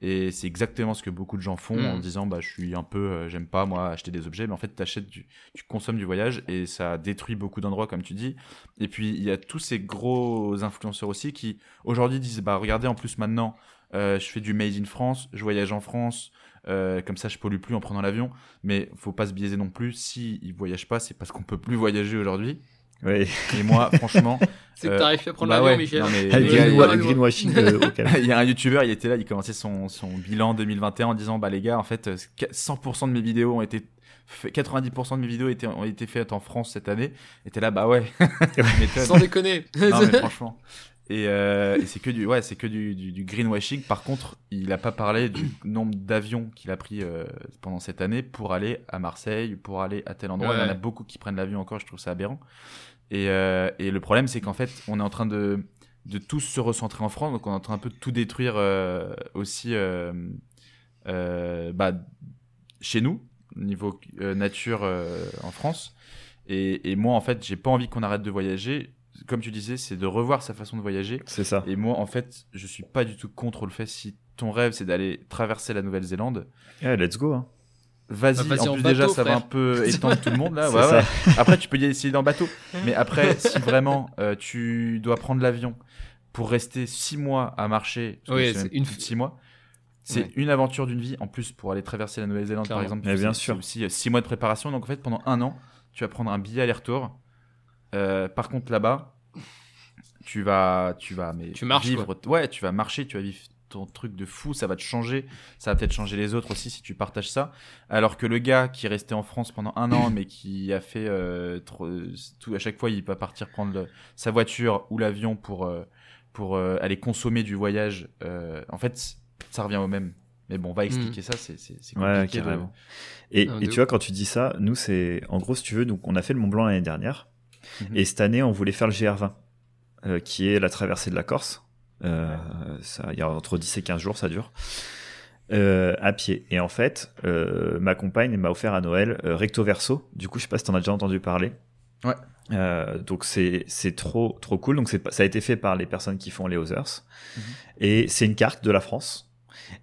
Et c'est exactement ce que beaucoup de gens font mmh. en disant bah je suis un peu euh, j'aime pas moi acheter des objets, mais en fait t'achètes du, tu consommes du voyage et ça détruit beaucoup d'endroits comme tu dis. Et puis il y a tous ces gros influenceurs aussi qui aujourd'hui disent bah regardez en plus maintenant euh, je fais du made in France, je voyage en France, euh, comme ça je pollue plus en prenant l'avion. Mais faut pas se biaiser non plus, si ils voyagent pas c'est parce qu'on peut plus voyager aujourd'hui. Oui. Et moi, franchement, c'est que t'arrives euh, à prendre bah l'avion, ouais. Michel. Non, mais, ah, le greenwashing. Il y a un youtubeur, il était là, il commençait son son bilan deux mille vingt et un en disant bah les gars, en fait, cent pour cent de mes vidéos ont été, quatre-vingt-dix pour cent de mes vidéos étaient ont été faites en France cette année. Et t'es là bah ouais. Sans déconner. Non mais franchement. Et, euh, et c'est que du ouais, c'est que du, du, du greenwashing. Par contre, il a pas parlé du nombre d'avions qu'il a pris euh, pendant cette année pour aller à Marseille, pour aller à tel endroit. Ouais. Il y en a beaucoup qui prennent l'avion encore. Je trouve ça aberrant. Et, euh, et le problème, c'est qu'en fait, on est en train de, de tous se recentrer en France, donc on est en train un peu de tout détruire euh, aussi euh, euh, bah, chez nous. niveau euh, nature euh, en France. Et, et moi, en fait, j'ai pas envie qu'on arrête de voyager. Comme tu disais, c'est de revoir sa façon de voyager. C'est ça. Et moi, en fait, je suis pas du tout contre le fait. Si ton rêve, c'est d'aller traverser la Nouvelle-Zélande. Yeah, let's go. Hein. Vas-y. Bah, vas en, en plus, bateau, déjà, frère. Ça va un peu étendre tout le monde, là. Ouais, ouais. Après, tu peux y essayer d'en bateau. Mais après, si vraiment euh, tu dois prendre l'avion pour rester six mois à marcher, oui, c'est une six mois. C'est ouais. une aventure d'une vie. En plus, pour aller traverser la Nouvelle-Zélande, par exemple, bien sûr. Aussi six mois de préparation. Donc, en fait, pendant un an, tu vas prendre un billet aller-retour. Euh, par contre, là-bas, tu vas, tu vas, mais tu marches, vivre. Quoi. Ouais, tu vas marcher, tu vas vivre ton truc de fou. Ça va te changer. Ça va peut-être changer les autres aussi si tu partages ça. Alors que le gars qui restait en France pendant un an, mais qui a fait euh, trop, tout à chaque fois, il va partir prendre le, sa voiture ou l'avion pour euh, pour euh, aller consommer du voyage. Euh, en fait. Ça revient au même. Mais bon, on va expliquer mmh. ça, c'est, c'est, c'est compliqué. Ouais, carrément. De... Et, non, et tu vois, quand tu dis ça, nous, c'est... En gros, si tu veux, donc, on a fait le Mont-Blanc l'année dernière. Mmh. Et cette année, on voulait faire le G R vingt, euh, qui est la traversée de la Corse. Euh, ouais. Ça, il y a entre dix et quinze jours, ça dure. Euh, à pied. Et en fait, euh, ma compagne m'a offert à Noël euh, Recto Verso. Du coup, je sais pas si t'en as déjà entendu parler. Ouais. Euh, donc c'est c'est trop trop cool. Donc c'est, ça a été fait par les personnes qui font les Others. Mmh. Et c'est une carte de la France.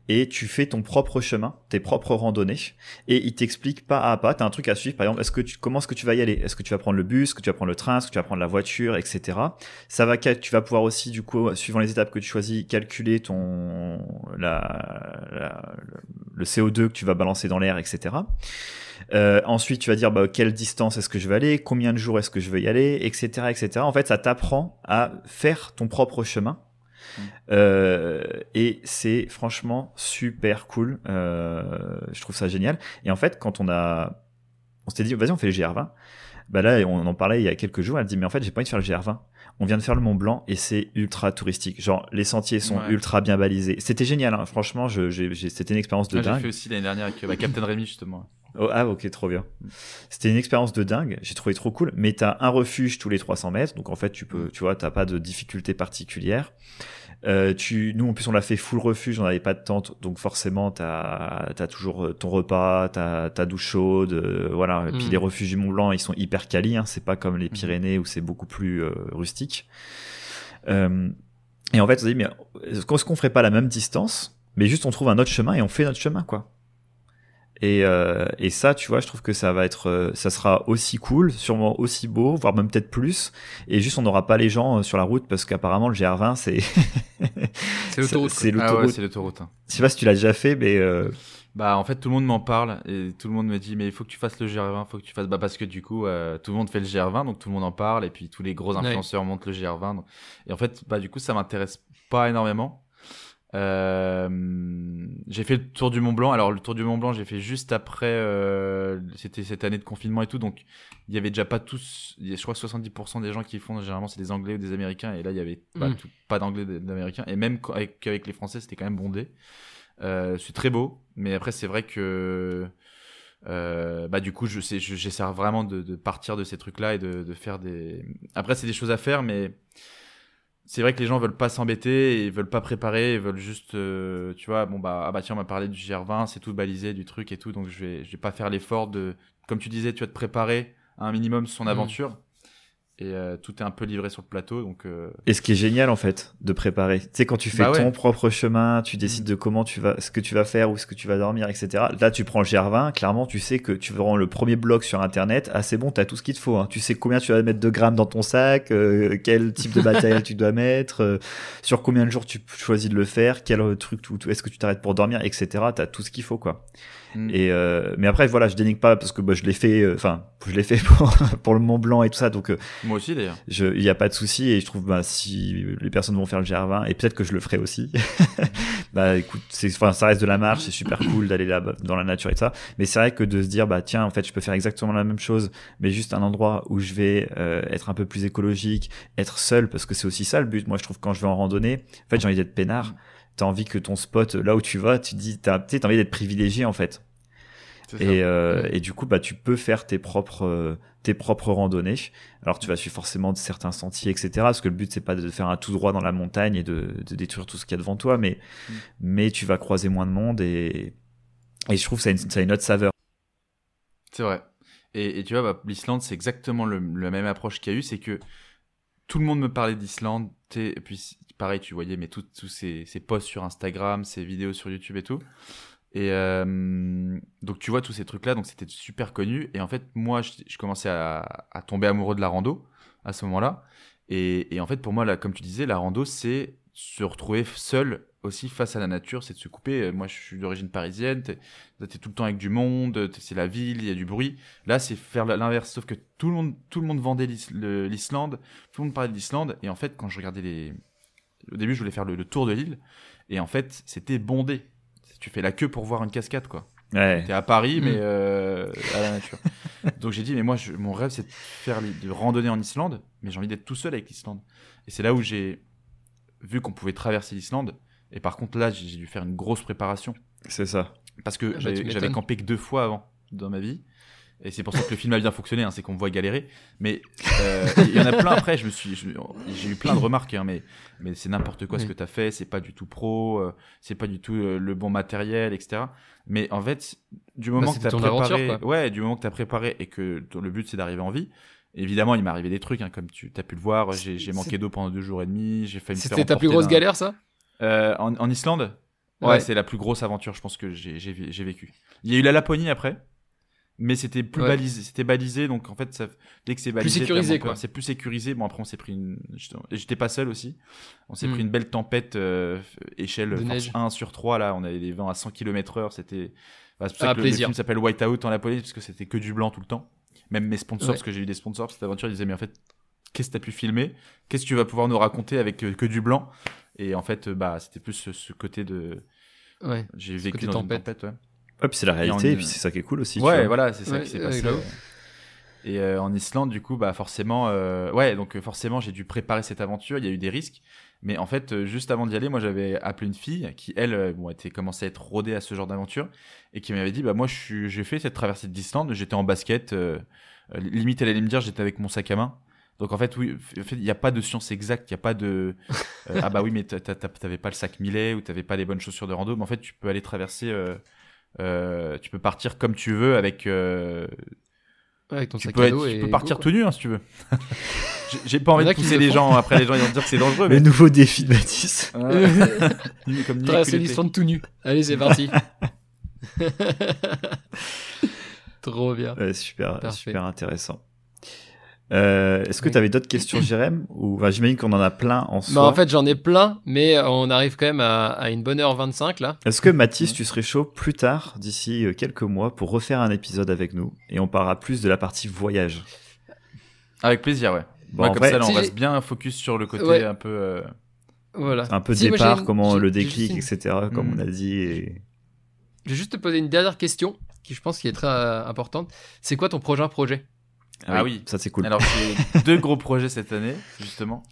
Et tu fais ton propre chemin, tes propres randonnées, et il t'explique pas à pas. T'as un truc à suivre, par exemple, est-ce que tu, comment est-ce que tu vas y aller ? Est-ce que tu vas prendre le bus ? Est-ce que tu vas prendre le train ? Est-ce que tu vas prendre la voiture, et cetera. Ça va, tu vas pouvoir aussi, du coup, suivant les étapes que tu choisis, calculer ton la, la le C O deux que tu vas balancer dans l'air, et cetera. Euh, ensuite, tu vas dire bah, quelle distance est-ce que je vais aller, combien de jours est-ce que je vais y aller, et cetera, et cetera. En fait, ça t'apprend à faire ton propre chemin. Mmh. Euh, et c'est franchement super cool. Euh, je trouve ça génial. Et en fait, quand on a, on s'était dit, vas-y, on fait le G R vingt. Bah là, on en parlait il y a quelques jours. Elle dit, mais en fait, j'ai pas envie de faire le G R vingt. On vient de faire le Mont Blanc et c'est ultra touristique. Genre, les sentiers sont ouais. ultra bien balisés. C'était génial. Hein. Franchement, je, j'ai, j'ai, c'était une expérience de ah, dingue. J'ai fait aussi l'année dernière avec bah, Captain Rémy justement. Oh, ah ok, trop bien. C'était une expérience de dingue, j'ai trouvé trop cool, mais t'as un refuge tous les trois cents mètres, donc en fait tu peux, tu vois, t'as pas de difficultés particulières. Euh, tu, nous en plus on l'a fait full refuge, on n'avait pas de tente, donc forcément t'as, t'as toujours ton repas, t'as, ta douche chaude, euh, voilà. Et mmh. puis les refuges du Mont Blanc, ils sont hyper quali, hein, c'est pas comme les Pyrénées où c'est beaucoup plus euh, rustique. Euh, et en fait on s'est dit, mais est-ce qu'on ferait pas la même distance, mais juste on trouve un autre chemin et on fait notre chemin, quoi. Et, euh, et ça, tu vois, je trouve que ça va être, ça sera aussi cool, sûrement aussi beau, voire même peut-être plus. Et juste, on n'aura pas les gens sur la route parce qu'apparemment le G R vingt, c'est c'est l'autoroute. C'est, c'est l'autoroute. Ah ouais, c'est l'autoroute. Je sais pas si tu l'as déjà fait, mais euh... bah en fait tout le monde m'en parle et tout le monde me dit mais il faut que tu fasses le G R vingt, faut que tu fasses bah parce que du coup euh, tout le monde fait le G R vingt donc tout le monde en parle et puis tous les gros influenceurs ouais. montent le G R vingt donc... et en fait bah du coup ça m'intéresse pas énormément. Euh, j'ai fait le tour du Mont Blanc. Alors le tour du Mont Blanc, j'ai fait juste après. Euh, c'était cette année de confinement et tout, donc il y avait déjà pas tous. Je crois que soixante-dix pour cent des gens qui font généralement c'est des Anglais ou des Américains. Et là il y avait pas, mmh. tout, pas d'Anglais, d'Américains. Et même avec, avec les Français, c'était quand même bondé. Euh, c'est très beau, mais après c'est vrai que euh, bah du coup je sais, je, j'essaie vraiment de, de partir de ces trucs-là et de, de faire des. Après c'est des choses à faire, mais c'est vrai que les gens veulent pas s'embêter, ils veulent pas préparer, ils veulent juste, euh, tu vois, bon bah ah bah tiens on m'a parlé du G R vingt, c'est tout balisé, du truc et tout, donc je vais je vais pas faire l'effort de, comme tu disais, tu vas te préparer à un minimum son aventure. Mmh. Et euh, tout est un peu livré sur le plateau, donc. Euh... Et ce qui est génial en fait de préparer, tu sais quand tu fais bah ouais. ton propre chemin, tu décides de comment tu vas, ce que tu vas faire, où est-ce que tu vas dormir, et cetera. Là tu prends le G R vingt, clairement tu sais que tu prends le premier blog sur internet, ah c'est bon, t'as tout ce qu'il te faut, hein. Tu sais combien tu vas mettre de grammes dans ton sac, euh, quel type de matériel tu dois mettre, euh, sur combien de jours tu choisis de le faire, quel euh, truc, tout, tout, est-ce que tu t'arrêtes pour dormir, et cetera. T'as tout ce qu'il faut quoi. Et euh, mais après voilà je dénigre pas parce que bah, je l'ai fait enfin euh, je l'ai fait pour pour le Mont Blanc et tout ça donc euh, moi aussi d'ailleurs il y a pas de souci et je trouve bah si les personnes vont faire le G R vingt et peut-être que je le ferai aussi bah écoute c'est enfin ça reste de la marche, c'est super cool d'aller là dans la nature et tout ça, mais c'est vrai que de se dire bah tiens en fait je peux faire exactement la même chose mais juste un endroit où je vais euh, être un peu plus écologique, être seul parce que c'est aussi ça le but. Moi je trouve quand je vais en randonnée en fait j'ai envie d'être peinard. T'as envie que ton spot, là où tu vas, tu dis, t'as, t'as envie d'être privilégié en fait. Et, euh, et du coup, bah, tu peux faire tes propres, tes propres randonnées. Alors, tu vas suivre forcément de certains sentiers, et cetera. Parce que le but, c'est pas de faire un tout droit dans la montagne et de, de détruire tout ce qu'il y a devant toi, mais, mm. mais tu vas croiser moins de monde et, et je trouve que ça a une, ça a une autre saveur. C'est vrai. Et, et tu vois, bah, l'Islande, c'est exactement le, la même approche qu'il y a eu. C'est que tout le monde me parlait d'Islande. Et puis, pareil, tu voyais mais tous ces, ces posts sur Instagram, ces vidéos sur YouTube et tout. Et euh, donc, tu vois, tous ces trucs-là. Donc, c'était super connu. Et en fait, moi, je, je commençais à, à tomber amoureux de la rando à ce moment-là. Et, et en fait, pour moi, là, comme tu disais, la rando, c'est se retrouver seul aussi face à la nature, c'est de se couper. Moi, je suis d'origine parisienne, t'es, t'es tout le temps avec du monde, c'est la ville, il y a du bruit. Là, c'est faire l'inverse, sauf que tout le monde, tout le monde vendait l'Is, le, l'Islande, tout le monde parlait de l'Islande. Et en fait, quand je regardais les... Au début, je voulais faire le, le tour de l'île. Et en fait, c'était bondé. Tu fais la queue pour voir une cascade, quoi. Ouais. T'es à Paris, mais euh, à la nature. Donc, j'ai dit, mais moi, je, mon rêve, c'est de faire les, de randonner en Islande, mais j'ai envie d'être tout seul avec l'Islande. Et c'est là où j'ai vu qu'on pouvait traverser l'Islande. Et par contre, là, j'ai dû faire une grosse préparation. C'est ça. Parce que ah bah, j'avais, j'avais campé que deux fois avant dans ma vie. Et c'est pour ça que le film a bien fonctionné, hein, c'est qu'on me voit galérer. Mais euh, il y en a plein après. Je me suis, je, j'ai eu plein de remarques, hein, mais, mais c'est n'importe quoi oui. ce que tu as fait. C'est pas du tout pro, euh, c'est pas du tout euh, le bon matériel, et cetera. Mais en fait, du moment bah, que tu as préparé, ouais, du moment que tu as préparé et que le but, c'est d'arriver en vie. Évidemment, il m'est arrivé des trucs, hein, comme tu as pu le voir. J'ai, j'ai manqué c'est... d'eau pendant deux jours et demi. J'ai failli me faire emporter. C'était ta plus grosse d'un... galère, ça? Euh, en, en Islande, ouais. ouais, c'est la plus grosse aventure, je pense, que j'ai, j'ai, j'ai vécu. Il y a eu la Laponie après, mais c'était plus ouais. balisé, c'était balisé, donc en fait, ça, dès que c'est balisé, plus sécurisé, quoi. C'est plus sécurisé. Bon, après, on s'est pris une, j'étais pas seul aussi, on s'est mmh. pris une belle tempête euh, échelle force un sur trois, là, on avait des vents à cent kilomètres heure, c'était, bah, c'est pour ça ah, que plaisir. Le film s'appelle White Out en Laponie, parce que c'était que du blanc tout le temps. Même mes sponsors, ouais. parce que j'ai eu des sponsors, cette aventure, ils disaient, mais en fait, qu'est-ce que t'as pu filmer? Qu'est-ce que tu vas pouvoir nous raconter avec que du blanc? Et en fait, bah, c'était plus ce, ce côté de. Ouais. J'ai vécu dans tempête. Une tempête, ouais. Ouais, puis c'est la réalité, et, en... et puis c'est ça qui est cool aussi. Ouais, tu vois. Voilà, c'est ça ouais, qui s'est passé. Là-haut. Et euh, en Islande, du coup, bah, forcément, euh... ouais, donc forcément, j'ai dû préparer cette aventure. Il y a eu des risques, mais en fait, juste avant d'y aller, moi, j'avais appelé une fille qui, elle, bon, était commençait à être rodée à ce genre d'aventure et qui m'avait dit, bah, moi, je suis... j'ai fait cette traversée de l'Islande. J'étais en basket, euh... limite, elle allait me dire, j'étais avec mon sac à main. Donc en fait, oui, en fait, il n'y a pas de science exacte, il n'y a pas de... Euh, ah bah oui, mais tu n'avais pas le sac Millet ou tu n'avais pas les bonnes chaussures de rando, mais en fait, tu peux aller traverser, euh, euh, tu peux partir comme tu veux avec... Euh, ouais, avec ton tu sac peux, à dos. Tu peux partir go, tout nu, hein, si tu veux. j'ai, j'ai pas envie de pousser les gens, après les gens ils vont dire que c'est dangereux. Mais... Le nouveau défi de Mathis. Ah. Traverser l'Islande tout nu. Allez, c'est parti. Trop bien. Ouais, super, super intéressant. Euh, est-ce que tu avais d'autres questions, Jérém, ou enfin, j'imagine qu'on en a plein en soi. Non, en fait, j'en ai plein, mais on arrive quand même à, à une bonne heure vingt-cinq là. Est-ce que Mathis, mmh. tu serais chaud plus tard, d'ici quelques mois, pour refaire un épisode avec nous et on parlera plus de la partie voyage? Avec plaisir, ouais. Bon, ouais, comme vrai, ça, là, on si reste j'ai... bien focus sur le côté ouais. un peu, euh... voilà, un peu si, départ, moi, comment j'ai... le déclic, j'ai... et cetera. Mmh. Comme on a dit. Et... Je vais juste te poser une dernière question qui, je pense, qui est très euh, importante. C'est quoi ton prochain projet? Ah oui, oui, ça c'est cool. Alors j'ai deux gros projets cette année justement.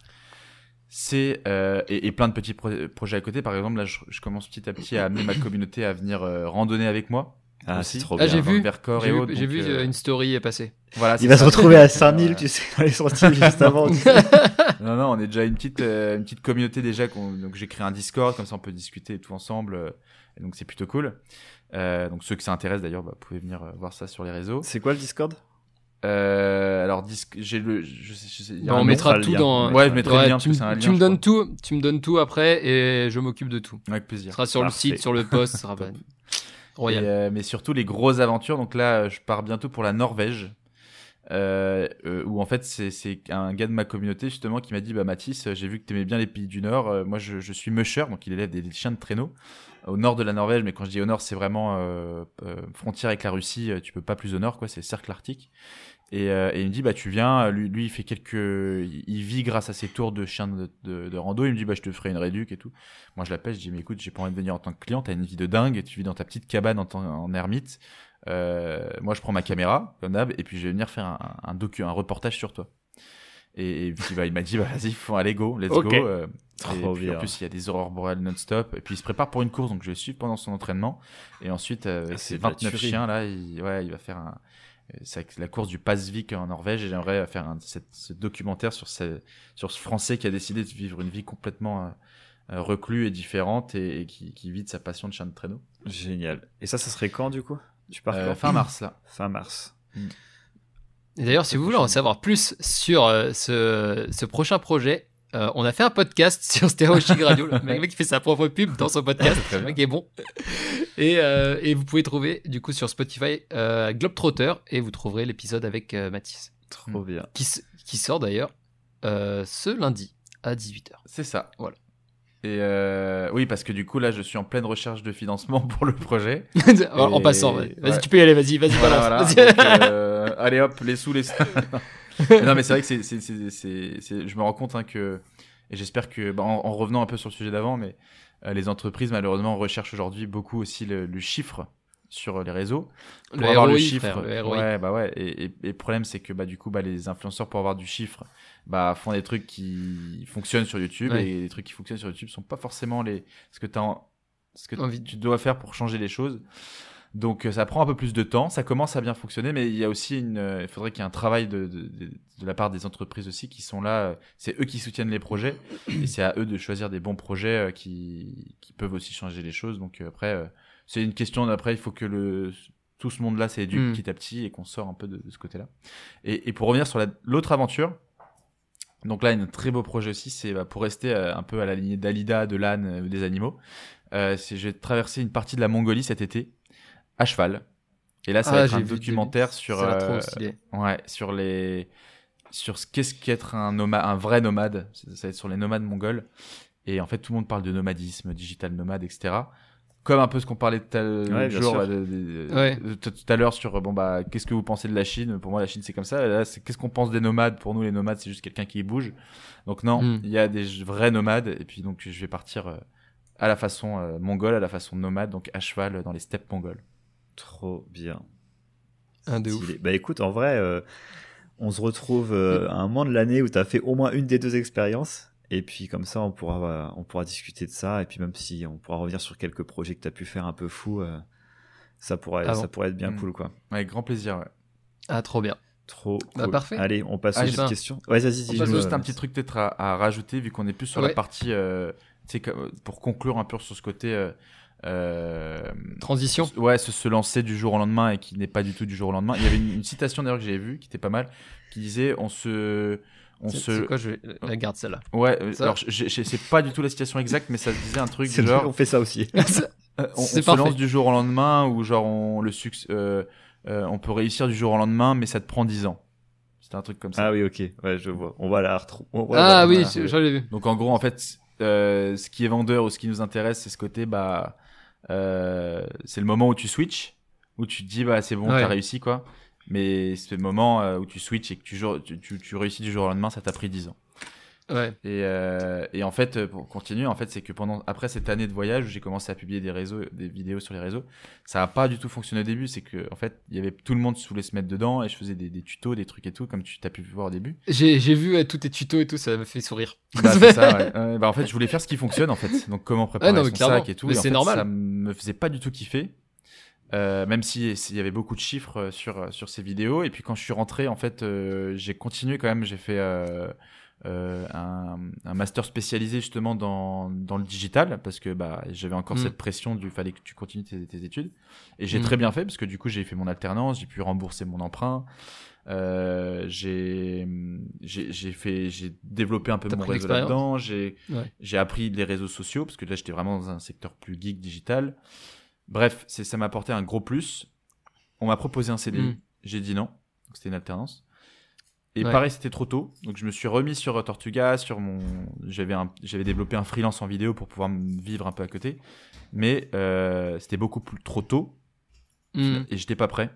C'est euh, et, et plein de petits pro- projets à côté. Par exemple là, je, je commence petit à petit à amener ma communauté à venir euh, randonner avec moi. Ah aussi. C'est trop bien. Ah, j'ai vu, Vercors j'ai, et vu, autres, j'ai donc, vu euh... une story passer. Voilà. Il va ça. se retrouver à cinq mille, tu sais, dans les sentiers juste avant. Tu sais. Non non, on est déjà une petite euh, une petite communauté déjà. Qu'on, donc j'ai créé un Discord comme ça on peut discuter tout ensemble. Euh, et donc c'est plutôt cool. Euh, donc ceux qui s'intéressent d'ailleurs, bah, pouvez venir euh, voir ça sur les réseaux. C'est quoi le Discord? Euh, alors dis- j'ai le je sais, je sais, non, on mettra tout dans ouais je mettrai ouais, le lien tu, parce que c'est un lien, tu me donnes tout tu me donnes tout après et je m'occupe de tout avec plaisir. Ça sera sur Parfait. Le site sur le post sera pas... royal. Et, euh, mais surtout les grosses aventures, donc là je pars bientôt pour la Norvège euh, euh, où en fait c'est c'est un gars de ma communauté justement qui m'a dit bah Mathis, j'ai vu que t'aimais bien les pays du Nord, euh, moi je je suis musher, donc il élève des, des chiens de traîneau au nord de la Norvège, mais quand je dis au nord c'est vraiment euh, euh, frontière avec la Russie, tu peux pas plus au nord quoi, c'est cercle arctique. Et, euh, et il me dit bah tu viens, lui, lui il fait quelques, il vit grâce à ses tours de chien de, de, de rando, il me dit bah je te ferai une réduc et tout. Moi je l'appelle, je dis mais écoute j'ai pas envie de venir en tant que client, t'as une vie de dingue et tu vis dans ta petite cabane en, en ermite. Euh, moi je prends ma caméra comme d'hab et puis je vais venir faire un, un docu, un reportage sur toi. Et, et puis bah il m'a dit bah vas-y faut aller go, let's okay. go. Euh, et oh, puis, bien. En plus il y a des aurores boréales non-stop et puis il se prépare pour une course donc je vais suivre pendant son entraînement et ensuite euh, avec ah, ses vingt-neuf chiens là, il, ouais il va faire un c'est la course du Pasvik en Norvège et j'aimerais faire un, cette, ce documentaire sur ce, sur ce Français qui a décidé de vivre une vie complètement euh, reclue et différente et, et qui, qui vit de sa passion de chien de traîneau. Génial. Et ça, ça serait quand du coup? Tu pars euh, fin mars là. Fin mars. Mm. D'ailleurs, si vous voulez en savoir plus sur euh, ce, ce prochain projet, euh, on a fait un podcast sur Stéréo Chic Radio. Le mec qui fait sa propre pub dans son podcast. Le mec est bon. Et, euh, et vous pouvez trouver du coup sur Spotify euh, Globetrotter, et vous trouverez l'épisode avec euh, Matisse. Trop bien. Qui, qui sort d'ailleurs euh, ce lundi à dix-huit heures. C'est ça. Voilà. Et euh, oui, parce que du coup, là, je suis en pleine recherche de financement pour le projet. en et... passant, vas-y, ouais. Tu peux y aller, vas-y, vas-y, voilà. voilà. Vas-y. Donc, euh, allez, hop, les sous, les sous. non. non, mais c'est vrai que c'est, c'est, c'est, c'est, c'est... je me rends compte hein, que, et j'espère que, bah, en, en revenant un peu sur le sujet d'avant, mais euh, les entreprises, malheureusement, recherchent aujourd'hui beaucoup aussi le, le chiffre sur les réseaux. Pour le avoir R O I, le chiffre, frère, le R O I. Ouais, bah ouais. Et, et, et le problème, c'est que bah du coup, bah les influenceurs pour avoir du chiffre, bah font des trucs qui fonctionnent sur YouTube, ouais. Et les trucs qui fonctionnent sur YouTube sont pas forcément les ce que t'as en... ce que envie. Tu dois faire pour changer les choses. Donc ça prend un peu plus de temps. Ça commence à bien fonctionner, mais il y a aussi une. Il faudrait qu'il y ait un travail de, de, de, de la part des entreprises aussi qui sont là. C'est eux qui soutiennent les projets et c'est à eux de choisir des bons projets qui qui peuvent aussi changer les choses. Donc après. C'est une question d'après, il faut que le, tout ce monde-là s'éduque mmh. petit à petit et qu'on sort un peu de, de ce côté-là. Et, et pour revenir sur la, l'autre aventure, donc là, un très beau projet aussi, c'est bah, pour rester euh, un peu à la lignée d'Alida, de l'âne, euh, des animaux. Euh, c'est, j'ai traversé une partie de la Mongolie cet été, à cheval. Et là, ça ah, va être un documentaire des... sur, euh, ouais, sur, les, sur ce qu'est-ce qu'être un, nomade, un vrai nomade. Ça, ça va être sur les nomades mongols. Et en fait, tout le monde parle de nomadisme, digital nomade, et cetera comme un peu ce qu'on parlait tout à l'heure sur bon bah qu'est-ce que vous pensez de la Chine, pour moi la Chine c'est comme ça, là c'est qu'est-ce qu'on pense des nomades, pour nous les nomades c'est juste quelqu'un qui bouge, donc non il mm. y a des vrais nomades, et puis donc je vais partir euh, à la façon euh, mongole, à la façon nomade, donc à cheval dans les steppes mongoles. Trop bien, un de ouf. Bah écoute, en vrai euh, on se retrouve euh, à un moment de l'année où t'as fait au moins une des deux expériences. Et puis comme ça, on pourra, on pourra discuter de ça. Et puis même si on pourra revenir sur quelques projets que tu as pu faire un peu fous, euh, ça, pourrait, ah bon. ça pourrait être bien mmh. cool, quoi. Avec grand plaisir, ouais. Ah, trop bien. Trop cool. Bah, parfait. Allez, on passe ah, aux autres questions. Ouais, vas-y, vas-y. On passe juste un petit truc peut-être à, à rajouter, vu qu'on est plus sur ouais. la partie... Euh, tu sais, pour conclure un peu sur ce côté... Euh, euh, Transition Ouais, se, se lancer du jour au lendemain et qui n'est pas du tout du jour au lendemain. Il y avait une, une citation d'ailleurs que j'avais vue, qui était pas mal, qui disait « On se... » On c'est, se... c'est quoi, je vais la garde celle-là. Ouais, ça. alors je, je, c'est pas du tout la situation exacte, mais ça disait un truc c'est genre. On fait ça aussi. on on se lance du jour au lendemain, ou genre on le succès, euh, euh, on peut réussir du jour au lendemain, mais ça te prend dix ans. C'était un truc comme ça. Ah oui, ok, ouais, je vois. On va la retrouver. Ah la... oui, la... j'en ai vu. Donc en gros, en fait, euh, ce qui est vendeur ou ce qui nous intéresse, c'est ce côté, bah, euh, c'est le moment où tu switches, où tu te dis, bah, c'est bon, ouais. t'as réussi, quoi. Mais c'est le moment où tu switches et que tu, jour, tu, tu, tu réussis du jour au lendemain, ça t'a pris dix ans. Ouais. Et, euh, et en fait, pour continuer, en fait, c'est que pendant, après cette année de voyage où j'ai commencé à publier des, réseaux, des vidéos sur les réseaux, ça n'a pas du tout fonctionné au début. C'est que, en fait, il y avait tout le monde qui voulait se mettre dedans et je faisais des, des tutos, des trucs et tout, comme tu as pu voir au début. J'ai, j'ai vu euh, tous tes tutos et tout, ça m'a fait sourire. Bah, c'est ça, ouais. euh, bah, en fait, je voulais faire ce qui fonctionne, en fait. Donc, comment préparer ouais, non, son sac et tout. Mais et c'est en fait, normal. Ça ne me faisait pas du tout kiffer. Euh, même s'il si y avait beaucoup de chiffres sur, sur ces vidéos. Et puis quand je suis rentré, en fait, euh, j'ai continué quand même. J'ai fait euh, euh, un, un master spécialisé justement dans, dans le digital, parce que bah, j'avais encore mmh. cette pression du fallait que tu continues tes, tes études. Et j'ai mmh. très bien fait, parce que du coup, j'ai fait mon alternance, j'ai pu rembourser mon emprunt. Euh, j'ai, j'ai, j'ai, fait, j'ai développé un peu T'as mon réseau là-dedans. J'ai, ouais. j'ai appris les réseaux sociaux, parce que là, j'étais vraiment dans un secteur plus geek digital. Bref, c'est, ça m'a apporté un gros plus. On m'a proposé un C D I. Mmh. J'ai dit non. Donc, c'était une alternance. Et ouais. pareil, c'était trop tôt. Donc, je me suis remis sur Tortuga, sur mon... J'avais, un... J'avais développé un freelance en vidéo pour pouvoir vivre un peu à côté. Mais euh, c'était beaucoup plus trop tôt. Mmh. Et j'étais pas prêt.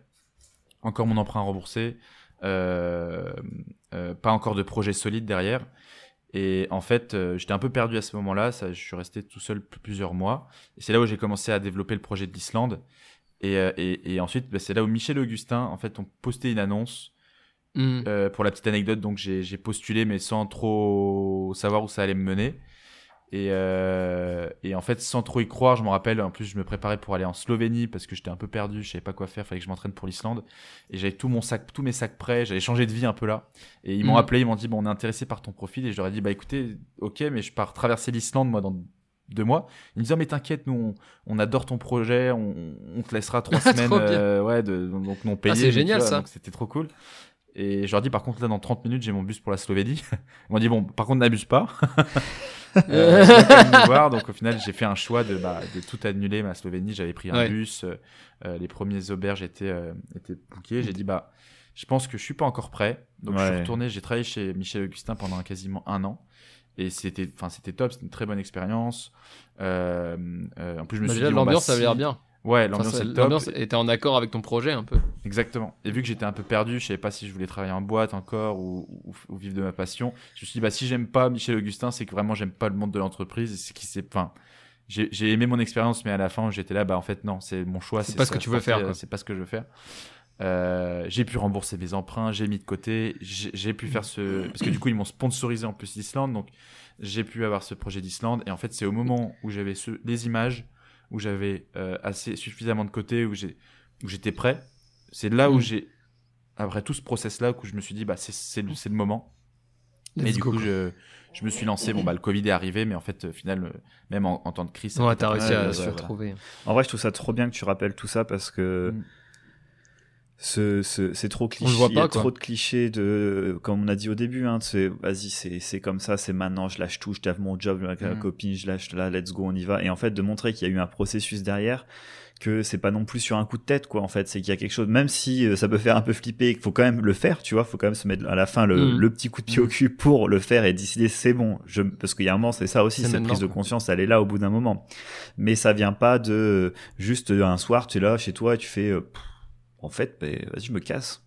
Encore mon emprunt remboursé. Euh... Euh, pas encore de projet solide derrière. Et en fait, euh, j'étais un peu perdu à ce moment-là. Ça, je suis resté tout seul plusieurs mois. Et c'est là où j'ai commencé à développer le projet de l'Islande. Et, euh, et, et ensuite, bah, c'est là où Michel-Augustin, en fait, ont posté une annonce. Mm. Euh, pour la petite anecdote, donc j'ai, j'ai postulé, mais sans trop savoir où ça allait me mener. Et, euh, et en fait, sans trop y croire, je me rappelle, en plus, je me préparais pour aller en Slovénie parce que j'étais un peu perdu, je savais pas quoi faire, fallait que je m'entraîne pour l'Islande. Et j'avais tout mon sac, tous mes sacs prêts, j'avais changé de vie un peu là. Et ils m'ont mmh. appelé, ils m'ont dit, bon, on est intéressé par ton profil. Et je leur ai dit, bah écoutez, ok, mais je pars traverser l'Islande, moi, dans de moi. Ils me disaient, mais t'inquiète, nous, on, on adore ton projet, on, on te laissera trois semaines euh, ouais, de, donc non payé. Ah, c'est génial, vois, ça. Donc, c'était trop cool. Et je leur dis, par contre, là, dans trente minutes, j'ai mon bus pour la Slovénie. Ils m'ont dit, bon, par contre, n'abuse pas. euh, me voir. Donc, au final, j'ai fait un choix de, bah, de tout annuler, ma Slovénie. J'avais pris un ouais. bus. Euh, les premiers auberges étaient, euh, étaient bookés. J'ai dit, bah, je pense que je suis pas encore prêt. Donc, ouais. je suis retourné. J'ai travaillé chez Michel-Augustin pendant quasiment un an. Et c'était, enfin, c'était top. C'était une très bonne expérience. Euh, euh, en plus, je me bah, suis déjà, dit, l'ambiance, bah, si... ça avait l'air bien. Ouais, l'ambiance enfin, est top. L'ambiance était en accord avec ton projet un peu. Exactement. Et vu que j'étais un peu perdu, je savais pas si je voulais travailler en boîte encore ou, ou, ou vivre de ma passion. Je me suis dit, bah, si j'aime pas Michel-Augustin, c'est que vraiment j'aime pas le monde de l'entreprise. C'est qui c'est, enfin, j'ai, j'ai aimé mon expérience, mais à la fin, j'étais là, bah, en fait, non, c'est mon choix. C'est, c'est pas ce que tu veux faire. Quoi. C'est pas ce que je veux faire. Euh, j'ai pu rembourser mes emprunts, j'ai mis de côté, j'ai, j'ai pu faire ce, parce que du coup, ils m'ont sponsorisé en plus d'Islande. Donc, j'ai pu avoir ce projet d'Islande. Et en fait, c'est au moment où j'avais ce, les images, où j'avais euh, assez suffisamment de côté, où, j'ai, où j'étais prêt. C'est là mmh. où j'ai, après tout ce process-là, où je me suis dit, bah, c'est, c'est, le, c'est le moment. Let's mais du go, coup, je, je me suis lancé. Bon, bah, le Covid est arrivé, mais en fait, au final, même en, en temps de crise, ça ouais, t'as réussi à se ouais, retrouver. Voilà. En vrai, je trouve ça trop bien que tu rappelles tout ça parce que. Mmh. Ce, ce, c'est trop cliché, il y a trop de clichés de, comme on a dit au début, hein, c'est, vas-y, c'est, c'est comme ça, c'est maintenant, je lâche tout, je lave mon job avec mmh. la copine, je lâche là, let's go, on y va. Et en fait, de montrer qu'il y a eu un processus derrière, que c'est pas non plus sur un coup de tête, quoi, en fait, c'est qu'il y a quelque chose, même si ça peut faire un peu flipper, qu'il faut quand même le faire, tu vois, faut quand même se mettre à la fin le, mmh. le petit coup de pied au cul pour le faire et décider c'est bon, je, parce qu'il y a un moment, c'est ça aussi, c'est cette prise de conscience, elle est là au bout d'un moment. Mais ça vient pas de, juste un soir, tu es là chez toi et tu fais, euh, en fait, bah, vas-y, je me casse.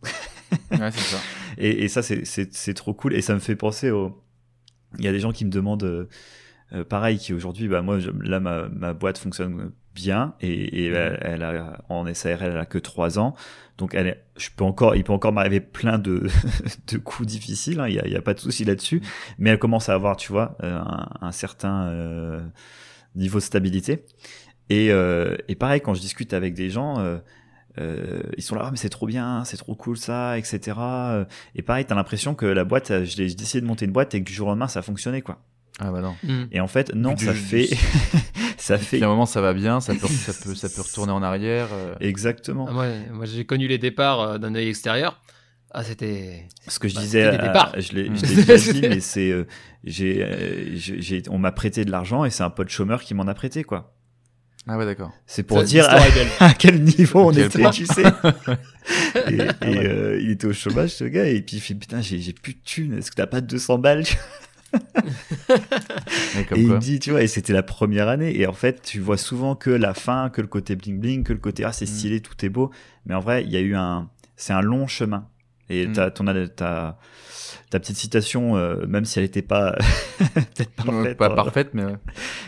Ouais, c'est ça. Et, et ça, c'est, c'est, c'est trop cool. Et ça me fait penser au... Il y a des gens qui me demandent... Euh, pareil, qui aujourd'hui, bah, moi, je, là, ma, ma boîte fonctionne bien. Et, et elle, elle a, en S A R L, elle a que trois ans. Donc, elle est, je peux encore, il peut encore m'arriver plein de, de coups difficiles. Hein, il y a, il y a pas de souci là-dessus. Mais elle commence à avoir, tu vois, un, un certain euh, niveau de stabilité. Et, euh, et pareil, quand je discute avec des gens... Euh, Euh, ils sont là, oh, mais c'est trop bien, c'est trop cool ça, et cetera. Et pareil, t'as l'impression que la boîte, j'ai décidé de monter une boîte et que du jour au lendemain, ça fonctionnait, quoi. Ah bah non. Mm. Et en fait, non, du, ça fait, du... ça fait. À un moment, ça va bien, ça peut, ça peut, ça peut retourner en arrière. Exactement. Ah, moi, moi, j'ai connu les départs d'un œil extérieur. Ah, c'était. Ce que je bah, disais, à, je l'ai, je l'ai déjà dit, mais c'est, euh, j'ai, euh, j'ai, j'ai, on m'a prêté de l'argent et c'est un pote chômeur qui m'en a prêté, quoi. Ah ouais, d'accord. C'est pour ça, dire à, à quel niveau on était, point. Tu sais. Et, et euh, il était au chômage, ce gars, et puis il fait, putain, j'ai, j'ai plus de thunes, est-ce que t'as pas deux cents balles? Et quoi. Il me dit, tu vois, et c'était la première année, et en fait, tu vois souvent que la fin, que le côté bling-bling, que le côté, ah, c'est stylé, mm. tout est beau, mais en vrai, il y a eu un... C'est un long chemin. Et mm. t'as, ton, t'as, ta petite citation, euh, même si elle n'était pas peut-être parfaite, pas parfaite, mais ouais.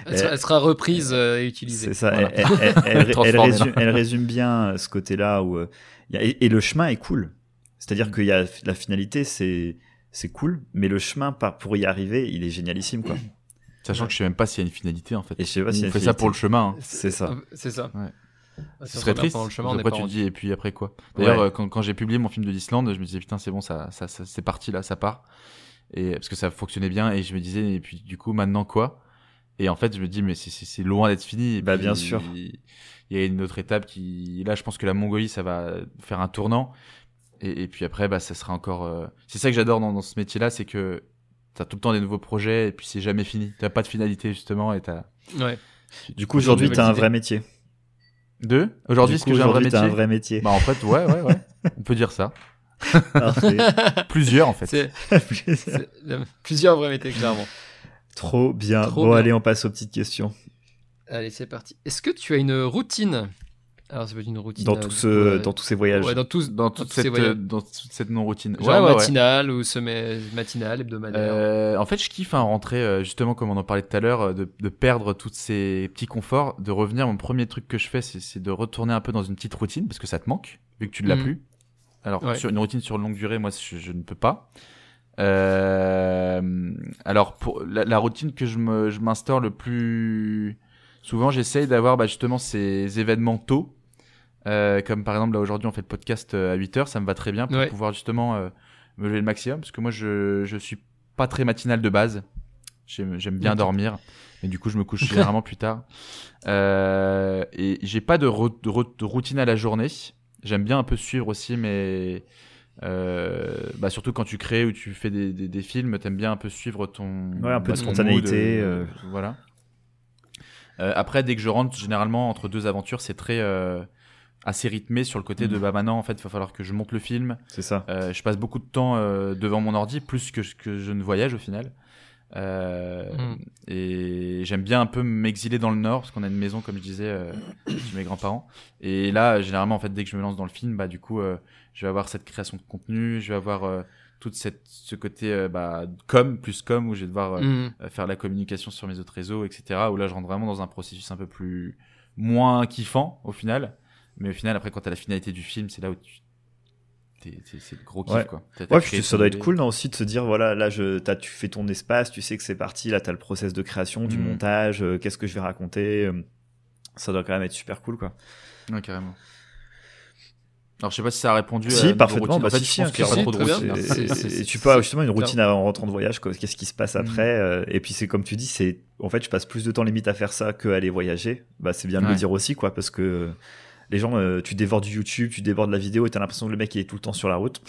elle, elle sera reprise euh, et utilisée. C'est ça. Voilà. Elle, elle, elle, elle, résume, elle résume bien ce côté-là où euh, y a, et, et le chemin est cool. C'est-à-dire que y a la finalité, c'est c'est cool, mais le chemin pour y arriver, il est génialissime, quoi. Sachant ouais. que je sais même pas s'il y a une finalité en fait. Et je sais pas si on fait ça pour le chemin. Hein. C'est ça. C'est ça. Ouais. Ce serait triste. Après tu te dis et puis après quoi. D'ailleurs ouais. quand, quand j'ai publié mon film de l'Islande, je me disais putain c'est bon ça, ça, ça c'est parti là, ça part. Et parce que ça fonctionnait bien et je me disais et puis du coup maintenant quoi. Et en fait je me dis mais c'est, c'est, c'est loin d'être fini. Et bah puis, bien sûr. Il y a une autre étape qui là je pense que la Mongolie ça va faire un tournant. Et, et puis après bah ça sera encore. Euh... C'est ça que j'adore dans, dans ce métier là, c'est que t'as tout le temps des nouveaux projets et puis c'est jamais fini. T'as pas de finalité justement et t'as. Ouais. Du coup aujourd'hui t'as un vrai métier. Deux. Aujourd'hui, du coup, ce que j'ai un vrai métier. Un vrai métier. Bah en fait, ouais, ouais, ouais. On peut dire ça. Plusieurs en fait. C'est... C'est... Plusieurs vrais métiers clairement. Trop bien. Trop bon, bien. Allez, on passe aux petites questions. Allez, c'est parti. Est-ce que tu as une routine? Alors, c'est pas une routine. Dans euh, tous ce... euh... dans tous ces voyages. Ouais, dans tous, dans toute cette, euh, dans toute cette non routine. Genre ouais, ouais, matinale ouais. ou semaine matinale, hebdomadaire. Euh, en fait, je kiffe hein, rentrer justement comme on en parlait tout à l'heure, de, de perdre tous ces petits conforts, de revenir. Mon premier truc que je fais, c'est, c'est de retourner un peu dans une petite routine parce que ça te manque vu que tu ne l'as mmh. plus. Alors ouais. sur une routine sur longue durée, moi, je, je ne peux pas. Euh, alors pour la, la routine que je, me, je m'instaure le plus souvent, j'essaye d'avoir bah, justement ces événements tôt. Euh, comme par exemple là aujourd'hui on fait le podcast euh, à huit heures, ça me va très bien pour ouais. pouvoir justement euh, me lever le maximum parce que moi je je suis pas très matinal de base. J'aime, j'aime bien dormir, mais du coup, je me couche généralement plus tard. Euh, et j'ai pas de, re- de, re- de routine à la journée. J'aime bien un peu suivre aussi, mais euh, bah surtout quand tu crées ou tu fais des, des, des films, t'aimes bien un peu suivre ton... Ouais, un peu bah, de spontanéité. Mood, euh, euh... Voilà. Euh, après, dès que je rentre, généralement, entre deux aventures, c'est très... Euh, assez rythmé sur le côté de bah maintenant en fait il va falloir que je monte le film, c'est ça. Euh, je passe beaucoup de temps euh, devant mon ordi, plus que que je ne voyage au final. Euh, mm. Et j'aime bien un peu m'exiler dans le nord parce qu'on a une maison, comme je disais, euh, chez mes grands-parents, et là généralement en fait dès que je me lance dans le film, bah du coup euh, je vais avoir cette création de contenu, je vais avoir euh, toute cette ce côté euh, bah com plus com où je vais devoir euh, mm. faire la communication sur mes autres réseaux, etc., où là je rentre vraiment dans un processus un peu plus moins kiffant au final. Mais au final, après, quand t'as la finalité du film, c'est là où tu... t'es, t'es, c'est le gros kiff, ouais. quoi. T'as, t'as ouais, puis ça doit idée. être cool, non, aussi, de se dire, voilà, là, je, t'as, tu fais ton espace, tu sais que c'est parti, là, t'as le process de création, du mmh. montage, euh, qu'est-ce que je vais raconter. Euh, ça doit quand même être super cool, quoi. Ouais, carrément. Alors, je sais pas si ça a répondu si, à... Si, parfaitement, bah, si, si, si, si. Et tu peux avoir justement une routine en rentrant de voyage, quoi. Qu'est-ce qui se passe après mmh. euh, Et puis, c'est comme tu dis, c'est... En fait, je passe plus de temps limite à faire ça qu'à aller voyager. Bah, c'est bien de le dire aussi, quoi, parce que... Les gens, euh, tu dévores du YouTube, tu dévores de la vidéo et t'as l'impression que le mec il est tout le temps sur la route.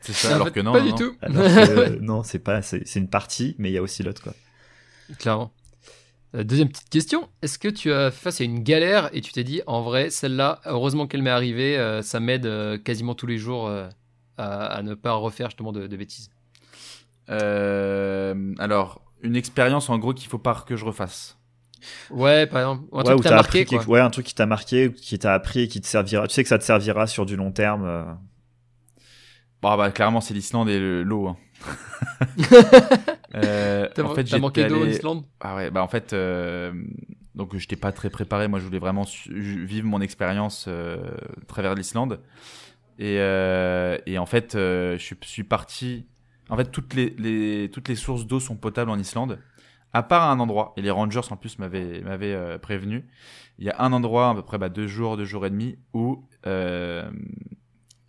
C'est ça, alors en fait, que non. Pas non, du non. tout. Alors que, euh, non, c'est pas, c'est, c'est une partie, mais il y a aussi l'autre, quoi. Clairement. Euh, deuxième petite question. Est-ce que tu as face à une galère et tu t'es dit, en vrai, celle-là, heureusement qu'elle m'est arrivée, euh, ça m'aide euh, quasiment tous les jours euh, à, à ne pas refaire justement de, de bêtises. Euh, alors, une expérience en gros qu'il faut pas que je refasse. Ouais, par exemple, un truc ouais, qui t'a marqué, quoi. Quelque... Ouais, un truc qui t'a marqué, qui t'a appris et qui te servira. Tu sais que ça te servira sur du long terme. Euh... Bon, bah, clairement, c'est l'Islande et le... l'eau. Hein. euh, t'as en fait, t'as manqué allé... d'eau en Islande ? Ah ouais, bah, en fait, euh... donc, j'étais pas très préparé. Moi, je voulais vraiment su- vivre mon expérience euh, à travers l'Islande. Et, euh... et en fait, euh, je suis parti. En fait, toutes les, les... toutes les sources d'eau sont potables en Islande. À part à un endroit, et les Rangers en plus m'avaient, m'avaient euh, prévenu, il y a un endroit à peu près bah, deux jours, deux jours et demi où il euh,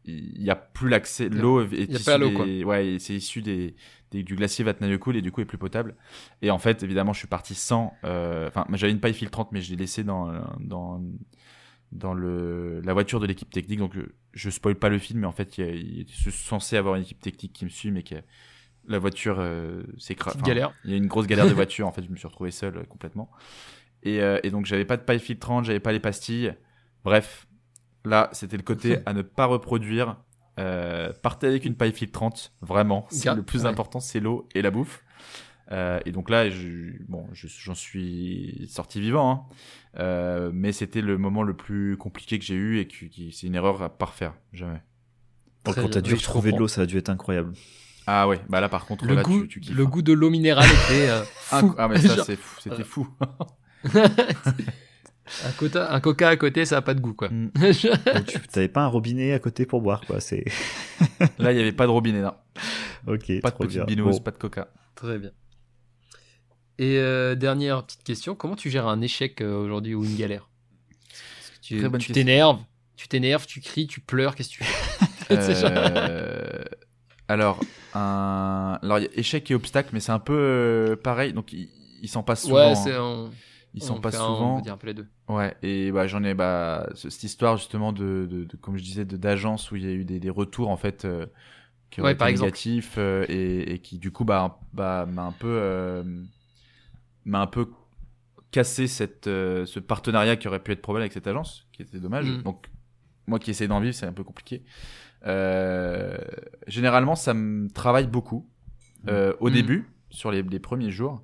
n'y a plus l'accès, l'eau est y issue, l'eau, des, ouais, c'est issu des, des, du glacier Vatnajökull et du coup est plus potable. Et en fait, évidemment, je suis parti sans, enfin, euh, j'avais une paille filtrante, mais je l'ai laissée dans, dans, dans le, la voiture de l'équipe technique, donc je spoil pas le film, mais en fait, il est censé avoir une équipe technique qui me suit, mais qui a, la voiture euh, c'est cra... enfin, galère. Il y a une grosse galère de voiture. En fait, je me suis retrouvé seul euh, complètement. Et, euh, et donc, j'avais pas de paille filtrante, j'avais pas les pastilles. Bref, là, c'était le côté à ne pas reproduire. Euh, partez avec une paille filtrante, vraiment. C'est Car... le plus ouais. important, c'est l'eau et la bouffe. Euh, et donc là, je, bon, je, j'en suis sorti vivant, hein. Euh, mais c'était le moment le plus compliqué que j'ai eu et que, qui, c'est une erreur à pas refaire, jamais. Quand t'as dû retrouver de l'eau, ça a dû être incroyable. Ah ouais, bah là par contre le là, goût, tu, tu le goût de l'eau minérale était euh, fou. Ah mais ça genre... c'est fou, c'était fou. un, quota, un coca à côté, ça a pas de goût, quoi. Mm. Donc, tu t'avais pas un robinet à côté pour boire, quoi. C'est là il y avait pas de robinet, non. Ok. Pas de petite binouze, bon. Pas de coca. Très bien. Et euh, dernière petite question, comment tu gères un échec euh, aujourd'hui ou une galère ? Tu, Très bonne tu t'énerves, tu t'énerves, tu cries, tu pleures, qu'est-ce que tu fais ? euh... Alors, un... Alors, échec et obstacle, mais c'est un peu euh, pareil. Donc, il, il s'en passe souvent. Ouais, c'est un... Il s'en passe souvent. On peut dire un peu les deux. Ouais, et bah, j'en ai bah, cette histoire justement, de, de, de comme je disais, de, d'agence où il y a eu des, des retours en fait euh, qui ouais, ont été négatifs euh, et, et qui du coup bah, bah, m'a, un peu, euh, m'a un peu cassé cette, euh, ce partenariat qui aurait pu être probable avec cette agence, qui était dommage. Mmh. Donc, moi qui essaye d'en vivre, c'est un peu compliqué. Euh, généralement ça me travaille beaucoup euh, au mmh. début sur les, les premiers jours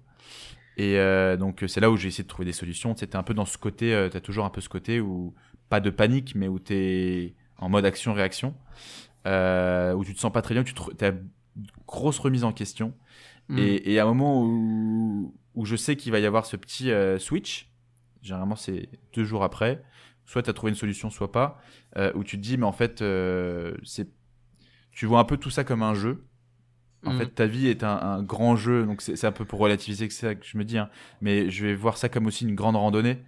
et euh, donc c'est là où j'ai essayé de trouver des solutions. C'était un peu dans ce côté euh, t'as toujours un peu ce côté où pas de panique mais où t'es en mode action-réaction euh, où tu te sens pas très bien, tu te, t'as une grosse remise en question mmh. et, et à un moment où, où je sais qu'il va y avoir ce petit euh, switch, généralement c'est deux jours après, soit t'as trouvé une solution, soit pas, euh, où tu te dis, mais en fait, euh, c'est... tu vois un peu tout ça comme un jeu. En mmh. fait, ta vie est un, un grand jeu, donc c'est, c'est un peu pour relativiser que c'est ça que je me dis, hein. Mais je vais voir ça comme aussi une grande randonnée,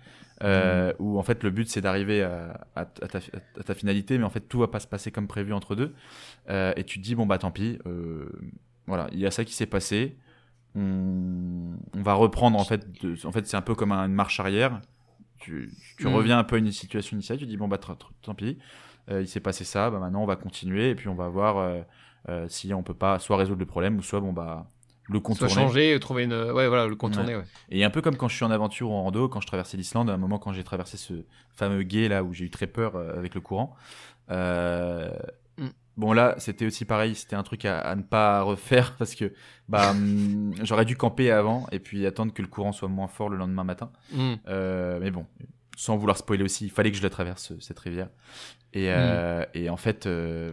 euh, mmh. où en fait, le but, c'est d'arriver à, à, à, ta, à ta finalité, mais en fait, tout va pas se passer comme prévu entre deux. Euh, et tu te dis, bon, bah tant pis, euh, voilà, il y a ça qui s'est passé, on, on va reprendre en fait. De, en fait, c'est un peu comme un, une marche arrière. Tu, tu mmh. reviens un peu à une situation initiale. Tu dis bon bah tant pis, euh, il s'est passé ça. Bah maintenant on va continuer et puis on va voir euh, euh, si on peut pas soit résoudre le problème ou soit bon bah le contourner. Soit changer, trouver une, ouais voilà le contourner. Ouais. Ouais. Et un peu comme quand je suis en aventure ou en rando, quand je traversais l'Islande, à un moment quand j'ai traversé ce fameux gué là où j'ai eu très peur euh, avec le courant. Euh, mm. Bon là c'était aussi pareil, c'était un truc à, à ne pas refaire parce que bah j'aurais dû camper avant et puis attendre que le courant soit moins fort le lendemain matin. Mm. Euh, mais bon, sans vouloir spoiler aussi, il fallait que je la traverse cette rivière. Et, mm. euh, et en fait, euh,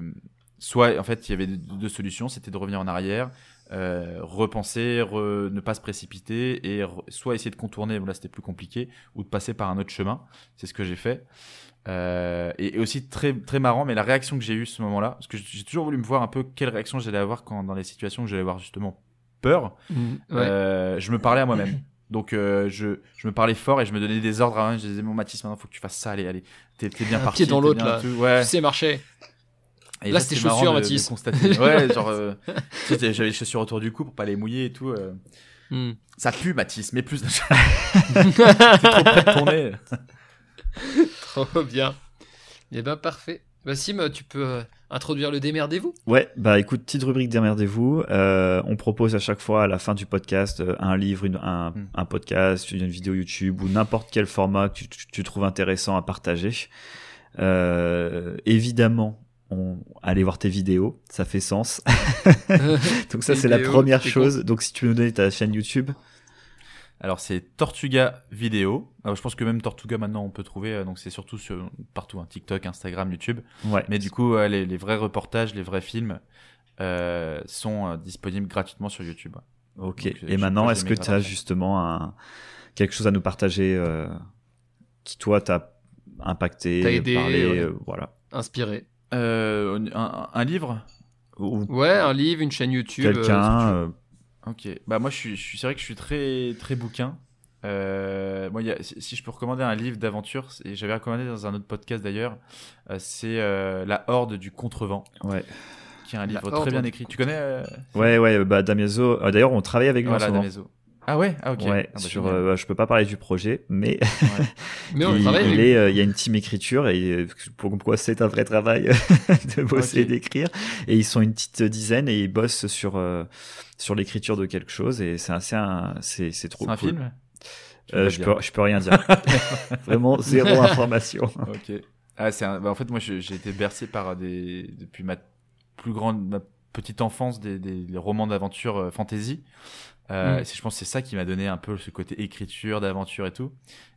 soit en fait il y avait deux solutions, c'était de revenir en arrière. Euh, repenser, re, ne pas se précipiter et re, soit essayer de contourner, bon là c'était plus compliqué, ou de passer par un autre chemin. C'est ce que j'ai fait. Euh, et, et aussi très très marrant, mais la réaction que j'ai eue ce moment-là, parce que j'ai toujours voulu me voir un peu quelle réaction j'allais avoir quand dans les situations où j'allais avoir justement peur. Mmh, ouais. euh, je me parlais à moi-même. Donc euh, je je me parlais fort et je me donnais des ordres à moi. Je disais bon Matisse, maintenant faut que tu fasses ça, allez allez, t'es, t'es bien un parti. Pied dans l'autre là, ouais. Tu sais marcher. Et là, là c'était chaussures, Mathis. Ouais, genre, euh, tu sais, j'avais les chaussures autour du cou pour pas les mouiller et tout. Euh. Mm. Ça pue, Mathis, mais plus. T'es trop près de tourner. Trop bien. Eh ben, parfait. Bah, Sim, tu peux euh, introduire le démerdez-vous. Ouais, bah écoute, petite rubrique démerdez-vous. Euh, on propose à chaque fois, à la fin du podcast, un livre, une, un, mm. un podcast, une vidéo YouTube ou n'importe quel format que tu, tu, tu trouves intéressant à partager. Euh, évidemment. On... Allez voir tes vidéos, ça fait sens. Donc ça, c'est vidéos, la première chose. Cool. Donc si tu veux nous donner ta chaîne YouTube. Alors c'est Tortuga Vidéo. Alors, je pense que même Tortuga maintenant on peut trouver. Donc c'est surtout sur... partout, hein, TikTok, Instagram, YouTube. Ouais. Mais du coup, euh, les, les vrais reportages, les vrais films euh, sont euh, disponibles gratuitement sur YouTube. Ouais. Ok. Donc, et maintenant, est-ce que tu as justement un... quelque chose à nous partager euh, qui toi t'a impacté, t'as aidé, parlé, ouais. euh, voilà. Inspiré. Euh, un, un livre ou... Ouais, un livre, une chaîne YouTube. Quelqu'un. Euh, ok. Bah moi, je suis, je suis, c'est vrai que je suis très, très bouquin. Euh, bon, y a, si, si je peux recommander un livre d'aventure, et j'avais recommandé dans un autre podcast d'ailleurs, euh, c'est euh, La Horde du Contrevent. Ouais. Qui est un livre très bien écrit. Tu connais euh, Ouais, ouais. Bah Damiazo. Euh, d'ailleurs, on travaille avec lui en ce moment. Ah ouais, ah ok. Ouais, ah bah sur, euh, je peux pas parler du projet, mais ouais. mais on il, travaille. Il est, euh, y a une team écriture et pour pourquoi c'est un vrai travail de bosser okay. et d'écrire. Et ils sont une petite dizaine et ils bossent sur euh, sur l'écriture de quelque chose et c'est assez un, c'est c'est trop. C'est un cool. film. Euh, je peux je peux rien dire. Vraiment zéro information. Ok. Ah c'est un, bah, en fait moi je, j'ai été bercé par des depuis ma plus grande ma petite enfance des des, des romans d'aventure euh, fantasy. Euh, mmh. Je pense que c'est ça qui m'a donné un peu ce côté écriture, d'aventure et tout.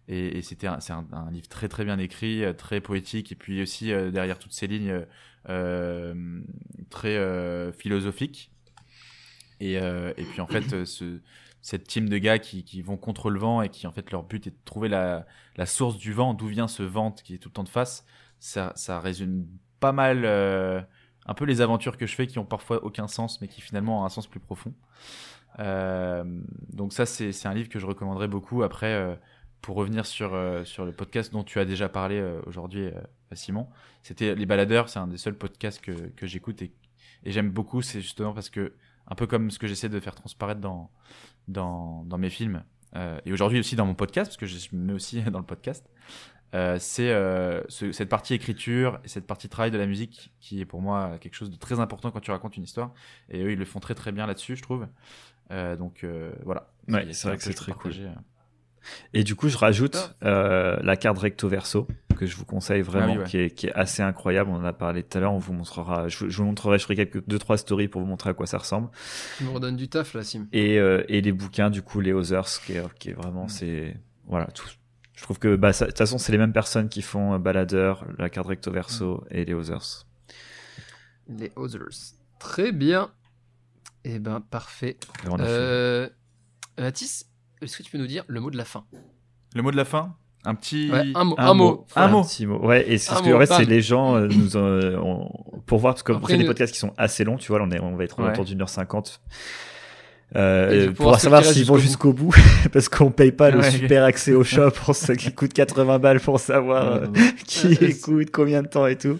Et, et c'était un, c'est un, un livre très très bien écrit, très poétique et puis aussi euh, derrière toutes ces lignes euh, très euh, philosophiques. Et, euh, et puis en fait, ce, cette team de gars qui, qui vont contre le vent et qui en fait leur but est de trouver la, la source du vent, d'où vient ce vent qui est tout le temps de face, ça, ça résume pas mal euh, un peu les aventures que je fais qui ont parfois aucun sens mais qui finalement ont un sens plus profond. Euh, donc ça c'est, c'est un livre que je recommanderais beaucoup. Après euh, pour revenir sur, euh, sur le podcast dont tu as déjà parlé euh, aujourd'hui euh, Simon, c'était Les Baladeurs, c'est un des seuls podcasts que, que j'écoute et, et j'aime beaucoup, c'est justement parce que un peu comme ce que j'essaie de faire transparaître dans, dans, dans mes films euh, et aujourd'hui aussi dans mon podcast parce que je me mets aussi dans le podcast euh, c'est euh, ce, cette partie écriture et cette partie travail de la musique qui est pour moi quelque chose de très important quand tu racontes une histoire et eux ils le font très très bien là-dessus je trouve. Euh, donc euh, voilà. Ouais, c'est, c'est vrai que c'est très cool. Et du coup, je rajoute euh, la carte Recto Verso que je vous conseille vraiment, ah oui, ouais. qui, est, qui est assez incroyable. On en a parlé tout à l'heure. On vous montrera. Je, je vous montrerai. Je ferai quelques deux trois stories pour vous montrer à quoi ça ressemble. Tu nous redonnes du taf là, Sim. Et euh, et les bouquins du coup, les Others, qui est, qui est vraiment mmh. c'est voilà tout. Je trouve que bah de toute façon, c'est les mêmes personnes qui font euh, Baladeur, la carte Recto Verso mmh. et les Others. Les Others. Très bien. Eh ben, parfait. Euh, Mathis, est-ce que tu peux nous dire le mot de la fin ? Le mot de la fin ? Un petit... Ouais, un, mo- un, un mot. mot. Un, un mot. Petit mot. Ouais, et c'est ce que en fait, c'est les gens euh, nous ont, euh, on, pour voir, parce que c'est nous... des podcasts qui sont assez longs, tu vois, on, est, on va être ouais. autour d'une heure cinquante. Euh, pour savoir s'ils vont jusqu'au bout, parce qu'on paye pas le ouais, super j'ai... accès au shop pour ceux qui coûtent quatre-vingts balles pour savoir euh, qui écoute, combien de temps et tout.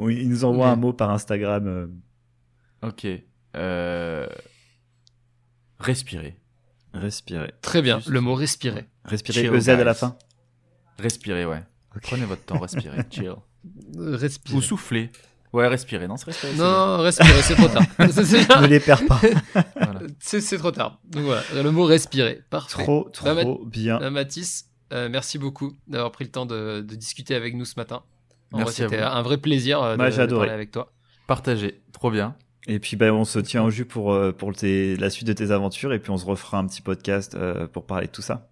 Ils nous envoient ouais. un mot par Instagram. Euh... Ok. Euh... Respirer. Respirer. Très bien, juste... le mot respirer. Respirer, E Z à la fin. Respirer, ouais. Okay. Prenez votre temps, respirez. Chill. Respirer. Ou souffler. Ouais, respirer. Non, c'est respirer. Non, respirer, c'est trop tard. Ne les perds pas. Voilà. C'est, c'est trop tard. Donc voilà, le mot respirer. Parfait. Trop, trop la Mat- bien. La Matisse, euh, merci beaucoup d'avoir pris le temps de, de discuter avec nous ce matin. En merci vrai, à c'était vous. Un vrai plaisir euh, bah, de, de parler avec toi. Partagé, trop bien. Et puis bah, on se tient au jus pour, pour tes, la suite de tes aventures et puis on se refera un petit podcast euh, pour parler de tout ça.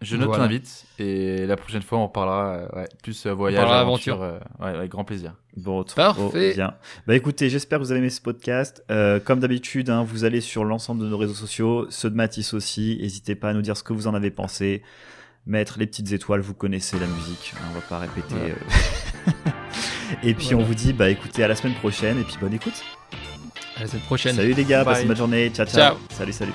Je note voilà. L'invite et la prochaine fois on parlera ouais, plus voyage, aventure, euh, ouais, avec grand plaisir. Bon, parfait. Bien. Bah écoutez, j'espère que vous avez aimé ce podcast. Euh, comme d'habitude, hein, vous allez sur l'ensemble de nos réseaux sociaux, ceux de Matisse aussi. N'hésitez pas à nous dire ce que vous en avez pensé, mettre les petites étoiles, vous connaissez la musique, on va pas répéter. Voilà. Euh... et puis voilà. On vous dit bah écoutez à la semaine prochaine et puis bonne écoute. À la semaine prochaine. Salut les gars, bye. Passez une bonne journée, ciao ciao. Ciao. Salut salut.